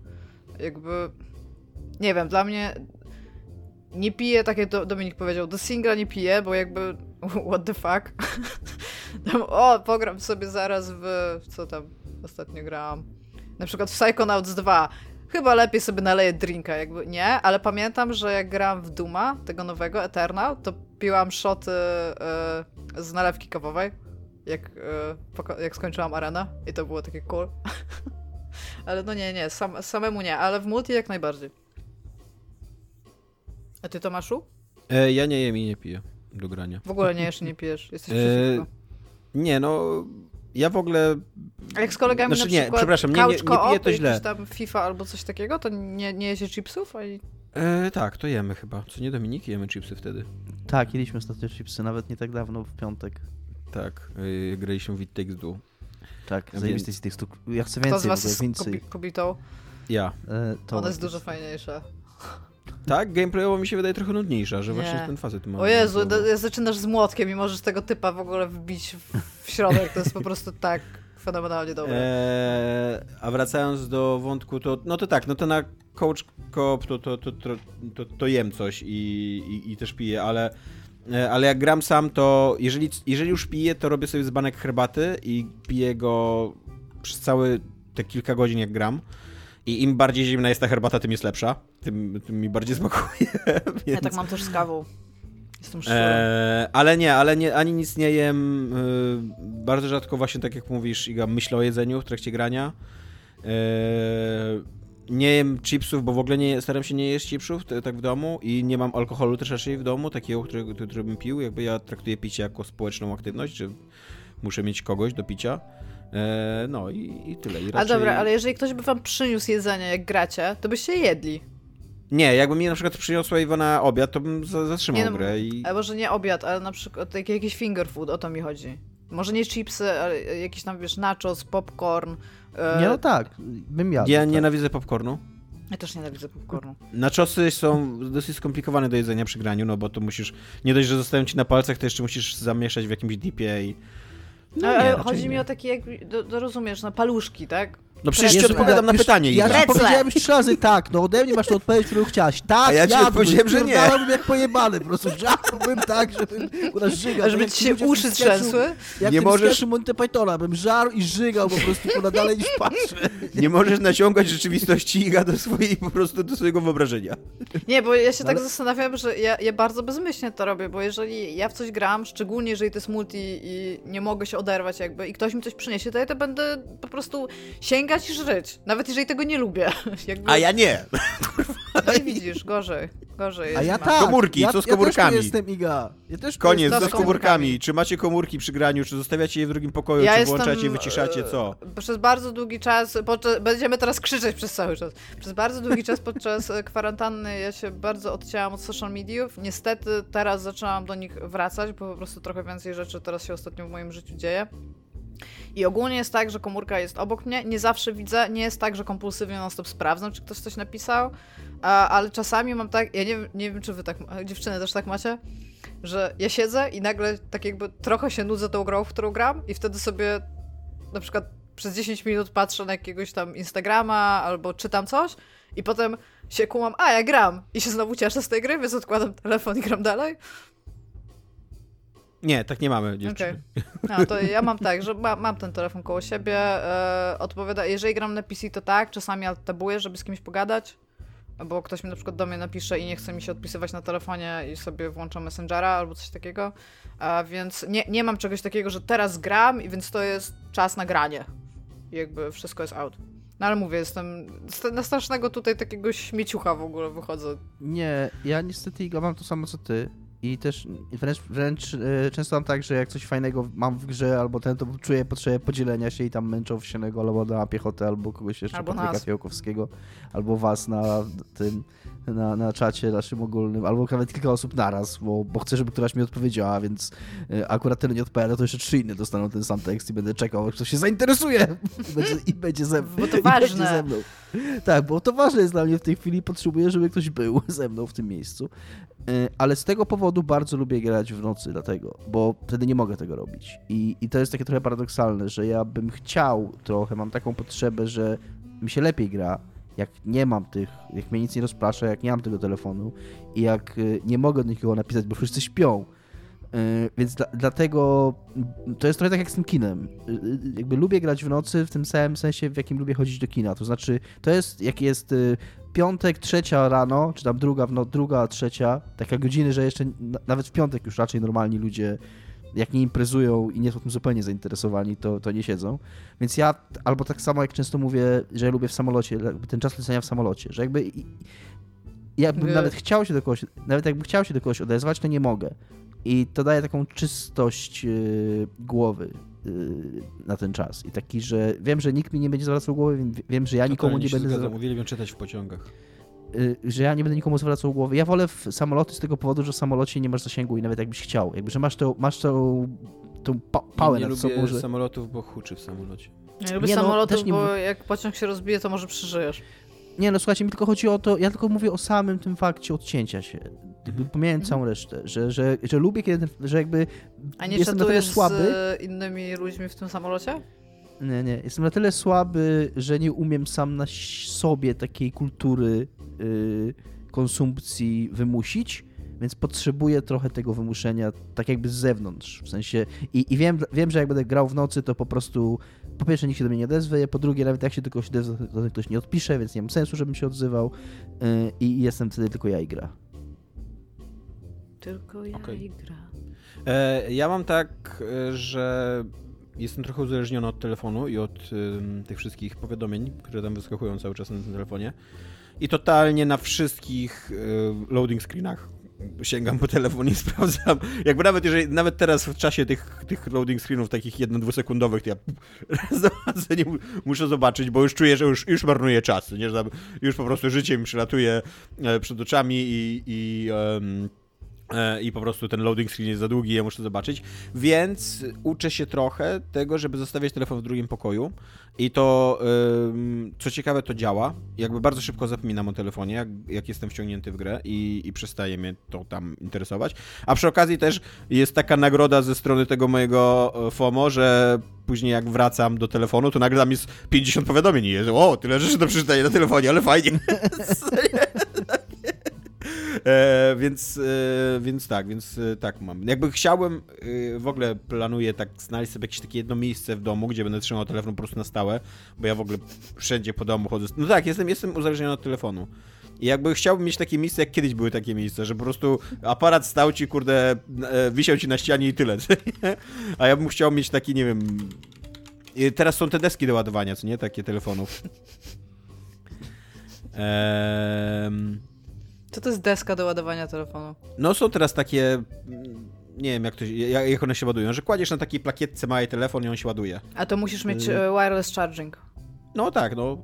Jakby, nie wiem, dla mnie nie piję, tak jak Dominik powiedział, do singla nie piję, bo jakby what the fuck. Pogram sobie zaraz co tam ostatnio grałam, na przykład w Psychonauts 2. Chyba lepiej sobie naleję drinka, jakby nie, ale pamiętam, że jak grałam w Dooma, tego nowego, Eternal, to piłam shoty z nalewki kawowej, jak skończyłam arenę i to było takie cool. Ale no nie, samemu nie, ale w multi jak najbardziej. A ty, Tomaszu? Ja nie jem i nie piję do grania. W ogóle nie jesz i nie pijesz, jesteś przeciwko. Nie, no... Ja w ogóle... Jak z kolegami znaczy, na przykład nie piję to źle. Jakiś tam FIFA albo coś takiego, to nie jecie chipsów? Ani... tak, to jemy chyba. Co nie, Dominik? Jemy chipsy wtedy. Tak, jedliśmy ostatnio chipsy, nawet nie tak dawno, w piątek. Tak, graliśmy w It Takes Two. Tak, zajebiste It Takes Two. Ja chcę więcej. Kto z was jest kobietą? Ja. Ona jest dużo fajniejsza. Tak, gameplayowo mi się wydaje trochę nudniejsza, że nie. Właśnie ten facet ma... O Jezu, zaczynasz z młotkiem i możesz tego typa w ogóle wbić w środek, to jest po prostu tak fenomenalnie dobre. A wracając do wątku, to na Coach Coop to jem coś i też piję, ale jak gram sam, to jeżeli już piję, to robię sobie dzbanek herbaty i piję go przez całe te kilka godzin, jak gram. I im bardziej zimna jest ta herbata, tym jest lepsza. Tym mi bardziej smakuje. Więc... Ja tak mam też z kawą. Jestem szczery. Ale nie, ani nic nie jem. Bardzo rzadko właśnie, tak jak mówisz, Iga, myślę o jedzeniu w trakcie grania. Nie jem chipsów, bo w ogóle staram się nie jeść chipsów tak w domu i nie mam alkoholu też raczej w domu, takiego, który bym pił. Jakby ja traktuję picie jako społeczną aktywność, że muszę mieć kogoś do picia. No i tyle. I raczej... A dobra, ale jeżeli ktoś by wam przyniósł jedzenie, jak gracie, to byście jedli. Nie, jakby mi na przykład przyniosła Iwona obiad, to bym zatrzymał grę. A może nie obiad, ale na przykład jakiś finger food, o to mi chodzi. Może nie chipsy, ale jakieś tam, wiesz, nachos, popcorn. Nie, no tak, bym jadł. Ja nienawidzę popcornu. Ja też nienawidzę popcornu. Nachosy są dosyć skomplikowane do jedzenia przy graniu, no bo to musisz, nie dość, że zostają ci na palcach, to jeszcze musisz zamieszać w jakimś dipie i... No nie, chodzi mi o takie, jak rozumiesz, no, paluszki, tak? No przecież ci odpowiadam na pytanie. Ja ci powiedziałem 3 razy tak, no ode mnie masz tą odpowiedź, którą chciałaś. Tak, a ja powiedziałem, że nie. Ja bym jak pojebany, po prostu żarłbym tak, żebym u nas żygał. Żeby ci się uszy trzęsły? Jak nie możesz... Monty Pythona, bym żarł i żygał po prostu dalej niż patrzę. Nie możesz naciągać rzeczywistości Iga do swojej, po prostu do swojego wyobrażenia. Nie, bo ja się tak zastanawiam, że ja bardzo bezmyślnie to robię, bo jeżeli ja w coś gram, szczególnie jeżeli to jest multi i nie mogę się oderwać jakby i ktoś mi coś przyniesie, to ja to będę po prostu sięgać i żyć, nawet jeżeli tego nie lubię. Jakby... A ja nie. No i widzisz, gorzej. A ja tak. Komórki, co z komórkami? Ja też jestem Iga. Ja też koniec, co z komórkami? Czy macie komórki przy graniu, czy zostawiacie je w drugim pokoju, czy włączacie, wyciszacie, co? Przez bardzo długi czas, będziemy teraz krzyczeć przez cały czas, przez bardzo długi czas podczas kwarantanny ja się bardzo odcięłam od social mediów. Niestety teraz zaczęłam do nich wracać, bo po prostu trochę więcej rzeczy teraz się ostatnio w moim życiu dzieje. I ogólnie jest tak, że komórka jest obok mnie, nie zawsze widzę, nie jest tak, że kompulsywnie non stop sprawdzam, czy ktoś coś napisał, ale czasami mam tak, ja nie wiem, czy wy tak, dziewczyny też tak macie, że ja siedzę i nagle tak jakby trochę się nudzę tą grą, w którą gram i wtedy sobie na przykład przez 10 minut patrzę na jakiegoś tam Instagrama albo czytam coś i potem się kumam, ja gram i się znowu cieszę z tej gry, więc odkładam telefon i gram dalej. Nie, tak nie mamy dziewczyny. Okay. No, to ja mam tak, że mam ten telefon koło siebie, odpowiada, jeżeli gram na PC to tak, czasami tabuję, żeby z kimś pogadać, bo ktoś mi na przykład do mnie napisze i nie chce mi się odpisywać na telefonie i sobie włączam Messengera albo coś takiego, więc nie mam czegoś takiego, że teraz gram, więc to jest czas na granie. I jakby wszystko jest out. No ale mówię, jestem na strasznego tutaj takiego śmieciucha w ogóle wychodzę. Nie, ja niestety mam to samo co ty. I też wręcz często mam tak, że jak coś fajnego mam w grze albo ten, to czuję potrzebę podzielenia się i tam męczą wsianego albo na piechotę, albo kogoś jeszcze, albo Patryka Fiałkowskiego, albo was na tym, na czacie naszym ogólnym, albo nawet kilka osób naraz, bo chcę, żeby któraś mi odpowiedziała, więc akurat tyle nie odpowiada, to jeszcze 3 inne dostaną ten sam tekst i będę czekał, kto się zainteresuje i będzie ze mną. Bo to ważne. Ze mną. Tak, bo to ważne jest dla mnie w tej chwili, potrzebuję, żeby ktoś był ze mną w tym miejscu, ale z tego powodu bardzo lubię grać w nocy dlatego, bo wtedy nie mogę tego robić. I to jest takie trochę paradoksalne, że ja bym chciał trochę, mam taką potrzebę, że mi się lepiej gra, jak nie mam tych, jak mnie nic nie rozprasza, jak nie mam tego telefonu i jak nie mogę do nikogo napisać, bo wszyscy śpią. Więc dlatego to jest trochę tak jak z tym kinem. Jakby lubię grać w nocy w tym samym sensie, w jakim lubię chodzić do kina. To znaczy, to jest, jak jest piątek, 3:00 rano, czy tam 2:00, 3:00, takie godziny, że jeszcze nawet w piątek już raczej normalni ludzie, jak nie imprezują i nie są tym zupełnie zainteresowani, to nie siedzą. Więc ja, albo tak samo jak często mówię, że ja lubię w samolocie, ten czas lecenia w samolocie, że jakby... Jakbym nawet chciał się do kogoś, nawet jakbym chciał się do kogoś odezwać, to nie mogę. I to daje taką czystość głowy na ten czas. I taki, że wiem, że nikt mi nie będzie zwracał głowy, wiem, że ja nikomu nie będę... Uwielbiam czytać w pociągach. Że ja nie będę nikomu zwracał głowy. Ja wolę w samoloty z tego powodu, że w samolocie nie masz zasięgu i nawet jakbyś chciał. Jakby, że masz tą pałę nad sobą. Nie lubię samolotów, bo huczy w samolocie. Ja lubię samolotów, bo jak pociąg się rozbije, to może przeżyjesz. Nie no, słuchajcie, mi tylko chodzi o to, ja tylko mówię o samym tym fakcie odcięcia się. Pomijałem całą resztę, że lubię, kiedy że jakby a nie jestem na tyle słaby. Z innymi ludźmi w tym samolocie? Nie. Jestem na tyle słaby, że nie umiem sam na sobie takiej kultury konsumpcji wymusić, więc potrzebuję trochę tego wymuszenia tak jakby z zewnątrz. W sensie i wiem, że jak będę grał w nocy, to po prostu po pierwsze nikt się do mnie nie odezwie, po drugie nawet jak się do kogoś odezwie, to ktoś nie odpisze, więc nie mam sensu, żebym się odzywał i jestem wtedy tylko ja i gra. Tylko ja i gra. Ja mam tak, że jestem trochę uzależniony od telefonu i od tych wszystkich powiadomień, które tam wyskakują cały czas na tym telefonie. I totalnie na wszystkich loading screenach sięgam po telefon i sprawdzam. Jakby nawet teraz w czasie tych loading screenów takich 1-2-sekundowych, to ja muszę zobaczyć, bo już czuję, że już marnuję czas. Nie? Że już po prostu życie mi przelatuje przed oczami i i po prostu ten loading screen jest za długi, ja muszę zobaczyć, więc uczę się trochę tego, żeby zostawiać telefon w drugim pokoju i to, co ciekawe, to działa, jakby bardzo szybko zapominam o telefonie, jak jestem wciągnięty w grę i przestaje mnie to tam interesować, a przy okazji też jest taka nagroda ze strony tego mojego FOMO, że później jak wracam do telefonu, to nagle tam jest 50 powiadomień i jest, o, tyle rzeczy do przeczytania na telefonie, ale fajnie. Więc tak mam. Jakby chciałem, w ogóle planuję tak znaleźć sobie jakieś takie jedno miejsce w domu, gdzie będę trzymał telefon po prostu na stałe, bo ja w ogóle wszędzie po domu chodzę. No tak, jestem uzależniony od telefonu. I jakby chciałbym mieć takie miejsce, jak kiedyś były takie miejsca, że po prostu aparat stał ci, kurde, wisiał ci na ścianie i tyle. A ja bym chciał mieć taki, nie wiem... Teraz są te deski do ładowania, co nie? Takie telefonów. Co to jest deska do ładowania telefonu? No są teraz takie, nie wiem jak one się ładują, że kładziesz na takiej plakietce małej telefon i on się ładuje. A to musisz mieć wireless charging. No tak, no,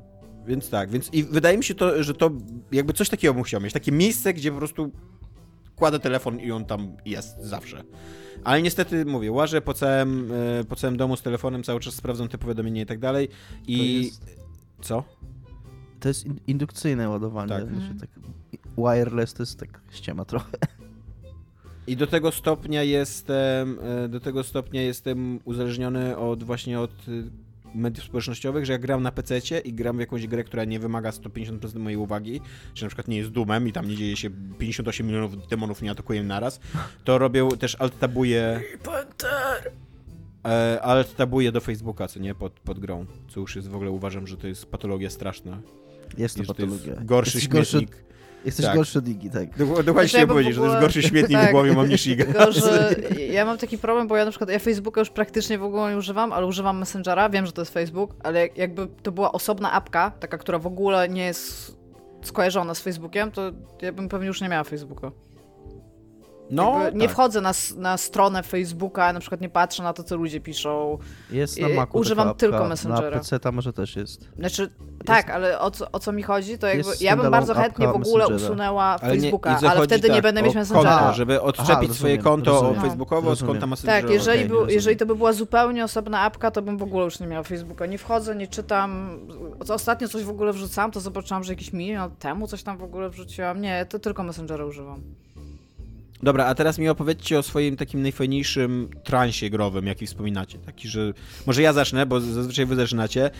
więc tak, więc i wydaje mi się to, że to jakby coś takiego bym chciał mieć, takie miejsce, gdzie po prostu kładę telefon i on tam jest zawsze. Ale niestety, mówię, łażę po całym domu z telefonem, cały czas sprawdzam te powiadomienia i tak dalej i... To jest... Co? To jest indukcyjne ładowanie, tak. Tak. Wireless to jest tak ściema trochę. I do tego stopnia jestem uzależniony od właśnie od mediów społecznościowych, że jak gram na PC-cie i gram w jakąś grę, która nie wymaga 150% mojej uwagi, że na przykład nie jest Doomem i tam nie dzieje się 58 milionów demonów, nie atakuję naraz, to robię też alt-tabuję... alt-tabuję do Facebooka, co nie? Pod grą. Co już jest, w ogóle uważam, że to jest patologia straszna. Jest to patologia. To jest gorszy śmietnik. Jesteś gorszy od Igi, tak. Dokładnie chciałem powiedzieć, że to jest gorszy śmietnik w głowie mam niż Iga. Ja mam taki problem, bo ja na przykład Facebooka już praktycznie w ogóle nie używam, ale używam Messengera, wiem, że to jest Facebook, ale jakby to była osobna apka, taka, która w ogóle nie jest skojarzona z Facebookiem, to ja bym pewnie już nie miała Facebooka. No, nie wchodzę na stronę Facebooka, na przykład nie patrzę na to, co ludzie piszą. Jest na Macu. Używam tylko Messengera. Na PC tam może też jest. Znaczy, tak, ale o co mi chodzi, to jakby ja bym bardzo chętnie w ogóle usunęła Facebooka, ale wtedy tak, nie będę mieć Messengera. Konto, żeby odczepić swoje konto facebookowe od konta Messengera. Tak, jeżeli to by była zupełnie osobna apka, to bym w ogóle już nie miała Facebooka. Nie wchodzę, nie czytam. Ostatnio coś w ogóle wrzucałam, to zobaczyłam, że jakiś milion temu coś tam w ogóle wrzuciłam. Nie, to tylko Messengera używam. Dobra, a teraz mi opowiedzcie o swoim takim najfajniejszym transie growym, jaki wspominacie. Taki, że... Może ja zacznę, bo zazwyczaj wy zaczynacie.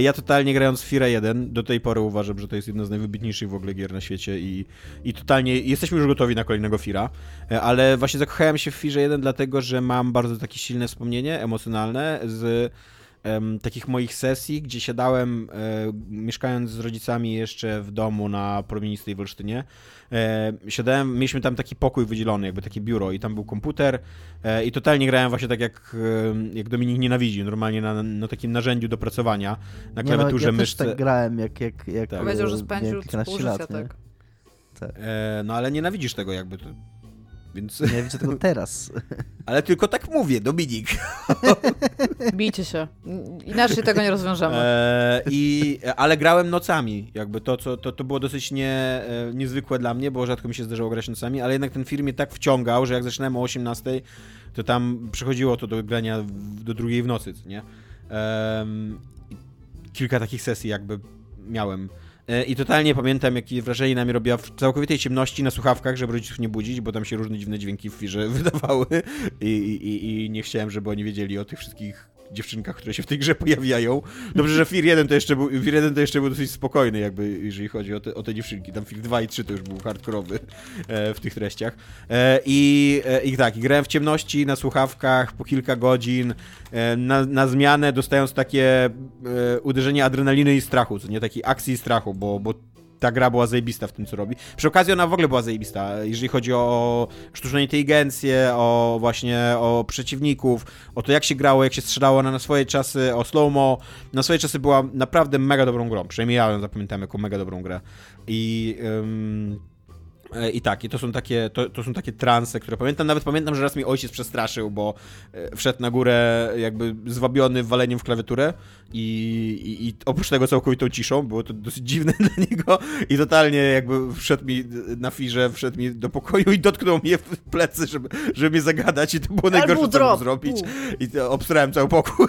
Ja totalnie grając w Fira 1, do tej pory uważam, że to jest jedno z najwybitniejszych w ogóle gier na świecie i totalnie jesteśmy już gotowi na kolejnego Fira, ale właśnie zakochałem się w Firze 1 dlatego, że mam bardzo takie silne wspomnienie emocjonalne z takich moich sesji, gdzie siadałem, mieszkając z rodzicami jeszcze w domu na promienistej Wolsztynie, siadałem, mieliśmy tam taki pokój wydzielony, jakby takie biuro i tam był komputer i totalnie grałem właśnie tak jak Dominik nienawidzi, normalnie na takim narzędziu do pracowania, na klawiaturze myszce. Ja też tak grałem, jak tak. Powiedział, że spędził 15 lat, tak. No ale nienawidzisz tego jakby... Więc... Ja widzę tego teraz. Ale tylko tak mówię, Dominik. Bijcie się. Inaczej tego nie rozwiążemy. Ale grałem nocami. Jakby to było dosyć niezwykłe dla mnie, bo rzadko mi się zdarzało grać nocami, ale jednak ten film mnie tak wciągał, że jak zaczynałem o 18, to tam przychodziło to do grania do drugiej w nocy, nie? Kilka takich sesji jakby miałem. I totalnie pamiętam, jakie wrażenie na mnie robiła w całkowitej ciemności na słuchawkach, żeby rodziców nie budzić, bo tam się różne dziwne dźwięki w firze wydawały i nie chciałem, żeby oni wiedzieli o tych wszystkich dziewczynkach, które się w tej grze pojawiają. Dobrze, że Fir 1 to jeszcze był dosyć spokojny, jakby jeżeli chodzi o te dziewczynki. Tam Fir 2 i 3 to już był hardkorowy w tych treściach. I grałem w ciemności, na słuchawkach, po kilka godzin, na zmianę dostając takie uderzenie adrenaliny i strachu, co nie takiej akcji i strachu, bo ta gra była zajebista w tym, co robi. Przy okazji ona w ogóle była zajebista, jeżeli chodzi o sztuczną inteligencję, o właśnie o przeciwników, o to jak się grało, jak się strzelało, ona na swoje czasy, o slow-mo. Na swoje czasy była naprawdę mega dobrą grą, przynajmniej ja ją zapamiętam jako mega dobrą grę. I I tak, i to są takie transe, które pamiętam. Nawet pamiętam, że raz mi ojciec przestraszył, bo wszedł na górę jakby zwabiony waleniem w klawiaturę i oprócz tego całkowitą ciszą, było to dosyć dziwne dla niego i totalnie jakby wszedł mi na firze, wszedł mi do pokoju i dotknął mnie w plecy, żeby mnie zagadać i to było najgorsze, co mógł zrobić. I to obstrałem cały pokój.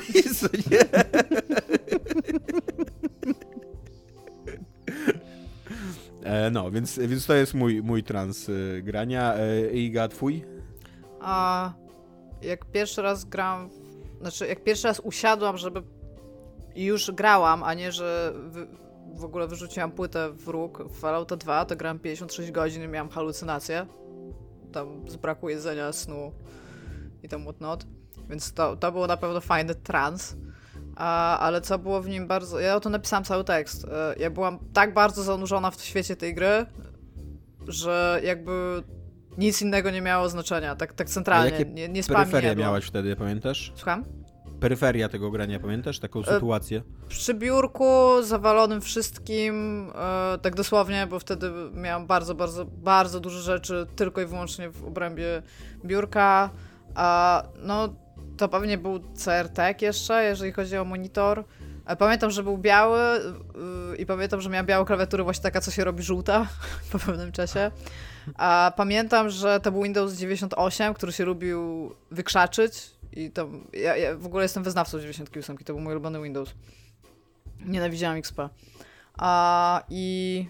No, więc to jest mój trans grania. Iga, twój? A jak pierwszy raz jak pierwszy raz usiadłam, żeby już grałam, a nie, że w ogóle wyrzuciłam płytę w róg w Fallouta 2, to grałam 56 godzin i miałam halucynacje. Tam z braku jedzenia, snu i tam whatnot. Więc to było na pewno fajny trans. Ale co było w nim bardzo... Ja o tym napisałam cały tekst. Ja byłam tak bardzo zanurzona w świecie tej gry, że jakby nic innego nie miało znaczenia, tak centralnie. A jakie nie peryferia miałaś wtedy, pamiętasz? Słucham? Peryferia tego grania, pamiętasz? Taką sytuację? Przy biurku, zawalonym wszystkim, tak dosłownie, bo wtedy miałam bardzo, bardzo, bardzo dużo rzeczy tylko i wyłącznie w obrębie biurka. To pewnie był CRT jeszcze, jeżeli chodzi o monitor. Pamiętam, że był biały i pamiętam, że miała białą klawiaturę, właśnie taka, co się robi żółta po pewnym czasie. A pamiętam, że to był Windows 98, który się lubił wykrzaczyć i to... Ja w ogóle jestem wyznawcą 98, to był mój ulubiony Windows. Nienawidziłam XP. I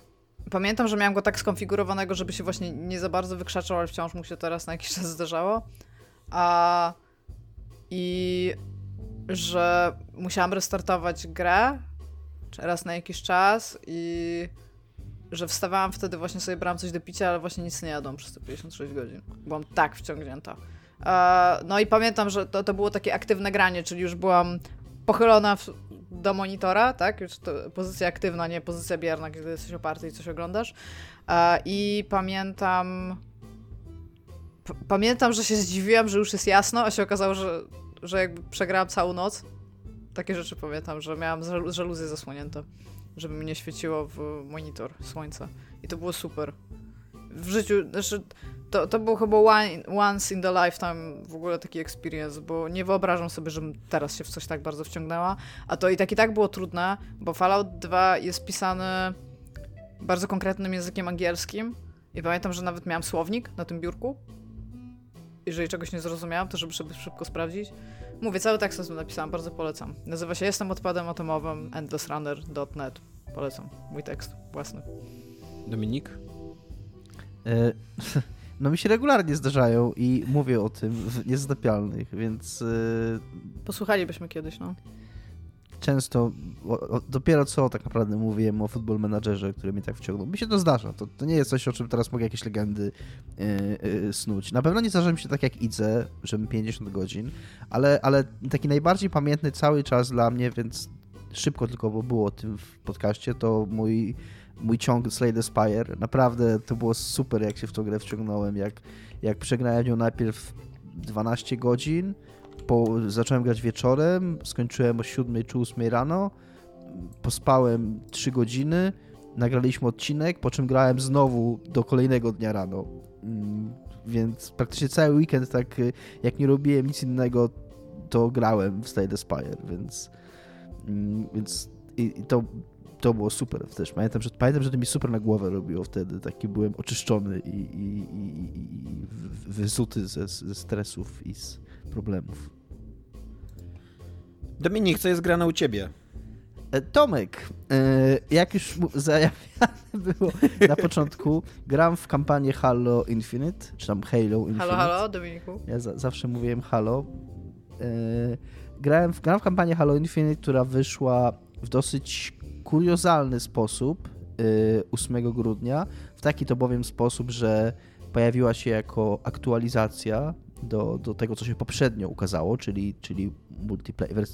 pamiętam, że miałam go tak skonfigurowanego, żeby się właśnie nie za bardzo wykrzaczał, ale wciąż mu się teraz na jakiś czas zdarzało. I że musiałam restartować grę raz na jakiś czas i że wstawałam wtedy, właśnie sobie brałam coś do picia, ale właśnie nic nie jadłam przez te 56 godzin. Byłam tak wciągnięta. No i pamiętam, że to było takie aktywne granie, czyli już byłam pochylona do monitora, tak? Już to pozycja aktywna, nie pozycja bierna, kiedy jesteś oparty i coś oglądasz. I pamiętam, że się zdziwiłam, że już jest jasno, a się okazało, że jakby przegrałam całą noc. Takie rzeczy pamiętam, że miałam żaluzje zasłonięte, żeby mnie świeciło w monitor słońca. I to było super. W życiu, znaczy, to był chyba once in the lifetime w ogóle taki experience, bo nie wyobrażam sobie, żebym teraz się w coś tak bardzo wciągnęła. A to i tak było trudne, bo Fallout 2 jest pisany bardzo konkretnym językiem angielskim. I pamiętam, że nawet miałam słownik na tym biurku. Jeżeli czegoś nie zrozumiałam, to żeby szybko sprawdzić. Mówię, cały tekst o tym napisałam, bardzo polecam. Nazywa się Jestem odpadem atomowym, endlessrunner.net. Polecam. Mój tekst własny. Dominik? No mi się regularnie zdarzają i mówię o tym w Niezatapialnych, więc... Posłuchalibyśmy kiedyś, no. Często, dopiero co tak naprawdę mówiłem o Football Managerze, który mnie tak wciągnął. Mi się to zdarza, to nie jest coś, o czym teraz mogę jakieś legendy snuć. Na pewno nie zdarza mi się tak jak Idze, że 50 godzin, ale taki najbardziej pamiętny cały czas dla mnie, więc szybko tylko, bo było o tym w podcaście, to mój ciąg Slay the Spire. Naprawdę to było super, jak się w tą grę wciągnąłem, jak przegrałem ją najpierw 12 godzin, zacząłem grać wieczorem, skończyłem o 7 czy 8 rano, pospałem 3 godziny, nagraliśmy odcinek, po czym grałem znowu do kolejnego dnia rano. Więc praktycznie cały weekend, tak jak nie robiłem nic innego, to grałem w Slay the Spire, więc i to było super też. Pamiętam, że to mi super na głowę robiło wtedy, taki byłem oczyszczony i wyzuty ze stresów i z problemów. Dominik, co jest grane u ciebie? Tomek, jak już zajawiane było na początku, gram w kampanię Halo Infinite, czy tam Halo Infinite. Halo, Dominiku. Ja zawsze mówiłem Halo. Grałem w kampanię Halo Infinite, która wyszła w dosyć kuriozalny sposób 8 grudnia. W taki to bowiem sposób, że pojawiła się jako aktualizacja do tego, co się poprzednio ukazało, czyli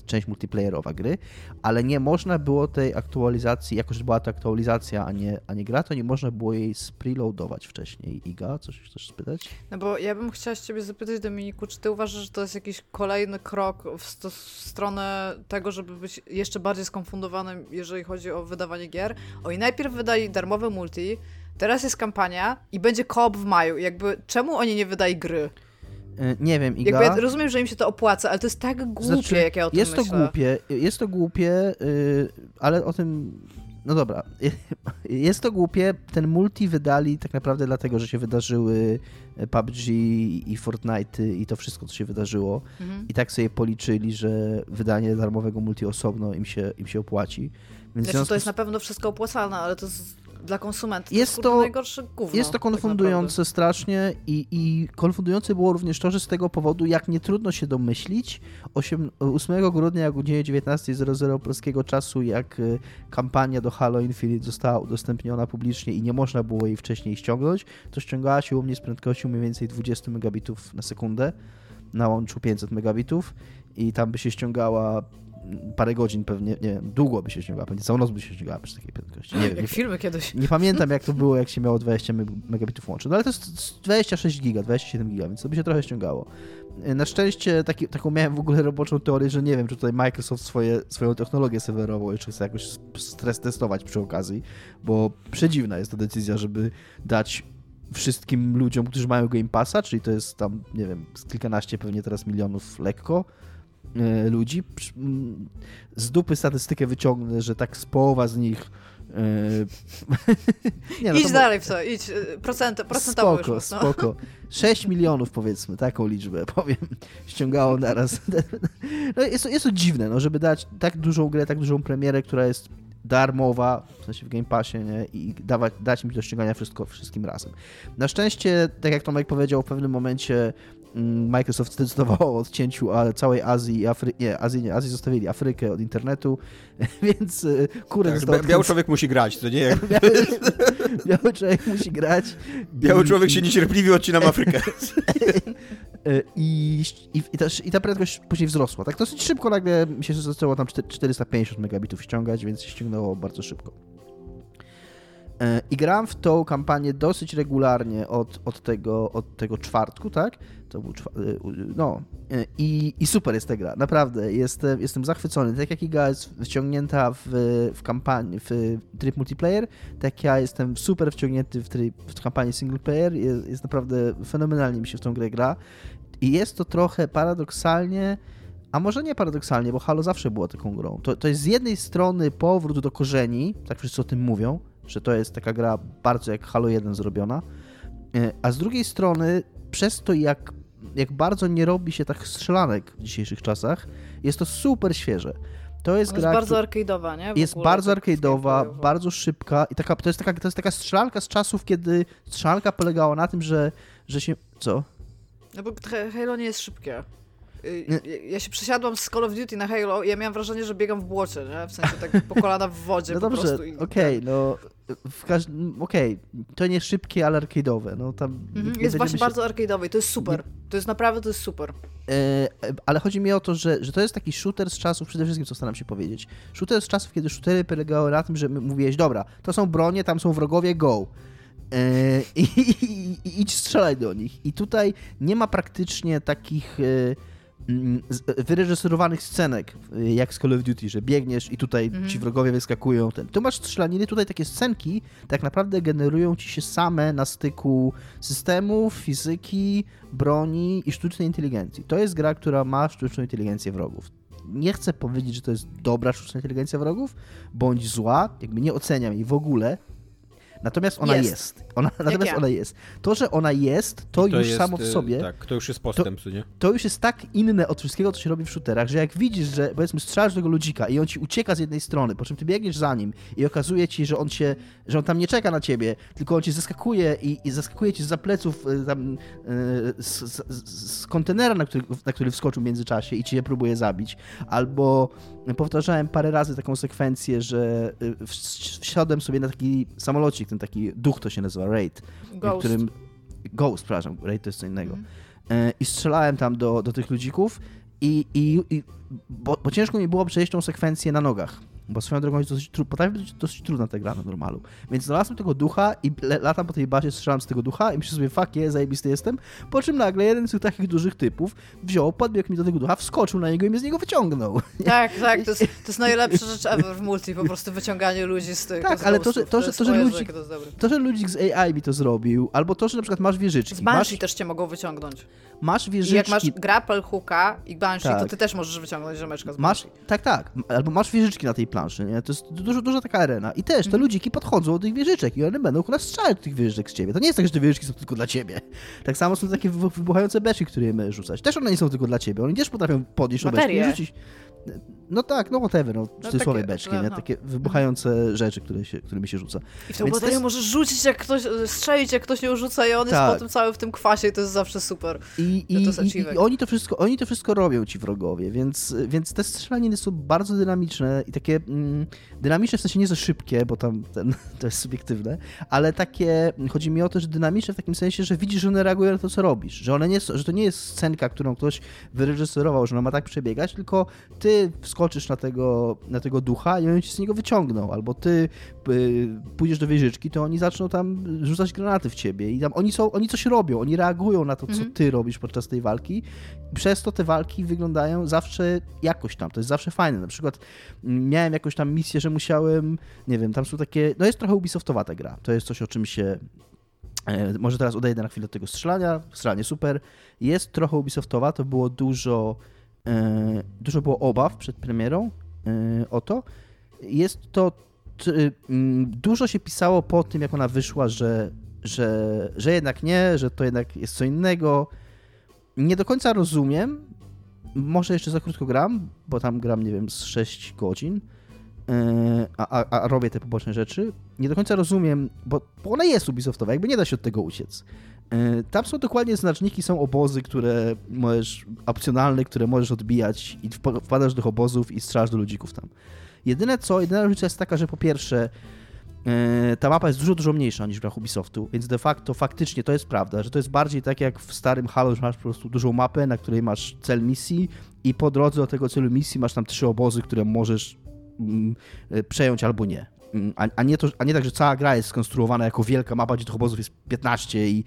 część multiplayerowa gry, ale nie można było tej aktualizacji, jako że była to aktualizacja, a nie gra, to nie można było jej spreloadować wcześniej. Iga, coś chcesz spytać? No bo ja bym chciała ciebie zapytać, Dominiku, czy ty uważasz, że to jest jakiś kolejny krok w stronę tego, żeby być jeszcze bardziej skonfundowanym, jeżeli chodzi o wydawanie gier? Oni najpierw wydali darmowe multi, Teraz jest kampania i będzie co-op w maju. Jakby czemu oni nie wydali gry? Nie wiem, Iga. Jakby ja rozumiem, że im się to opłaca, ale to jest tak głupie, jak ja o tym myślę. Jest to głupie, ale o tym... No dobra. Jest to głupie. Ten multi wydali tak naprawdę dlatego, że się wydarzyły PUBG i Fortnite i to wszystko, co się wydarzyło. Mhm. I tak sobie policzyli, że wydanie darmowego multi osobno im się opłaci. Więc znaczy, to jest na pewno wszystko opłacalne, ale to jest... Dla konsumenta to najgorsze gówno. Jest to konfundujące tak strasznie i konfundujące było również to, że z tego powodu, jak nie trudno się domyślić, 8 grudnia o godzinie 19:00 polskiego czasu, jak kampania do Halo Infinite została udostępniona publicznie i nie można było jej wcześniej ściągnąć, to ściągała się u mnie z prędkością mniej więcej 20 megabitów na sekundę na łączu 500 megabitów i tam by się ściągała parę godzin pewnie, nie wiem, długo by się ściągała, pewnie całą noc by się ściągała przy takiej prędkości. Nie wiem, jak filmy kiedyś. Nie pamiętam, jak to było, jak się miało 20 megabitów łączy. No ale to jest 26 giga, 27 giga, więc to by się trochę ściągało. Na szczęście taką miałem w ogóle roboczą teorię, że nie wiem, czy tutaj Microsoft swoją technologię serwerową jeszcze chce jakoś stres testować przy okazji, bo przedziwna jest ta decyzja, żeby dać wszystkim ludziom, którzy mają Game Passa, czyli to jest tam, nie wiem, z kilkanaście pewnie teraz milionów lekko, ludzi. Z dupy statystykę wyciągnę, że tak z połowa z nich... Nie, no idź dalej w to, idź. Procentowo już. Spoko. 6 milionów powiedzmy, taką liczbę powiem, ściągało naraz. No jest to dziwne, no, żeby dać tak dużą grę, tak dużą premierę, która jest darmowa, w sensie w Game Passie, nie? I dać im do ściągania wszystkim razem. Na szczęście, tak jak Tomek powiedział, w pewnym momencie Microsoft zdecydował o odcięciu całej Azji i Afryki. Azji zostawili Afrykę od internetu, więc kurek tak, biały człowiek musi grać, to nie? Biały człowiek musi grać. Biały człowiek się niecierpliwi, odcina Afrykę. I ta prędkość później wzrosła. Tak dosyć szybko nagle mi się zaczęło tam 450 megabitów ściągać, więc się ściągnęło bardzo szybko. I gram w tą kampanię dosyć regularnie od tego czwartku, tak? To był no. I super jest ta gra, naprawdę. Jestem zachwycony. Tak jak Iga jest wciągnięta w kampanię, w tryb multiplayer, tak ja jestem super wciągnięty w kampanię single player. Jest naprawdę fenomenalnie mi się w tą grę gra. I jest to trochę paradoksalnie, a może nie paradoksalnie, bo Halo zawsze było taką grą. To jest z jednej strony powrót do korzeni, tak wszyscy o tym mówią, że to jest taka gra bardzo jak Halo 1 zrobiona, a z drugiej strony przez to, jak bardzo nie robi się tak strzelanek w dzisiejszych czasach, jest to super świeże. To jest gra, bardzo arcade'owa, nie? Jest bardzo arcade'owa, bardzo szybka i taka, to jest taka strzelanka z czasów, kiedy strzelanka polegała na tym, że się... Co? No bo Halo nie jest szybkie. Ja się przesiadłam z Call of Duty na Halo i ja miałam wrażenie, że biegam w błocie, nie? W sensie tak po kolana w wodzie. No dobrze, to nie szybkie, ale arcade'owe. No, tam jest właśnie bardzo arcade'owe i to jest super. To jest naprawdę, to jest super. Ale chodzi mi o to, że to jest taki shooter z czasów, przede wszystkim co staram się powiedzieć, shooter z czasów, kiedy shootery polegały na tym, że mówiłeś, dobra, to są bronie, tam są wrogowie, go. I idź strzelaj do nich. I tutaj nie ma praktycznie takich... wyreżyserowanych scenek, jak z Call of Duty, że biegniesz i tutaj ci wrogowie wyskakują. Tu masz strzelaniny, tutaj takie scenki tak naprawdę generują ci się same na styku systemów, fizyki, broni i sztucznej inteligencji. To jest gra, która ma sztuczną inteligencję wrogów. Nie chcę powiedzieć, że to jest dobra sztuczna inteligencja wrogów, bądź zła, jakby nie oceniam jej w ogóle. Natomiast ona jest. Ona jest. To, że ona jest, to już jest, samo w sobie... Tak, to już jest postęp, nie? To już jest tak inne od wszystkiego, co się robi w shooterach, że jak widzisz, że powiedzmy strzelasz tego ludzika i on ci ucieka z jednej strony, po czym ty biegniesz za nim i okazuje ci, że on tam nie czeka na ciebie, tylko on ci zaskakuje i zaskakuje ci zza pleców tam, z kontenera, na który wskoczył w międzyczasie i cię próbuje zabić. Albo powtarzałem parę razy taką sekwencję, że wsiadłem sobie na taki samolocik, ten taki duch, to się nazywa Raid. Ghost, Raid to jest co innego. I strzelałem tam do tych ludzików bo ciężko mi było przejść tą sekwencję na nogach. bo swoją drogą jest dosyć trudna ta gra na normalu. Więc znalazłem tego ducha i latam po tej bazie, strzelam z tego ducha i myślę sobie, fuck yeah, zajebisty jestem, po czym nagle jeden z tych takich dużych typów wziął, podbiegł mi do tego ducha, wskoczył na niego i mnie z niego wyciągnął. Tak, to jest najlepsza rzecz ever w multi, po prostu wyciąganie ludzi z tych... Tak, ale to, że ludzik z AI mi to zrobił, albo to, że na przykład masz wieżyczki. Z Banshee też cię mogą wyciągnąć. Masz wieżyczki. I jak masz grapple hooka i Banshee, tak, to ty też możesz wyciągnąć rzemeczkę z Banshee. Tak. Albo masz wieżyczki na tej planszy, nie? To jest duża taka arena. I też te ludziki podchodzą do tych wieżyczek i one będą strzelać tych wieżyczek z ciebie. To nie jest tak, że te wieżyczki są tylko dla ciebie. Tak samo są takie wybuchające beczki, które je możesz rzucać. Też one nie są tylko dla ciebie. Oni też potrafią podnieść beczkę i rzucić. No tak, no whatever, te słabe beczki, nie? Takie wybuchające rzeczy, którymi się rzuca. I w tą baterię możesz rzucić, jak ktoś nie rzuca i on jest potem cały w tym kwasie i to jest zawsze super. I oni to wszystko robią ci wrogowie, więc te strzelaniny są bardzo dynamiczne i takie dynamiczne w sensie nie za szybkie, bo tam to jest subiektywne, ale takie, chodzi mi o to, że dynamiczne w takim sensie, że widzisz, że one reagują na to, co robisz, że to nie jest scenka, którą ktoś wyreżyserował, że ona ma tak przebiegać, tylko ty wskoczysz na tego ducha i oni cię z niego wyciągną, albo ty pójdziesz do wieżyczki, to oni zaczną tam rzucać granaty w ciebie i tam oni coś robią, oni reagują na to, co ty robisz podczas tej walki. Przez to te walki wyglądają zawsze jakoś tam, to jest zawsze fajne. Na przykład miałem jakąś tam misję, że musiałem, nie wiem, tam są takie, no jest trochę Ubisoftowa ta gra, to jest coś, o czym się... Może teraz odejdę na chwilę od tego strzelanie super. Jest trochę Ubisoftowa, to było dużo było obaw przed premierą o to. Jest to... Dużo się pisało po tym, jak ona wyszła, że jednak nie, że to jednak jest co innego. Nie do końca rozumiem. Może jeszcze za krótko gram, bo tam gram, nie wiem, z 6 godzin, a robię te poboczne rzeczy. Nie do końca rozumiem, bo ona jest Ubisoftowa, jakby nie da się od tego uciec. Tam są dokładnie znaczniki, są obozy, które możesz, opcjonalne, które możesz odbijać i wpadasz do tych obozów i strzelasz do ludzików tam. Jedyna różnica jest taka, że po pierwsze ta mapa jest dużo mniejsza niż w grach Ubisoftu, więc de facto faktycznie to jest prawda, że to jest bardziej tak jak w starym Halo, że masz po prostu dużą mapę, na której masz cel misji i po drodze do tego celu misji masz tam 3 obozy, które możesz przejąć albo nie. A nie tak, że cała gra jest skonstruowana jako wielka mapa, gdzie tych obozów jest 15 i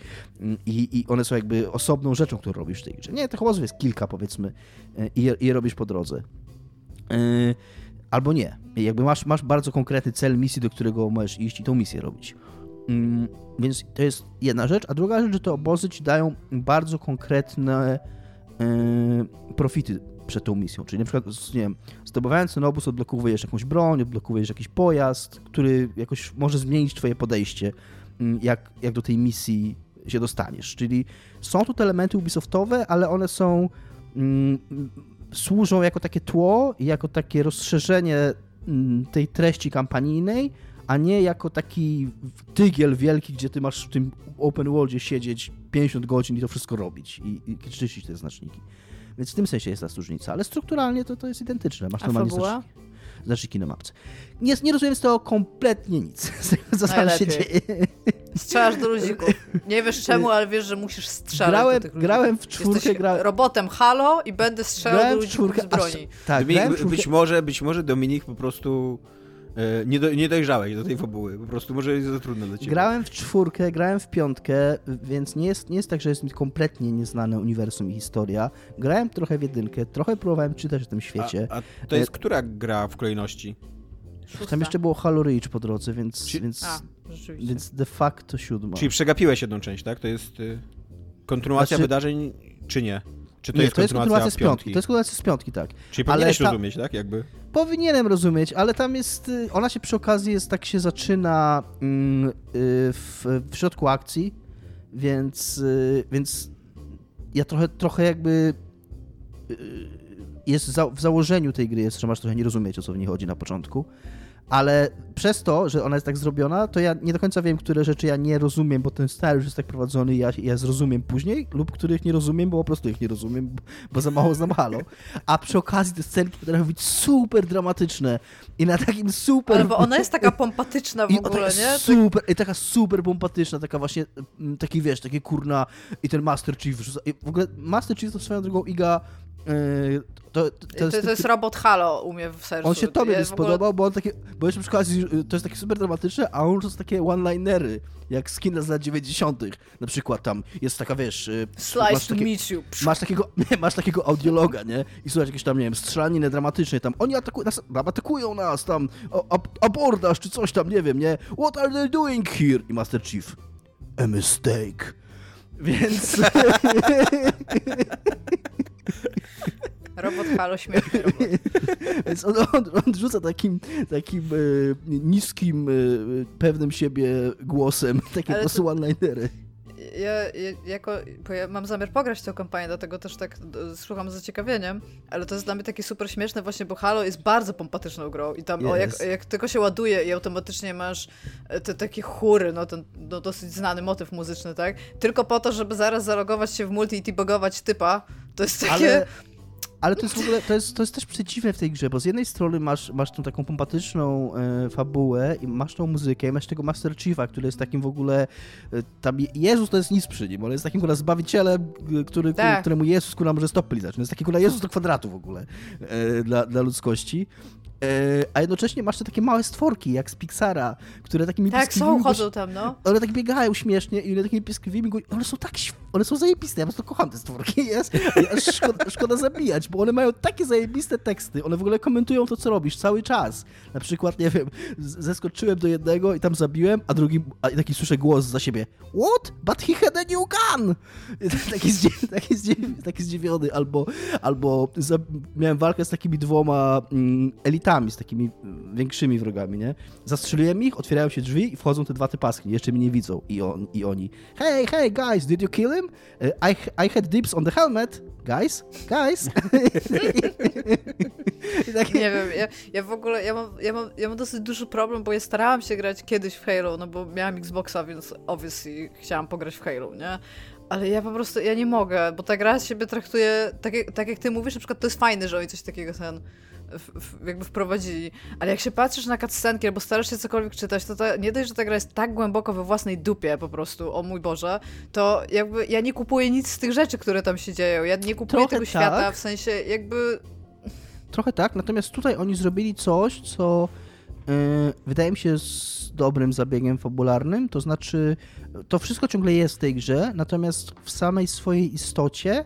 one są jakby osobną rzeczą, którą robisz w tej grze. Nie, tych obozów jest kilka, powiedzmy, i je robisz po drodze. Albo nie. Jakby masz bardzo konkretny cel misji, do którego możesz iść i tą misję robić. Więc to jest jedna rzecz. A druga rzecz, że te obozy ci dają bardzo konkretne profity przed tą misją, czyli na przykład, nie wiem, zdobywając ten obóz odblokowujesz jakąś broń, odblokowujesz jakiś pojazd, który jakoś może zmienić twoje podejście, jak do tej misji się dostaniesz. Czyli są tu te elementy Ubisoftowe, ale one są służą jako takie tło, jako takie rozszerzenie tej treści kampanijnej, a nie jako taki tygiel wielki, gdzie ty masz w tym open worldzie siedzieć 50 godzin i to wszystko robić i czyścić te znaczniki. Więc w tym sensie jest ta różnica, ale strukturalnie to jest identyczne. Masz normalnie znaczniki na mapce. Nie rozumiem z tego kompletnie nic, co tam się dzieje. Strzelasz do ludzików. Nie wiesz czemu, ale wiesz, że musisz strzelać do tych ludzików. Grałem w czwórkę. Robotem Halo i będę strzelał do ludzików z broni. Tak, być może Dominik po prostu... Nie dojrzałeś do tej fabuły, po prostu może jest za trudne dla ciebie. Grałem w czwórkę, grałem w piątkę, więc nie jest tak, że jest mi kompletnie nieznane uniwersum i historia. Grałem trochę w jedynkę, trochę próbowałem czytać o tym świecie. A to jest która gra w kolejności? 6. Tam jeszcze było Halo Reach po drodze, więc de facto 7. Czyli przegapiłeś jedną część, tak? To jest kontynuacja wydarzeń, czy nie? Czy to nie, jest kontynuacja z piątki? To jest kontynuacja z piątki, tak. Czyli powinieneś rozumieć, tak? Jakby. Powinienem rozumieć, ale tam jest... Ona się przy okazji tak się zaczyna w środku akcji, więc ja trochę jakby... W założeniu tej gry jest, że masz trochę nie rozumieć, o co w niej chodzi na początku, ale przez to, że ona jest tak zrobiona, to ja nie do końca wiem, które rzeczy ja nie rozumiem, bo ten scenariusz jest tak prowadzony i ja zrozumiem później, lub których nie rozumiem, bo po prostu ich nie rozumiem, bo za mało znam Halo. A przy okazji te scenki potrafią być super dramatyczne i na takim super... Ale bo ona jest taka pompatyczna w ogóle, nie? Super, i taka super pompatyczna, taka właśnie, taki wiesz, takie kurna i ten Master Chief. I w ogóle Master Chief to swoją drogą Iga To jest robot Halo u mnie w sercu. On się tobie nie spodobał, bo on takie, bo jeszcze przy okazji to jest takie super dramatyczne, a on to są takie one-linery, jak skina z lat 90. Na przykład tam jest taka, wiesz... Slice to meet you. Masz takiego audiologa, nie? I słuchaj jakieś tam, nie wiem, strzelaniny dramatyczne, tam oni atakują nas, tam abordaż czy coś tam, nie wiem, nie? What are they doing here? I Master Chief. A mistake. Więc... Robot Halo, śmieszny robot. Więc on rzuca takim niskim, pewnym siebie głosem, takie głosy one-linery. Ja mam zamiar pograć tę kampanię, dlatego też tak słucham z zaciekawieniem, ale to jest dla mnie takie super śmieszne właśnie, bo Halo jest bardzo pompatyczną grą i tam jak tylko się ładuje i automatycznie masz te takie chóry, ten dosyć znany motyw muzyczny, tak? Tylko po to, żeby zaraz zalogować się w multi i t-bogować typa, to jest takie... Ale to jest w ogóle, to jest też przeciwne w tej grze, bo z jednej strony masz tą taką pompatyczną fabułę i masz tą muzykę i masz tego Master Chiefa, który jest takim w ogóle, tam Jezus to jest nic przy nim, on jest takim zbawicielem, któremu Jezus może stopy lizać, to jest taki Jezus do kwadratu w ogóle dla ludzkości. A jednocześnie masz te takie małe stworki, jak z Pixara, które takimi piskliwymi... Tak, chodzą tam, no. One tak biegają śmiesznie i one takimi piskliwymi... One są zajebiste, ja po prostu kocham te stworki, jest. Szkoda zabijać, bo one mają takie zajebiste teksty, one w ogóle komentują to, co robisz cały czas. Na przykład, nie wiem, zeskoczyłem do jednego i tam zabiłem, a drugi... A taki słyszę głos za siebie. What? But he had a new gun! Taki zdziwiony. Albo miałem walkę z takimi dwoma elitami, z takimi większymi wrogami, nie? Zastrzeliłem ich, otwierają się drzwi i wchodzą te dwa typaski, jeszcze mnie nie widzą. I oni. Hey, guys, did you kill him? I had dips on the helmet. Guys. Tak. Nie wiem, ja w ogóle, ja mam dosyć duży problem, bo ja starałam się grać kiedyś w Halo, no bo miałam Xboxa, więc obviously chciałam pograć w Halo, nie? Ale ja po prostu, ja nie mogę, bo ta gra siebie traktuje, tak jak ty mówisz, na przykład to jest fajne, że oni coś takiego jakby wprowadzili, ale jak się patrzysz na cutscenki albo starasz się cokolwiek czytać, to nie dość, że ta gra jest tak głęboko we własnej dupie po prostu, o mój Boże, to jakby ja nie kupuję nic z tych rzeczy, które tam się dzieją, ja nie kupuję tego świata, w sensie jakby... Trochę tak, natomiast tutaj oni zrobili coś, co wydaje mi się z dobrym zabiegiem fabularnym, to znaczy to wszystko ciągle jest w tej grze, natomiast w samej swojej istocie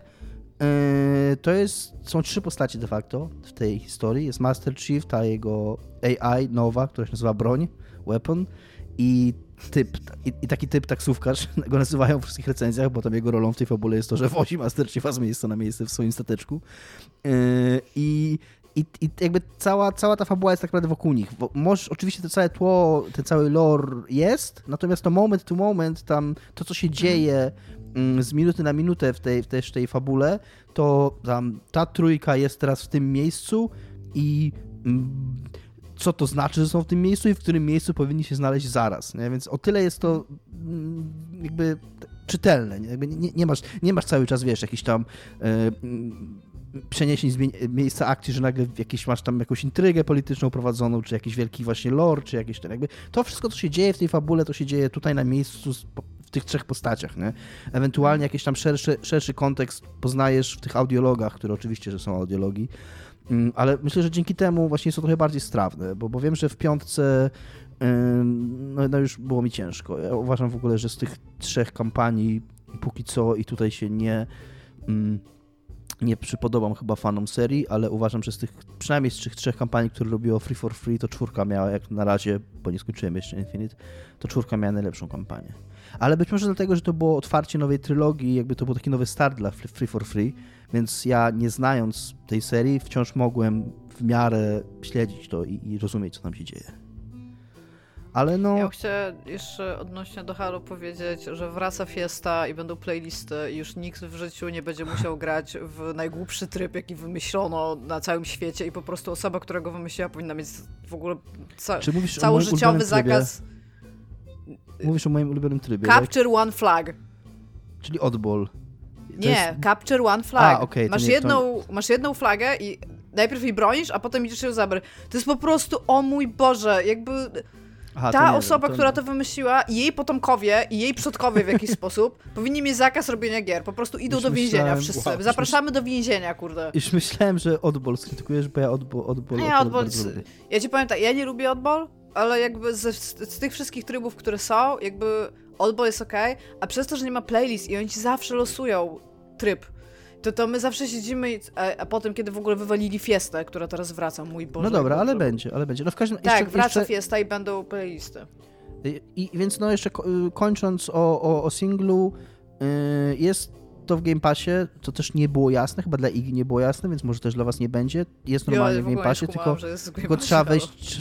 są trzy postacie de facto w tej historii. Jest Master Chief, ta jego AI nowa, która się nazywa broń, weapon, i taki typ taksówkarz, go nazywają w wszystkich recenzjach, bo tam jego rolą w tej fabule jest to, że wozi Master Chiefa z miejsca na miejsce w swoim stateczku. I jakby cała ta fabuła jest tak naprawdę wokół nich. Możesz, oczywiście to całe tło, ten cały lore jest, natomiast to moment to moment, tam to, co się dzieje z minuty na minutę w tej fabule, to tam ta trójka jest teraz w tym miejscu i co to znaczy, że są w tym miejscu i w którym miejscu powinni się znaleźć zaraz, nie? Więc o tyle jest to jakby czytelne. Jakby nie masz cały czas, wiesz, jakiś tam... przeniesień z miejsca akcji, że nagle masz tam jakąś intrygę polityczną prowadzoną, czy jakiś wielki właśnie lore, czy jakieś ten jakby... To wszystko, co się dzieje w tej fabule, to się dzieje tutaj na miejscu w tych trzech postaciach, nie? Ewentualnie jakiś tam szerszy kontekst poznajesz w tych audiologach, które oczywiście, że są audiologi, ale myślę, że dzięki temu właśnie jest to trochę bardziej strawne, bo wiem, że w piątce no już było mi ciężko. Ja uważam w ogóle, że z tych trzech kampanii póki co i tutaj się nie przypodobam chyba fanom serii, ale uważam, że przynajmniej z tych trzech kampanii, które robiło Free for Free, to czwórka miała, jak na razie, bo nie skończyłem jeszcze Infinite, to czwórka miała najlepszą kampanię. Ale być może dlatego, że to było otwarcie nowej trylogii, jakby to był taki nowy start dla Free for Free, więc ja, nie znając tej serii, wciąż mogłem w miarę śledzić to i rozumieć, co tam się dzieje. Ale no... Ja chciałem jeszcze odnośnie do Halo powiedzieć, że wraca Fiesta i będą playlisty i już nikt w życiu nie będzie musiał grać w najgłupszy tryb, jaki wymyślono na całym świecie i po prostu osoba, która go wymyśliła, powinna mieć w ogóle całożyciowy zakaz... Mówisz o moim ulubionym trybie, Capture tak? One Flag. Czyli Oddball. Nie, jest... Capture One Flag. Masz jedną flagę i najpierw jej bronisz, a potem idziesz ją zabrać. To jest po prostu, o mój Boże, jakby... Aha, ta osoba, która to wymyśliła, i jej potomkowie, i jej przodkowie w jakiś sposób powinni mieć zakaz robienia gier. Po prostu idą do więzienia wszyscy. Wow, zapraszamy do więzienia, kurde. Już myślałem, że Oddball skrytykujesz, bo ja Oddball... Nie, Oddball... Ja ci powiem tak, ja nie lubię Oddball, ale jakby z tych wszystkich trybów, które są, jakby Oddball jest okej, a przez to, że nie ma playlist i oni ci zawsze losują tryb, to my zawsze siedzimy, a potem, kiedy w ogóle wywalili Fiestę, która teraz wraca, mój Boże. No dobra, ale będzie, ale będzie. No w każdym... Tak, wraca Fiesta i będą playlisty. I więc no jeszcze kończąc o singlu, jest to w Game Passie, to też nie było jasne, chyba dla Igi nie było jasne, więc może też dla was nie będzie. Jest normalnie w Game Passie, tylko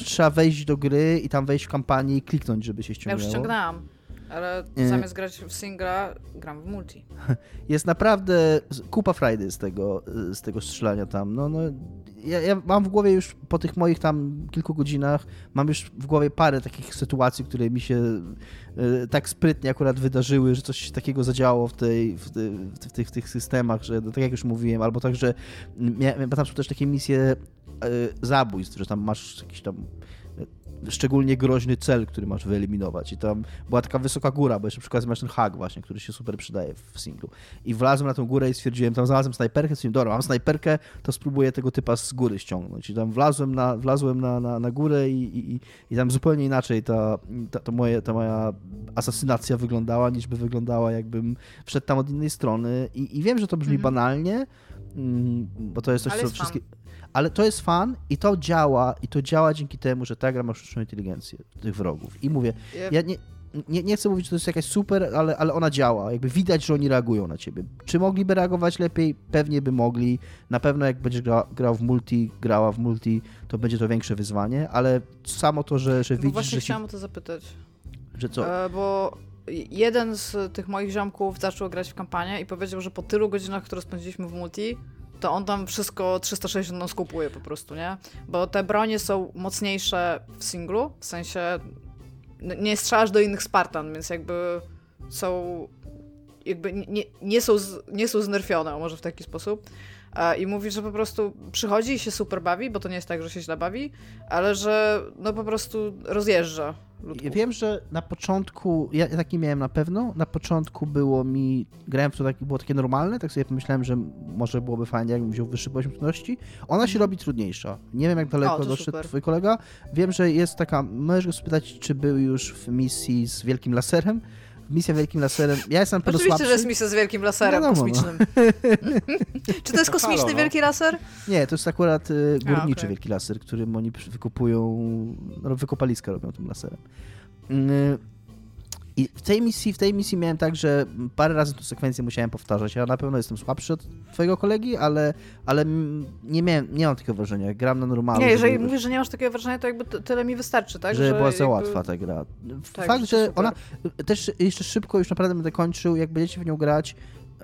trzeba wejść do gry i tam wejść w kampanię i kliknąć, żeby się ściągnęło. Ja już ściągnęłam. Ale zamiast grać w singla, gram w multi. Jest naprawdę kupa frajdy z tego strzelania tam. No, ja mam w głowie już po tych moich tam kilku godzinach, mam już w głowie parę takich sytuacji, które mi się tak sprytnie akurat wydarzyły, że coś takiego zadziało w tych systemach, że no, tak jak już mówiłem, albo tak, że tam są też takie misje zabójstw, że tam masz jakiś tam szczególnie groźny cel, który masz wyeliminować. I tam była taka wysoka góra, bo jeszcze przy okazji masz ten hak właśnie, który się super przydaje w singlu. I wlazłem na tą górę i stwierdziłem, tam znalazłem snajperkę, stwierdziłem, dobra, mam snajperkę, to spróbuję tego typa z góry ściągnąć. I tam wlazłem na górę i tam zupełnie inaczej ta moja asasynacja wyglądała, niż by wyglądała, jakbym wszedł tam od innej strony. I wiem, że to brzmi banalnie, bo to jest coś, co wszystkie... Ale to jest fan i to działa. I to działa dzięki temu, że ta gra ma sztuczną inteligencję tych wrogów. I mówię, ja nie chcę mówić, że to jest jakaś super, ale ona działa. Jakby widać, że oni reagują na ciebie. Czy mogliby reagować lepiej? Pewnie by mogli. Na pewno jak będziesz grała w multi, to będzie to większe wyzwanie, ale samo to, że widzisz... Właśnie chciałam o to zapytać. Że co? Bo... Jeden z tych moich ziomków zaczął grać w kampanię i powiedział, że po tylu godzinach, które spędziliśmy w multi, to on tam wszystko 360 nas kupuje po prostu, nie? Bo te bronie są mocniejsze w singlu, w sensie nie strzelasz do innych Spartan, więc jakby są... jakby nie są znerfione, może w taki sposób. I mówi, że po prostu przychodzi i się super bawi, bo to nie jest tak, że się źle bawi, ale że no po prostu rozjeżdża. Ja wiem, że na początku, ja taki miałem na pewno, na początku było mi, grałem w to, było takie normalne, tak sobie pomyślałem, że może byłoby fajnie, jakbym wziął wyższy poziom trudności. Ona się robi trudniejsza. Nie wiem, jak daleko doszedł twój kolega. Wiem, że jest taka, możesz go spytać, czy był już w misji z wielkim laserem. Misja wielkim laserem. Ja jestem pewno słabszy. Oczywiście, że jest misja z wielkim laserem kosmicznym. Czy to jest kosmiczny wielki laser? Nie, to jest akurat górniczy wielki laser, którym oni wykupują, wykopaliska robią tym laserem. I w tej misji miałem tak, że parę razy tą sekwencję musiałem powtarzać. Ja na pewno jestem słabszy od twojego kolegi, ale nie mam takiego wrażenia. Gram na normalu. Nie, jeżeli mówisz, że nie masz takiego wrażenia, to jakby tyle mi wystarczy, tak? Że była za łatwa ta gra. Tak, fakt, że super. Ona też jeszcze szybko, już naprawdę będę kończył, jak będziecie w nią grać,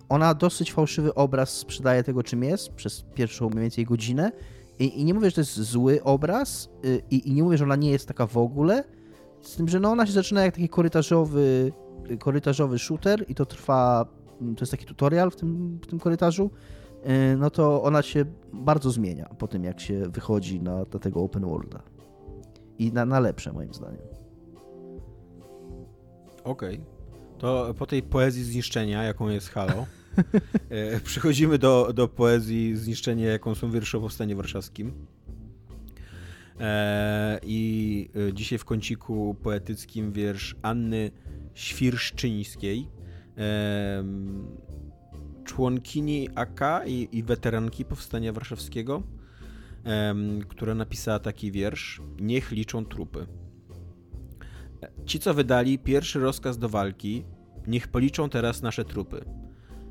ona dosyć fałszywy obraz sprzedaje tego, czym jest, przez pierwszą mniej więcej godzinę. I nie mówię, że to jest zły obraz i nie mówię, że ona nie jest taka w ogóle, z tym, że no ona się zaczyna jak taki korytarzowy shooter i to trwa, to jest taki tutorial w tym korytarzu, no to ona się bardzo zmienia po tym, jak się wychodzi na tego open worlda. I na lepsze, moim zdaniem. Okej. To po tej poezji zniszczenia, jaką jest Halo, przechodzimy do poezji zniszczenia, jaką są wiersze o Powstaniu Warszawskim. I dzisiaj w kąciku poetyckim wiersz Anny Świerszczyńskiej, członkini AK i weteranki Powstania Warszawskiego, która napisała taki wiersz: Niech liczą trupy. Ci, co wydali pierwszy rozkaz do walki, niech policzą teraz nasze trupy.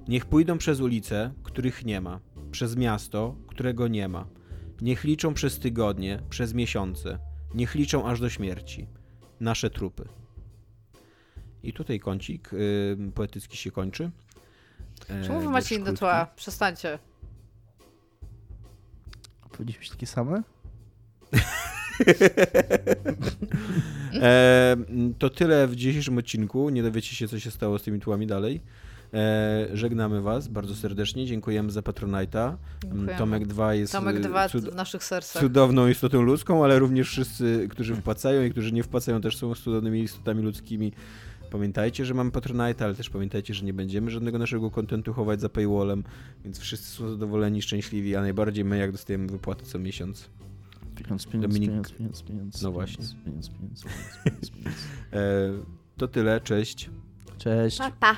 Niech pójdą przez ulice, których nie ma, przez miasto, którego nie ma. Niech liczą przez tygodnie, przez miesiące. Niech liczą aż do śmierci. Nasze trupy. I tutaj kącik poetycki się kończy. Czemu wy macie inne tła? Przestańcie. Powiedzieliście takie same? To tyle w dzisiejszym odcinku. Nie dowiecie się, co się stało z tymi tłami dalej. Żegnamy was bardzo serdecznie, dziękujemy za Patronite'a. Tomek 2 jest Tomek 2 w naszych sercach. Cudowną istotą ludzką, ale również wszyscy, którzy wpłacają i którzy nie wpłacają, też są cudownymi istotami ludzkimi. Pamiętajcie, że mamy Patronite, ale też pamiętajcie, że nie będziemy żadnego naszego kontentu chować za paywallem, więc wszyscy są zadowoleni, szczęśliwi, a najbardziej my, jak dostajemy wypłaty co miesiąc. Dominik. No właśnie. To tyle, cześć. Cześć. Pa, pa.